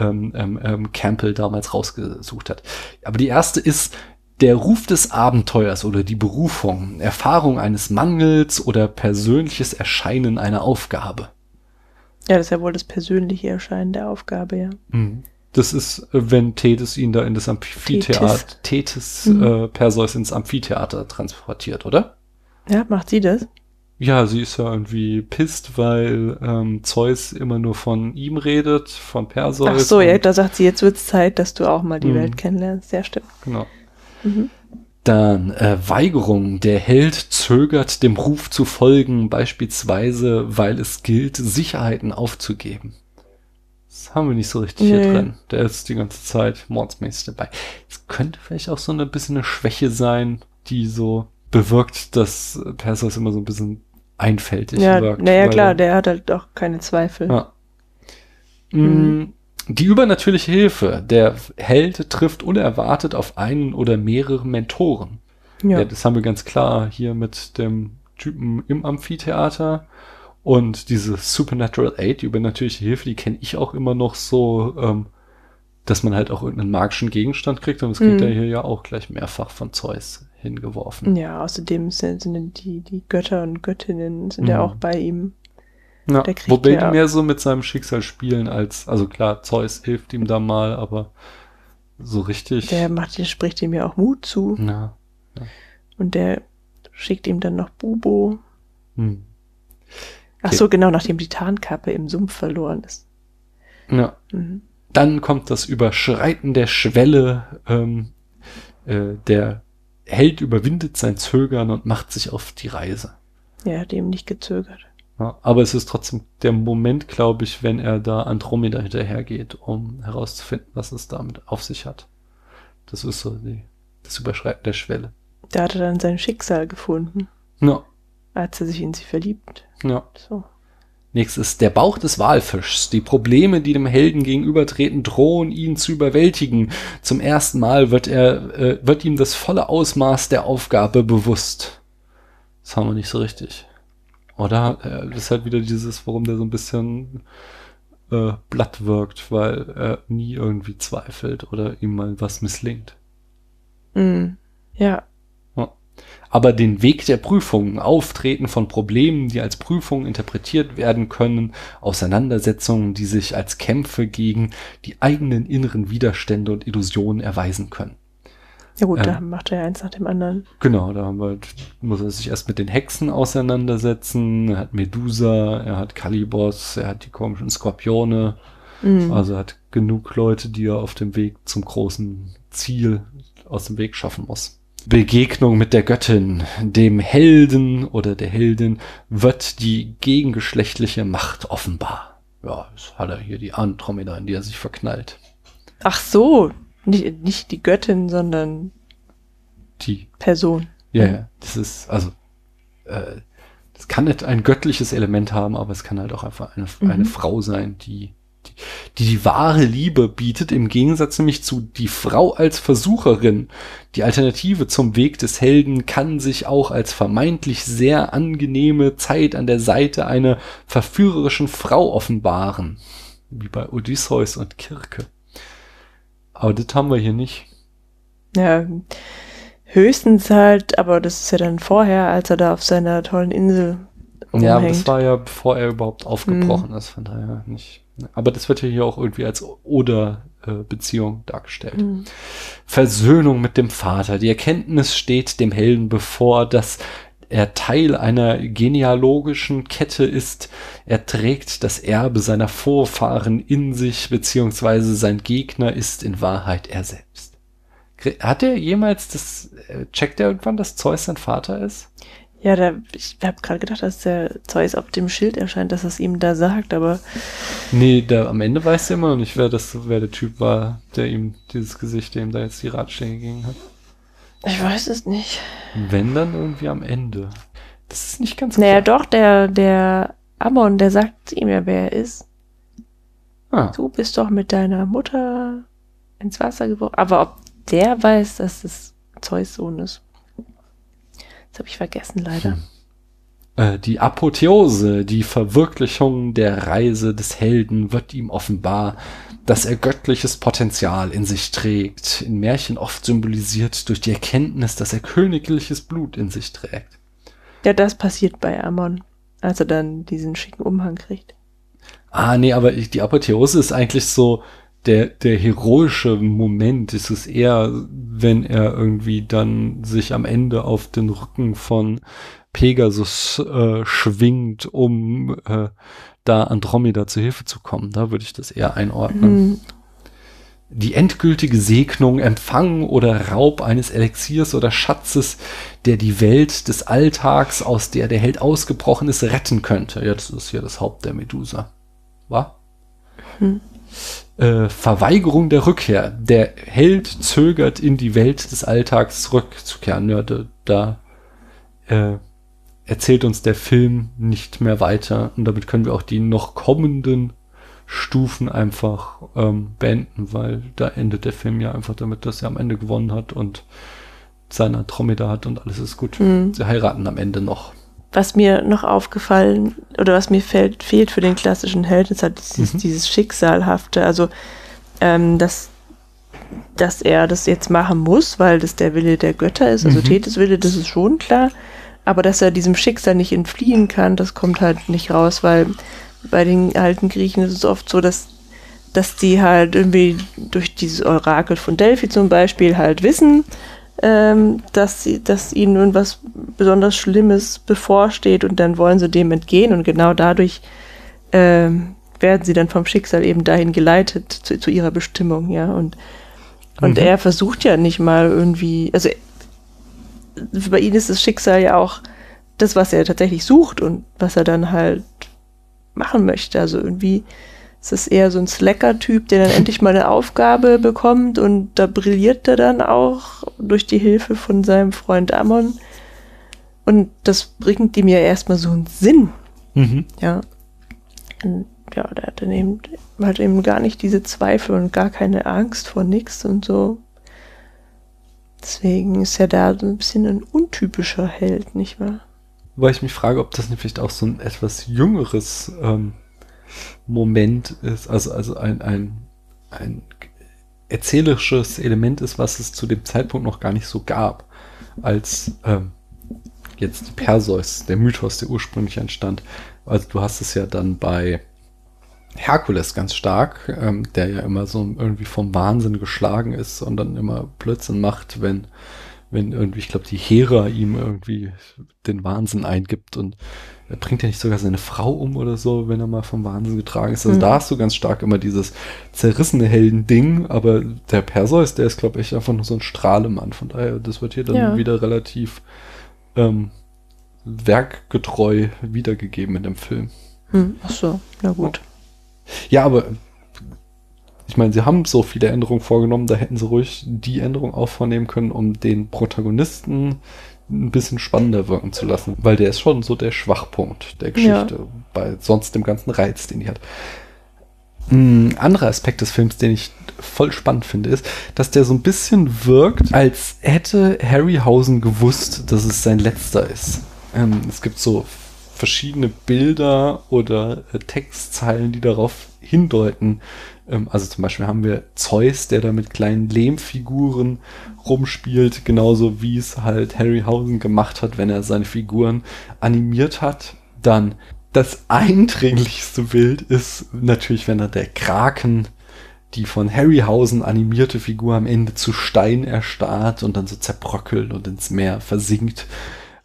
ähm, ähm, Campbell damals rausgesucht hat. Aber die erste ist der Ruf des Abenteuers oder die Berufung, Erfahrung eines Mangels oder persönliches Erscheinen einer Aufgabe. Ja, das ist ja wohl das persönliche Erscheinen der Aufgabe, ja. Mhm. Das ist, wenn Thetis ihn da in das Amphitheater, Thetis, Thetis mhm. äh, Perseus ins Amphitheater transportiert, oder? Ja, macht sie das? Ja, sie ist ja irgendwie pisst, weil ähm, Zeus immer nur von ihm redet, von Perseus. Ach so, ja, da sagt sie, jetzt wird's Zeit, dass du auch mal die mhm. Welt kennenlernst. Ja, stimmt. Genau. Mhm. Dann äh, Weigerung. Der Held zögert, dem Ruf zu folgen, beispielsweise, weil es gilt, Sicherheiten aufzugeben. Das haben wir nicht so richtig nee. hier drin. Der ist die ganze Zeit mordsmäßig dabei. Es könnte vielleicht auch so ein bisschen eine Schwäche sein, die so bewirkt, dass Perseus immer so ein bisschen einfältig ja, wirkt. Naja, klar, der hat halt auch keine Zweifel. Ja. Mhm. Die übernatürliche Hilfe. Der Held trifft unerwartet auf einen oder mehrere Mentoren. Ja. Ja, das haben wir ganz klar hier mit dem Typen im Amphitheater. Und diese Supernatural Aid, die übernatürliche Hilfe, die kenne ich auch immer noch so, ähm, dass man halt auch irgendeinen magischen Gegenstand kriegt. Und das kriegt mm. er hier ja auch gleich mehrfach von Zeus hingeworfen. Ja, außerdem sind, sind die, die Götter und Göttinnen sind mm. ja auch bei ihm. Ja, der kriegt wobei ja die mehr so mit seinem Schicksal spielen als, also klar, Zeus hilft ihm da mal, aber so richtig. Der macht, der spricht ihm ja auch Mut zu. Ja, ja. Und der schickt ihm dann noch Bubo. Hm. Okay. Ach so, genau, nachdem die Tarnkappe im Sumpf verloren ist. Ja. Mhm. Dann kommt das Überschreiten der Schwelle. Ähm, äh, der Held überwindet sein Zögern und macht sich auf die Reise. Ja, er hat eben nicht gezögert. Ja, aber es ist trotzdem der Moment, glaube ich, wenn er da Andromeda hinterhergeht, um herauszufinden, was es damit auf sich hat. Das ist so die, das Überschreiten der Schwelle. Da hat er dann sein Schicksal gefunden. Ja. Als er sich in sie verliebt. Ja. So. Nächstes, der Bauch des Walfischs. Die Probleme, die dem Helden gegenübertreten, drohen ihn zu überwältigen. Zum ersten Mal wird er, äh, wird ihm das volle Ausmaß der Aufgabe bewusst. Das haben wir nicht so richtig. Oder? Das ist halt wieder dieses, warum der so ein bisschen äh, blatt wirkt, weil er nie irgendwie zweifelt oder ihm mal was misslingt. Mhm. Ja. Aber den Weg der Prüfungen, Auftreten von Problemen, die als Prüfungen interpretiert werden können, Auseinandersetzungen, die sich als Kämpfe gegen die eigenen inneren Widerstände und Illusionen erweisen können. Ja gut, ähm, da macht er ja eins nach dem anderen. Genau, da haben wir, muss er sich erst mit den Hexen auseinandersetzen, er hat Medusa, er hat Kalibos, er hat die komischen Skorpione, mhm. also er hat genug Leute, die er auf dem Weg zum großen Ziel aus dem Weg schaffen muss. Begegnung mit der Göttin, dem Helden oder der Heldin wird die gegengeschlechtliche Macht offenbar. Ja, jetzt hat er hier die Andromeda, in die er sich verknallt. Ach so, nicht, nicht die Göttin, sondern die Person. Ja, ja, das ist, also, äh, das kann nicht ein göttliches Element haben, aber es kann halt auch einfach eine, mhm. eine Frau sein, die die die wahre Liebe bietet, im Gegensatz nämlich zu die Frau als Versucherin. Die Alternative zum Weg des Helden kann sich auch als vermeintlich sehr angenehme Zeit an der Seite einer verführerischen Frau offenbaren. Wie bei Odysseus und Kirke. Aber das haben wir hier nicht. Ja, höchstens halt, aber das ist ja dann vorher, als er da auf seiner tollen Insel rumhängt. Ja, aber das war ja, bevor er überhaupt aufgebrochen mhm. ist, von daher nicht... Aber das wird ja hier auch irgendwie als Oder-Beziehung dargestellt. Mhm. Versöhnung mit dem Vater. Die Erkenntnis steht dem Helden bevor, dass er Teil einer genealogischen Kette ist. Er trägt das Erbe seiner Vorfahren in sich, beziehungsweise sein Gegner ist in Wahrheit er selbst. Hat er jemals das, checkt er irgendwann, dass Zeus sein Vater ist? Ja, da, ich habe gerade gedacht, dass der Zeus auf dem Schild erscheint, dass es ihm da sagt, aber... Nee, da, am Ende weiß er immer noch nicht, wer, das, wer der Typ war, der ihm dieses Gesicht, der ihm da jetzt die Ratschläge gegeben hat. Ich weiß es nicht. Wenn, dann irgendwie am Ende. Das ist nicht ganz klar. Naja, doch, der, der Ammon, der sagt ihm ja, wer er ist. Ah. Du bist doch mit deiner Mutter ins Wasser geworfen. Aber ob der weiß, dass es Zeus Sohn ist? Habe ich vergessen, leider. Hm. Die Apotheose, die Verwirklichung der Reise des Helden wird ihm offenbar, dass er göttliches Potenzial in sich trägt, in Märchen oft symbolisiert durch die Erkenntnis, dass er königliches Blut in sich trägt. Ja, das passiert bei Ammon, als er dann diesen schicken Umhang kriegt. Ah, nee, aber die Apotheose ist eigentlich so der, der heroische Moment. Ist es eher, wenn er irgendwie dann sich am Ende auf den Rücken von Pegasus äh, schwingt, um äh, da Andromeda zu Hilfe zu kommen. Da würde ich das eher einordnen. Mhm. Die endgültige Segnung, Empfang oder Raub eines Elixiers oder Schatzes, der die Welt des Alltags, aus der der Held ausgebrochen ist, retten könnte. Ja, das ist ja das Haupt der Medusa. War? Mhm. Äh, Verweigerung der Rückkehr. Der Held zögert, in die Welt des Alltags zurückzukehren. Ja, da da äh, erzählt uns der Film nicht mehr weiter. Und damit können wir auch die noch kommenden Stufen einfach ähm, beenden, weil da endet der Film ja einfach damit, dass er am Ende gewonnen hat und seine Andromeda hat und alles ist gut. Mhm. Sie heiraten am Ende noch. Was mir noch aufgefallen oder was mir fehlt, fehlt für den klassischen Helden, ist halt dieses, mhm. dieses Schicksalhafte, also ähm, dass, dass er das jetzt machen muss, weil das der Wille der Götter ist, also mhm. Tethys-Wille, das ist schon klar, aber dass er diesem Schicksal nicht entfliehen kann, das kommt halt nicht raus, weil bei den alten Griechen ist es oft so, dass, dass die halt irgendwie durch dieses Orakel von Delphi zum Beispiel halt wissen, Ähm, dass, sie, dass ihnen irgendwas besonders Schlimmes bevorsteht und dann wollen sie dem entgehen und genau dadurch ähm, werden sie dann vom Schicksal eben dahin geleitet zu, zu ihrer Bestimmung, ja, und, und mhm. er versucht ja nicht mal irgendwie, also bei ihm ist das Schicksal ja auch das, was er tatsächlich sucht und was er dann halt machen möchte, also irgendwie ist es eher so ein Slacker-Typ, der dann endlich mal eine Aufgabe bekommt und da brilliert er dann auch durch die Hilfe von seinem Freund Ammon. Und das bringt ihm ja erstmal so einen Sinn. Mhm. Ja. Und ja, der hat dann eben, hat eben gar nicht diese Zweifel und gar keine Angst vor nichts und so. Deswegen ist er da so ein bisschen ein untypischer Held, nicht wahr? Weil ich mich frage, ob das nicht vielleicht auch so ein etwas jüngeres ähm Moment ist, also, also ein, ein, ein erzählerisches Element ist, was es zu dem Zeitpunkt noch gar nicht so gab, als ähm, jetzt Perseus, der Mythos, der ursprünglich entstand. Also du hast es ja dann bei Herkules ganz stark, ähm, der ja immer so irgendwie vom Wahnsinn geschlagen ist und dann immer Blödsinn macht, wenn, wenn irgendwie, ich glaube, die Hera ihm irgendwie den Wahnsinn eingibt, und er bringt ja nicht sogar seine Frau um oder so, wenn er mal vom Wahnsinn getragen ist. Also mhm. da hast du ganz stark immer dieses zerrissene Helden-Ding, aber der Perseus, der ist, glaube ich, einfach nur so ein Strahlemann. Von daher, das wird hier dann ja. wieder relativ ähm, werkgetreu wiedergegeben in dem Film. Mhm. Ach so, na gut. Ja, aber ich meine, sie haben so viele Änderungen vorgenommen, da hätten sie ruhig die Änderung auch vornehmen können, um den Protagonisten ein bisschen spannender wirken zu lassen, weil der ist schon so der Schwachpunkt der Geschichte, ja. bei sonst dem ganzen Reiz, den die hat. Ein anderer Aspekt des Films, den ich voll spannend finde, ist, dass der so ein bisschen wirkt, als hätte Harryhausen gewusst, dass es sein letzter ist. Ähm, es gibt so verschiedene Bilder oder äh, Textzeilen, die darauf hindeuten. Ähm, also zum Beispiel haben wir Zeus, der da mit kleinen Lehmfiguren rumspielt, genauso wie es halt Harryhausen gemacht hat, wenn er seine Figuren animiert hat. Dann das eindringlichste Bild ist natürlich, wenn er der Kraken, die von Harryhausen animierte Figur, am Ende zu Stein erstarrt und dann so zerbröckelt und ins Meer versinkt.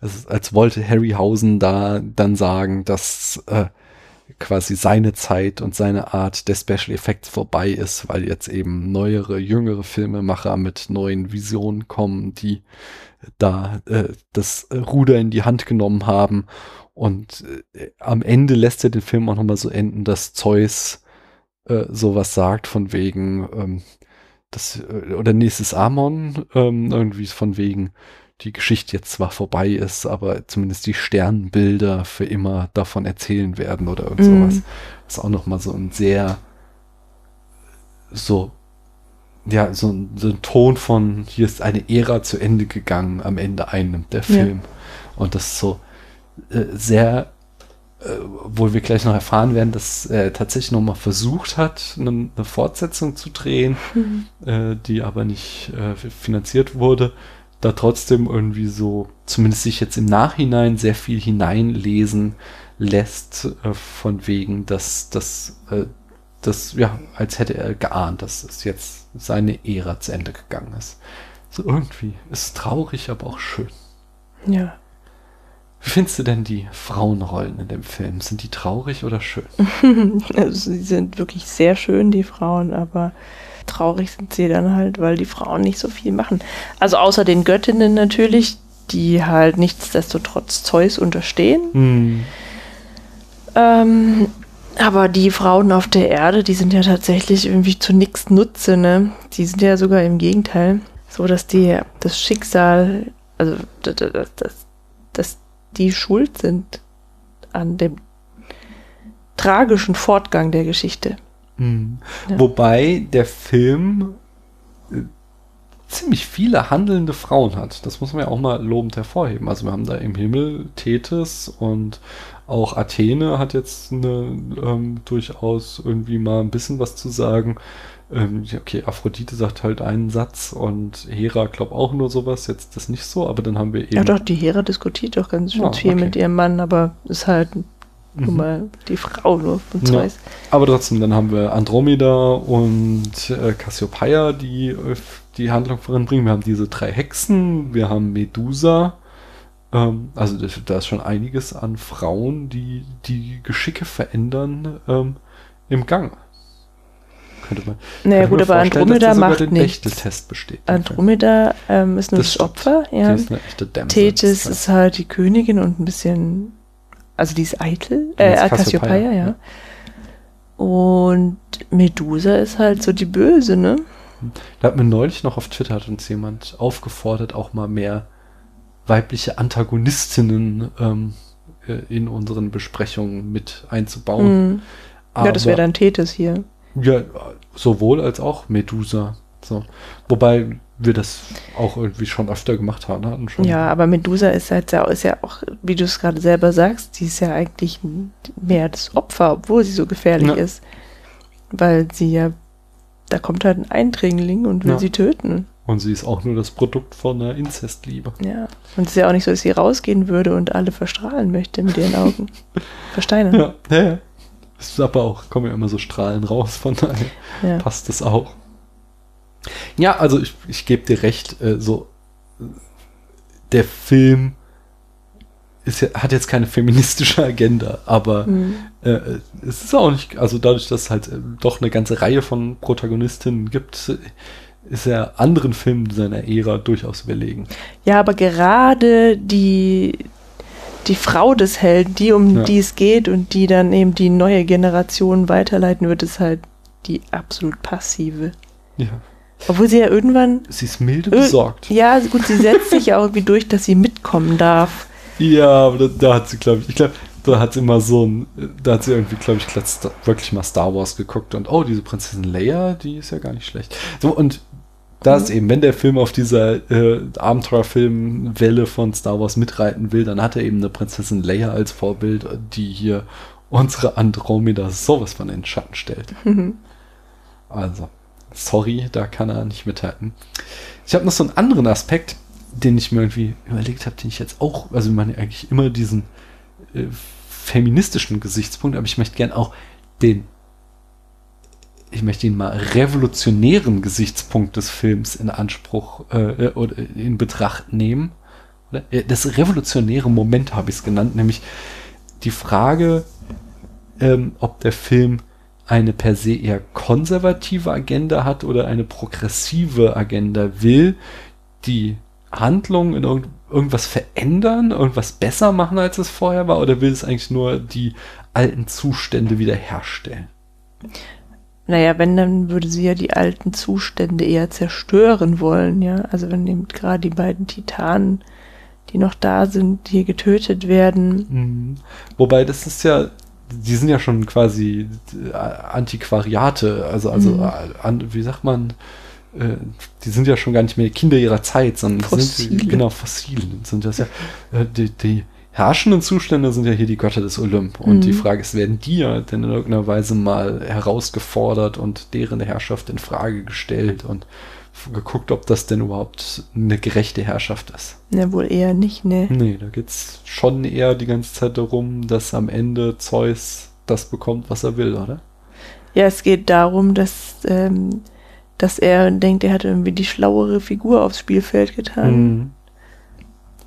Es ist, als wollte Harryhausen da dann sagen, dass äh, quasi seine Zeit und seine Art der Special Effects vorbei ist, weil jetzt eben neuere, jüngere Filmemacher mit neuen Visionen kommen, die da äh, das Ruder in die Hand genommen haben. Und äh, am Ende lässt er den Film auch nochmal so enden, dass Zeus äh, sowas sagt von wegen, ähm, das, oder nächstes Amon, ähm, irgendwie von wegen, die Geschichte jetzt zwar vorbei ist, aber zumindest die Sternbilder für immer davon erzählen werden oder irgend sowas. Mm. Das ist auch nochmal so ein sehr so, ja, so ein, so ein Ton von, hier ist eine Ära zu Ende gegangen, am Ende einnimmt der Film. Ja. Und das ist so äh, sehr, äh, wo wir gleich noch erfahren werden, dass er tatsächlich nochmal versucht hat, eine, eine Fortsetzung zu drehen, mhm. äh, die aber nicht äh, finanziert wurde. Da trotzdem irgendwie so, zumindest sich jetzt im Nachhinein sehr viel hineinlesen lässt, äh, von wegen, dass das, äh, das, ja, als hätte er geahnt, dass es jetzt seine Ära zu Ende gegangen ist. So irgendwie ist traurig, aber auch schön. Ja. Wie findest du denn die Frauenrollen in dem Film? Sind die traurig oder schön? Also sie sind wirklich sehr schön, die Frauen, aber traurig sind sie dann halt, weil die Frauen nicht so viel machen. Also außer den Göttinnen natürlich, die halt nichtsdestotrotz Zeus unterstehen. Hm. Ähm, aber die Frauen auf der Erde, die sind ja tatsächlich irgendwie zu nichts Nutze, ne? Die sind ja sogar im Gegenteil so, dass die das Schicksal, also das, das, dass die schuld sind an dem tragischen Fortgang der Geschichte. Mhm. Ja. Wobei der Film äh, ziemlich viele handelnde Frauen hat. Das muss man ja auch mal lobend hervorheben. Also wir haben da im Himmel Tethys und auch Athene hat jetzt eine, ähm, durchaus irgendwie mal ein bisschen was zu sagen. Ähm, okay, Aphrodite sagt halt einen Satz und Hera glaubt auch nur sowas. Jetzt das nicht so, aber dann haben wir eben... Ja doch, die Hera diskutiert doch ganz schön ah, viel okay. mit ihrem Mann, aber ist halt... Nur mal die Frau nur von Zeus. Ja, aber trotzdem, dann haben wir Andromeda und äh, Cassiopeia, die äh, die Handlung voranbringen. Wir haben diese drei Hexen, wir haben Medusa. Ähm, also da ist schon einiges an Frauen, die die Geschicke verändern ähm, im Gang. Könnte man, naja könnte gut, man aber Andromeda macht den Bechteltest besteht. Andromeda ähm, ist nur das, das Opfer. Ja. Die ist eine echte Dämse. Tethys ist halt die Königin und ein bisschen... Also die ist eitel, äh, Cassiopeia, ja. Und Medusa ist halt so die Böse, ne? Da hat mir neulich noch auf Twitter hat uns jemand aufgefordert, auch mal mehr weibliche Antagonistinnen ähm, in unseren Besprechungen mit einzubauen. Mhm. Aber, ja, das wäre dann Tethys hier. Ja, sowohl als auch Medusa. So. Wobei wir das auch irgendwie schon öfter gemacht haben. Hatten schon. Ja, aber Medusa ist halt ja, ist ja auch, wie du es gerade selber sagst, die ist ja eigentlich mehr das Opfer, obwohl sie so gefährlich ja. ist. Weil sie ja, da kommt halt ein Eindringling und will ja. sie töten. Und sie ist auch nur das Produkt von einer Inzestliebe. Ja, und es ist ja auch nicht so, dass sie rausgehen würde und alle verstrahlen möchte mit ihren Augen. Versteinern. Ja, ja, ja. Es ist aber auch, kommen ja immer so Strahlen raus, von daher ja. passt das auch. Ja, also ich, ich gebe dir recht, äh, so der Film ist ja, hat jetzt keine feministische Agenda, aber mhm. äh, es ist auch nicht, also dadurch, dass es halt äh, doch eine ganze Reihe von Protagonistinnen gibt, ist er anderen Filmen seiner Ära durchaus überlegen. Ja, aber gerade die, die Frau des Helden, die um ja. die es geht und die dann eben die neue Generation weiterleiten wird, ist halt die absolut passive. Ja. Obwohl sie ja irgendwann... Sie ist milde besorgt. Ja, gut, sie setzt sich ja auch irgendwie durch, dass sie mitkommen darf. Ja, aber da, da hat sie, glaube ich, ich glaube, da hat sie immer so ein... Da hat sie irgendwie, glaube ich, wirklich mal Star Wars geguckt und oh, diese Prinzessin Leia, die ist ja gar nicht schlecht. So, und das mhm. eben, wenn der Film auf dieser äh, Abenteuerfilmwelle von Star Wars mitreiten will, dann hat er eben eine Prinzessin Leia als Vorbild, die hier unsere Andromeda sowas von in den Schatten stellt. Mhm. Also... Sorry, da kann er nicht mithalten. Ich habe noch so einen anderen Aspekt, den ich mir irgendwie überlegt habe, den ich jetzt auch, also ich meine eigentlich immer diesen äh, feministischen Gesichtspunkt, aber ich möchte gerne auch den, ich möchte ihn mal revolutionären Gesichtspunkt des Films in Anspruch äh, oder in Betracht nehmen. Oder? Das revolutionäre Moment habe ich es genannt, nämlich die Frage, ähm, ob der Film eine per se eher konservative Agenda hat oder eine progressive Agenda, will die Handlung in irg- irgendwas verändern, irgendwas besser machen, als es vorher war, oder will es eigentlich nur die alten Zustände wiederherstellen? Naja, wenn, dann würde sie ja die alten Zustände eher zerstören wollen, ja. Also wenn eben gerade die beiden Titanen, die noch da sind, hier getötet werden. Mhm. Wobei, das ist ja... Die sind ja schon quasi Antiquariate, also, also mhm. an, wie sagt man, äh, die sind ja schon gar nicht mehr Kinder ihrer Zeit, sondern Fossile. Sind, genau, Fossilien sind das ja. Äh, die, die herrschenden Zustände sind ja hier die Götter des Olymp. Und mhm. die Frage ist, werden die ja denn in irgendeiner Weise mal herausgefordert und deren Herrschaft in Frage gestellt und geguckt, ob das denn überhaupt eine gerechte Herrschaft ist. Ja, wohl eher nicht, ne? Nee, da geht's schon eher die ganze Zeit darum, dass am Ende Zeus das bekommt, was er will, oder? Ja, es geht darum, dass, ähm, dass er denkt, er hat irgendwie die schlauere Figur aufs Spielfeld getan. Mhm.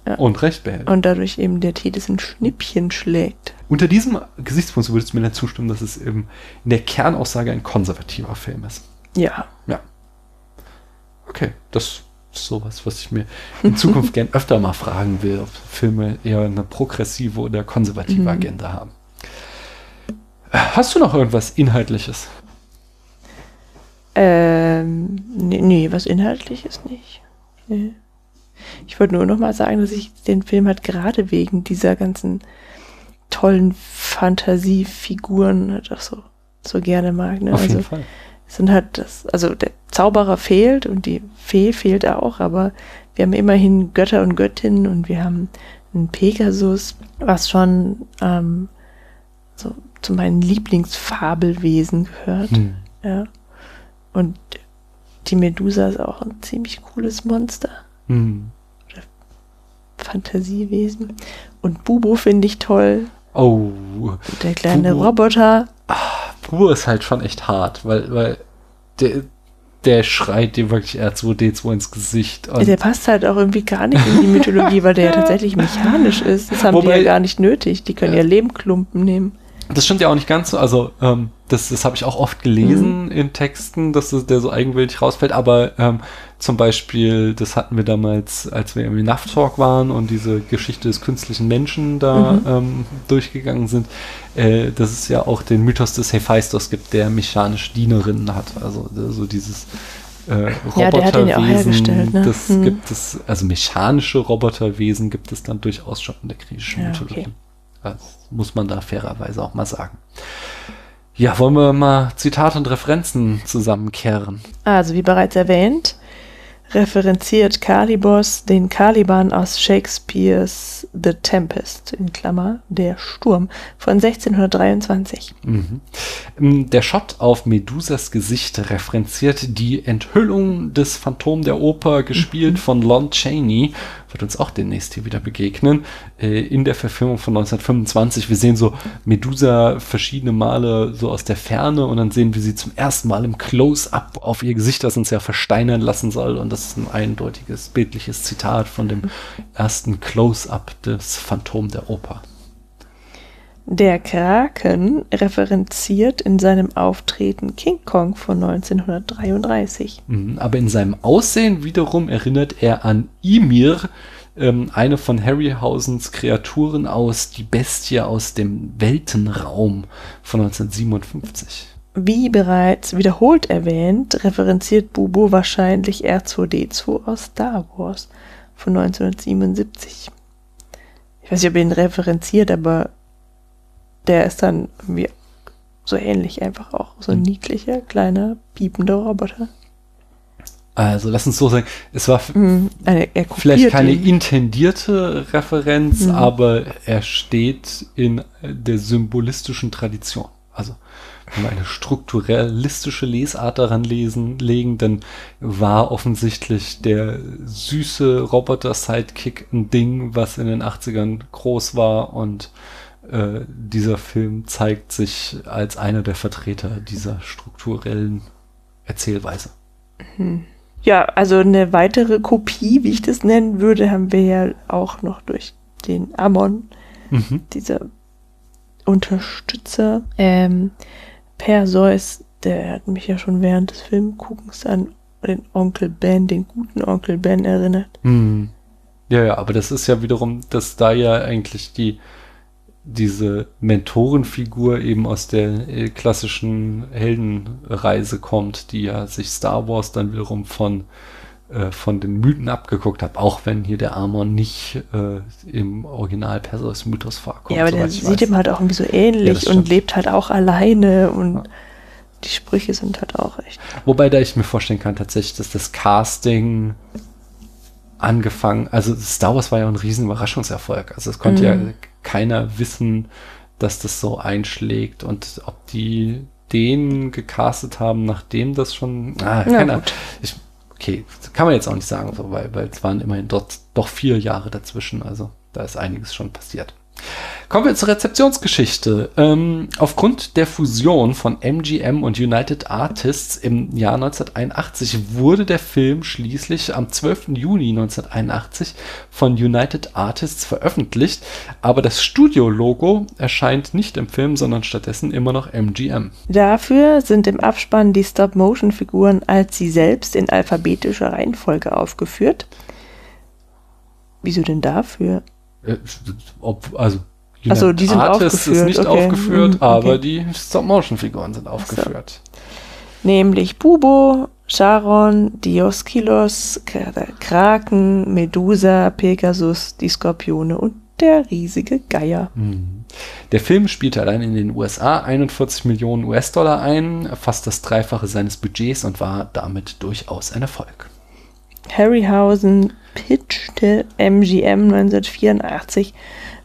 Ja. Und Recht behält. Und dadurch eben der Thetis ein Schnippchen schlägt. Unter diesem Gesichtspunkt würdest du mir dann zustimmen, dass es eben in der Kernaussage ein konservativer Film ist. Ja. Ja. Okay, das ist sowas, was ich mir in Zukunft gern öfter mal fragen will, ob Filme eher eine progressive oder konservative mhm. Agenda haben. Hast du noch irgendwas Inhaltliches? Ähm, nee, nee, was Inhaltliches nicht. Nee. Ich wollte nur noch mal sagen, dass ich den Film halt gerade wegen dieser ganzen tollen Fantasiefiguren halt auch so, so gerne mag. Ne? Auf jeden also, Fall. Sind halt das, also der Zauberer fehlt und die Fee fehlt auch, aber wir haben immerhin Götter und Göttinnen und wir haben einen Pegasus, was schon ähm, so zu meinen Lieblingsfabelwesen gehört. Hm. Ja. Und die Medusa ist auch ein ziemlich cooles Monster. Hm. Oder Fantasiewesen. Und Bubo finde ich toll. Oh. Und der kleine Bubo. Roboter. Ach, Bubo ist halt schon echt hart, weil, weil der, der schreit dir wirklich R zwei D zwei ins Gesicht. Und der passt halt auch irgendwie gar nicht in die Mythologie, weil der ja tatsächlich mechanisch ist. Das haben Wobei, die ja gar nicht nötig. Die können ja, ja Lehmklumpen nehmen. Das stimmt ja auch nicht ganz so. Also ähm, das, das habe ich auch oft gelesen mhm. in Texten, dass das, der so eigenwillig rausfällt. Aber ähm, zum Beispiel, das hatten wir damals, als wir im Enough Talk waren und diese Geschichte des künstlichen Menschen da mhm. ähm, durchgegangen sind, äh, dass es ja auch den Mythos des Hephaistos gibt, der mechanische Dienerinnen hat. Also so dieses äh, ja, Roboterwesen, ja auch hergestellt, ne? das mhm. gibt es, also mechanische Roboterwesen gibt es dann durchaus schon in der griechischen ja, Mythologie. Okay. Das muss man da fairerweise auch mal sagen. Ja, wollen wir mal Zitate und Referenzen zusammenkehren? Also, wie bereits erwähnt, referenziert Kalibos den Caliban aus Shakespeares The Tempest, in Klammer, der Sturm, von sechzehnhundertdreiundzwanzig. Mhm. Der Shot auf Medusas Gesicht referenziert die Enthüllung des Phantom der Oper, gespielt mhm. von Lon Chaney, wird uns auch demnächst hier wieder begegnen, äh, in der Verfilmung von neunzehnhundertfünfundzwanzig. Wir sehen so Medusa verschiedene Male so aus der Ferne und dann sehen wir sie zum ersten Mal im Close-Up auf ihr Gesicht, das uns ja versteinern lassen soll, und das ist ein eindeutiges, bildliches Zitat von dem ersten Close-Up des Phantom der Oper. Der Kraken referenziert in seinem Auftreten King Kong von neunzehnhundertdreiunddreißig. Aber in seinem Aussehen wiederum erinnert er an Ymir, ähm, eine von Harryhausens Kreaturen aus Die Bestie aus dem Weltenraum von neunzehnhundertsiebenundfünfzig. Wie bereits wiederholt erwähnt, referenziert Bubo wahrscheinlich R zwei D zwei aus Star Wars von neunzehnhundertsiebenundsiebzig. Ich weiß nicht, ob er ihn referenziert, aber der ist dann wie so ähnlich einfach auch. So ein niedlicher, kleiner, piepender Roboter. Also lass uns so sagen, es war mm, eine, vielleicht keine ihn. intendierte Referenz, mm. aber er steht in der symbolistischen Tradition. Also wenn wir eine strukturalistische Lesart daran lesen, legen, dann war offensichtlich der süße Roboter-Sidekick ein Ding, was in den achtzigern groß war, und Äh, dieser Film zeigt sich als einer der Vertreter dieser strukturellen Erzählweise. Ja, also eine weitere Kopie, wie ich das nennen würde, haben wir ja auch noch durch den Amon, mhm. dieser Unterstützer. Ähm, Perseus, der hat mich ja schon während des Filmguckens an den Onkel Ben, den guten Onkel Ben erinnert. Mhm. Ja, ja, aber das ist ja wiederum, dass da ja eigentlich die diese Mentorenfigur eben aus der klassischen Heldenreise kommt, die ja sich Star Wars dann wiederum von, äh, von den Mythen abgeguckt hat, auch wenn hier der Amon nicht äh, im Original Perseus-Mythos vorkommt. Ja, aber der sieht ihm halt auch irgendwie so ähnlich, ja, und lebt halt auch alleine und ja. Die Sprüche sind halt auch echt. Wobei da ich mir vorstellen kann tatsächlich, dass das Casting angefangen, also Star Wars war ja ein riesen Überraschungserfolg, also es konnte mhm. ja keiner wissen, dass das so einschlägt, und ob die den gecastet haben, nachdem das schon, ah, keine Ahnung. Ich, okay, kann man jetzt auch nicht sagen, so, weil, weil es waren immerhin dort doch vier Jahre dazwischen, also da ist einiges schon passiert. Kommen wir zur Rezeptionsgeschichte. Ähm, aufgrund der Fusion von M G M und United Artists im Jahr neunzehnhunderteinundachtzig wurde der Film schließlich am zwölften Juni neunzehnhunderteinundachtzig von United Artists veröffentlicht, aber das Studio-Logo erscheint nicht im Film, sondern stattdessen immer noch M G M. Dafür sind im Abspann die Stop-Motion-Figuren als sie selbst in alphabetischer Reihenfolge aufgeführt. Wieso denn dafür? Ob, also United so, die sind Artists ist nicht okay. aufgeführt, okay. aber die Stop-Motion-Figuren sind aufgeführt. So. Nämlich Bubo, Charon, Dioskilos, Kraken, Medusa, Pegasus, die Skorpione und der riesige Geier. Mhm. Der Film spielte allein in den U S A einundvierzig Millionen US-Dollar ein, fast das Dreifache seines Budgets, und war damit durchaus ein Erfolg. Harryhausen pitchte M G M neunzehnhundertvierundachtzig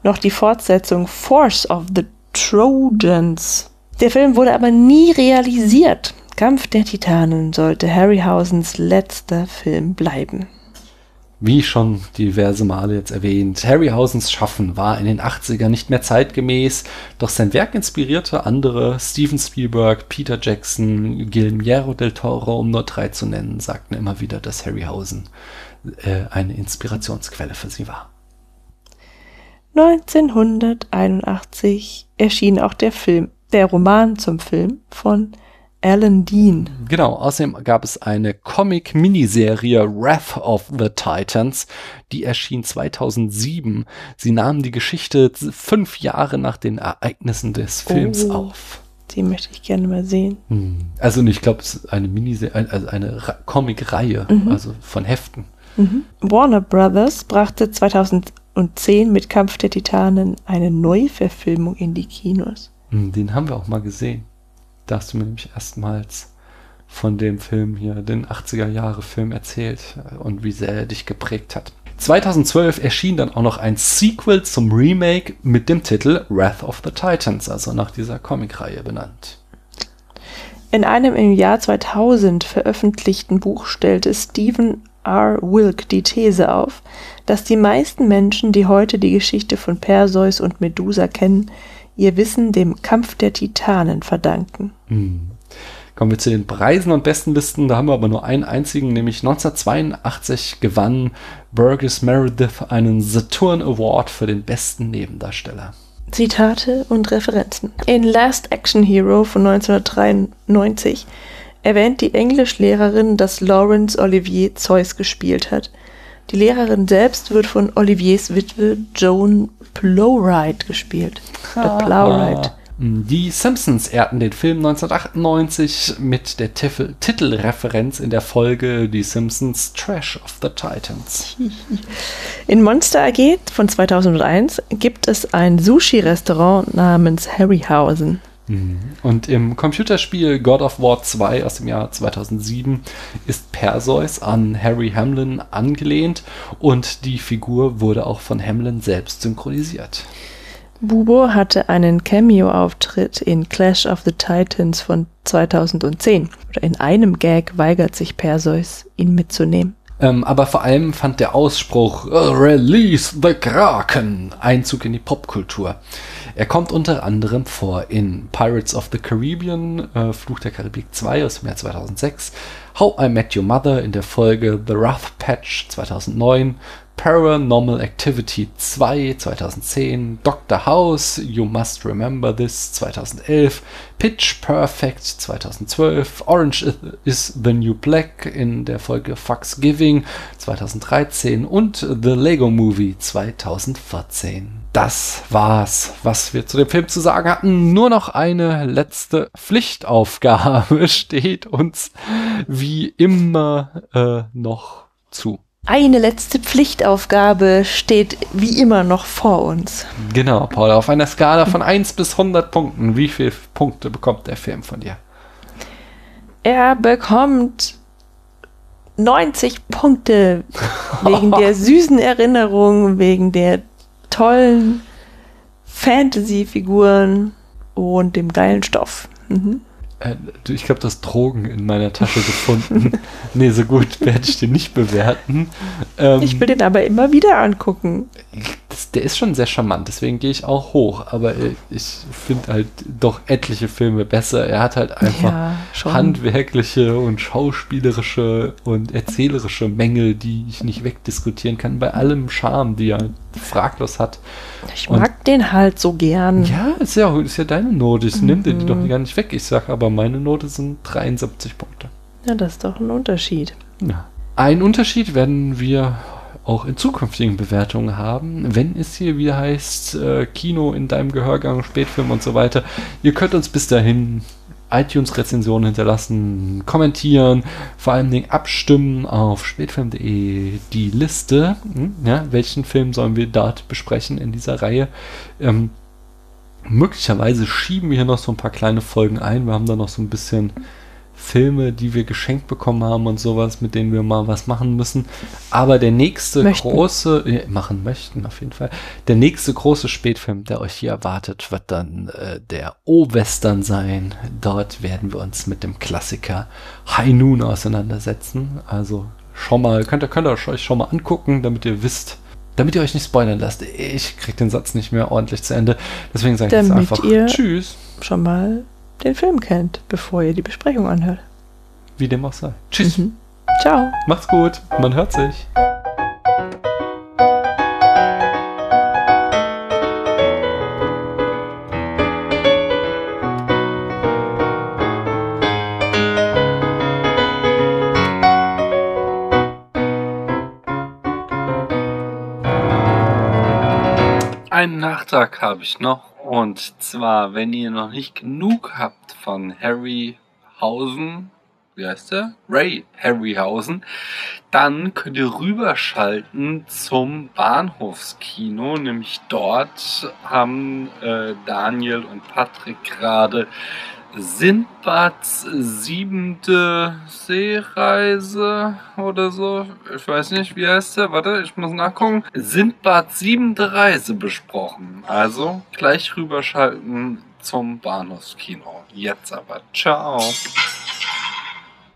noch die Fortsetzung Force of the Trojans. Der Film wurde aber nie realisiert. Kampf der Titanen sollte Harryhausens letzter Film bleiben. Wie schon diverse Male jetzt erwähnt, Harryhausens Schaffen war in den achtzigern nicht mehr zeitgemäß, doch sein Werk inspirierte andere, Steven Spielberg, Peter Jackson, Guillermo del Toro, um nur drei zu nennen, sagten immer wieder, dass Harryhausen äh, eine Inspirationsquelle für sie war. neunzehnhunderteinundachtzig erschien auch der Film, der Roman zum Film von Alan Dean. Genau, außerdem gab es eine Comic-Miniserie Wrath of the Titans, die erschien zweitausendsieben. Sie nahm die Geschichte fünf Jahre nach den Ereignissen des Films oh, auf. Die möchte ich gerne mal sehen. Also ich glaube, es ist eine Miniserie, also eine Comic-Reihe, mhm. also von Heften. Mhm. Warner Brothers brachte zweitausendzehn mit Kampf der Titanen eine Neuverfilmung in die Kinos. Den haben wir auch mal gesehen. Da hast du mir nämlich erstmals von dem Film hier, den achtziger Jahre Film erzählt und wie sehr er dich geprägt hat. zweitausendzwölf erschien dann auch noch ein Sequel zum Remake mit dem Titel Wrath of the Titans, also nach dieser Comicreihe benannt. In einem im Jahr zweitausend veröffentlichten Buch stellte Stephen R. Wilk die These auf, dass die meisten Menschen, die heute die Geschichte von Perseus und Medusa kennen, ihr Wissen dem Kampf der Titanen verdanken. Hm. Kommen wir zu den Preisen und besten Listen. Da haben wir aber nur einen einzigen, nämlich neunzehnhundertzweiundachtzig gewann Burgess Meredith einen Saturn Award für den besten Nebendarsteller. Zitate und Referenzen. In Last Action Hero von neunzehnhundertdreiundneunzig erwähnt die Englischlehrerin, dass Laurence Olivier Zeus gespielt hat. Die Lehrerin selbst wird von Oliviers Witwe Joan Plowright gespielt. Oder Plowright. Die Simpsons ehrten den Film neunzehnhundertachtundneunzig mit der Tif- Titelreferenz in der Folge Die Simpsons Trash of the Titans. In Monster A G von zweitausendeins gibt es ein Sushi-Restaurant namens Harryhausen. Und im Computerspiel God of War zwei aus dem Jahr zweitausendsieben ist Perseus an Harry Hamlin angelehnt und die Figur wurde auch von Hamlin selbst synchronisiert. Bubo hatte einen Cameo-Auftritt in Clash of the Titans von zweitausendzehn. In einem Gag weigert sich Perseus, ihn mitzunehmen. Ähm, aber vor allem fand der Ausspruch Release the Kraken Einzug in die Popkultur. Er kommt unter anderem vor in Pirates of the Caribbean, äh, Fluch der Karibik zwei aus dem Jahr zweitausendsechs, How I Met Your Mother in der Folge The Rough Patch zweitausendneun, Paranormal Activity zwei zweitausendzehn, Doctor House, You Must Remember This zweitausendelf, Pitch Perfect zweitausendzwölf, Orange is the New Black in der Folge Foxgiving zweitausenddreizehn und The Lego Movie zweitausendvierzehn. Das war's, was wir zu dem Film zu sagen hatten. Nur noch eine letzte Pflichtaufgabe steht uns wie immer äh, noch zu. Eine letzte Pflichtaufgabe steht wie immer noch vor uns. Genau, Paula, auf einer Skala von eins bis hundert Punkten, wie viele Punkte bekommt der Film von dir? Er bekommt neunzig Punkte wegen der süßen Erinnerung, wegen der tollen Fantasy-Figuren und dem geilen Stoff. Mhm. Ich glaube, du hast Drogen in meiner Tasche gefunden. Nee, so gut werde ich den nicht bewerten. Ähm, ich will den aber immer wieder angucken. Das, der ist schon sehr charmant, deswegen gehe ich auch hoch. Aber ich finde halt doch etliche Filme besser. Er hat halt einfach ja, handwerkliche und schauspielerische und erzählerische Mängel, die ich nicht wegdiskutieren kann. Bei allem Charme, die er fraglos hat. Ich mag und, den halt so gern. Ja, ist ja, ist ja deine Note. Ich mhm. nehme dir die doch gar nicht weg. Ich sage aber, meine Note sind dreiundsiebzig Punkte. Ja, das ist doch ein Unterschied. Ja. Ein Unterschied werden wir auch in zukünftigen Bewertungen haben, wenn es hier wieder heißt, äh, Kino in deinem Gehörgang, Spätfilm und so weiter. Ihr könnt uns bis dahin iTunes-Rezensionen hinterlassen, kommentieren, vor allen Dingen abstimmen auf spätfilm punkt de, die Liste, ja, welchen Film sollen wir dort besprechen in dieser Reihe. Ähm, Möglicherweise schieben wir hier noch so ein paar kleine Folgen ein. Wir haben da noch so ein bisschen Filme, die wir geschenkt bekommen haben und sowas, mit denen wir mal was machen müssen. Aber der nächste möchten. große... Äh, machen möchten, auf jeden Fall. Der nächste große Spätfilm, der euch hier erwartet, wird dann äh, der O-Western sein. Dort werden wir uns mit dem Klassiker High Noon auseinandersetzen. Also schon mal, könnt ihr, könnt ihr euch schon mal angucken, damit ihr wisst, damit ihr euch nicht spoilern lasst. Ich krieg den Satz nicht mehr ordentlich zu Ende. Deswegen sage ich jetzt einfach ihr tschüss. Schon mal den Film kennt, bevor ihr die Besprechung anhört. Wie dem auch sei. Tschüss. Mhm. Ciao. Macht's gut. Man hört sich. Einen Nachtrag habe ich noch, und zwar, wenn ihr noch nicht genug habt von Harryhausen, wie heißt der? Ray Harryhausen. Dann könnt ihr rüberschalten zum Bahnhofskino. Nämlich dort haben äh, Daniel und Patrick gerade Sindbads siebente Seereise oder so. Ich weiß nicht, wie heißt der? Warte, ich muss nachgucken. Sindbads siebente Reise besprochen. Also gleich rüberschalten zum Bahnhofskino. Jetzt aber. Ciao.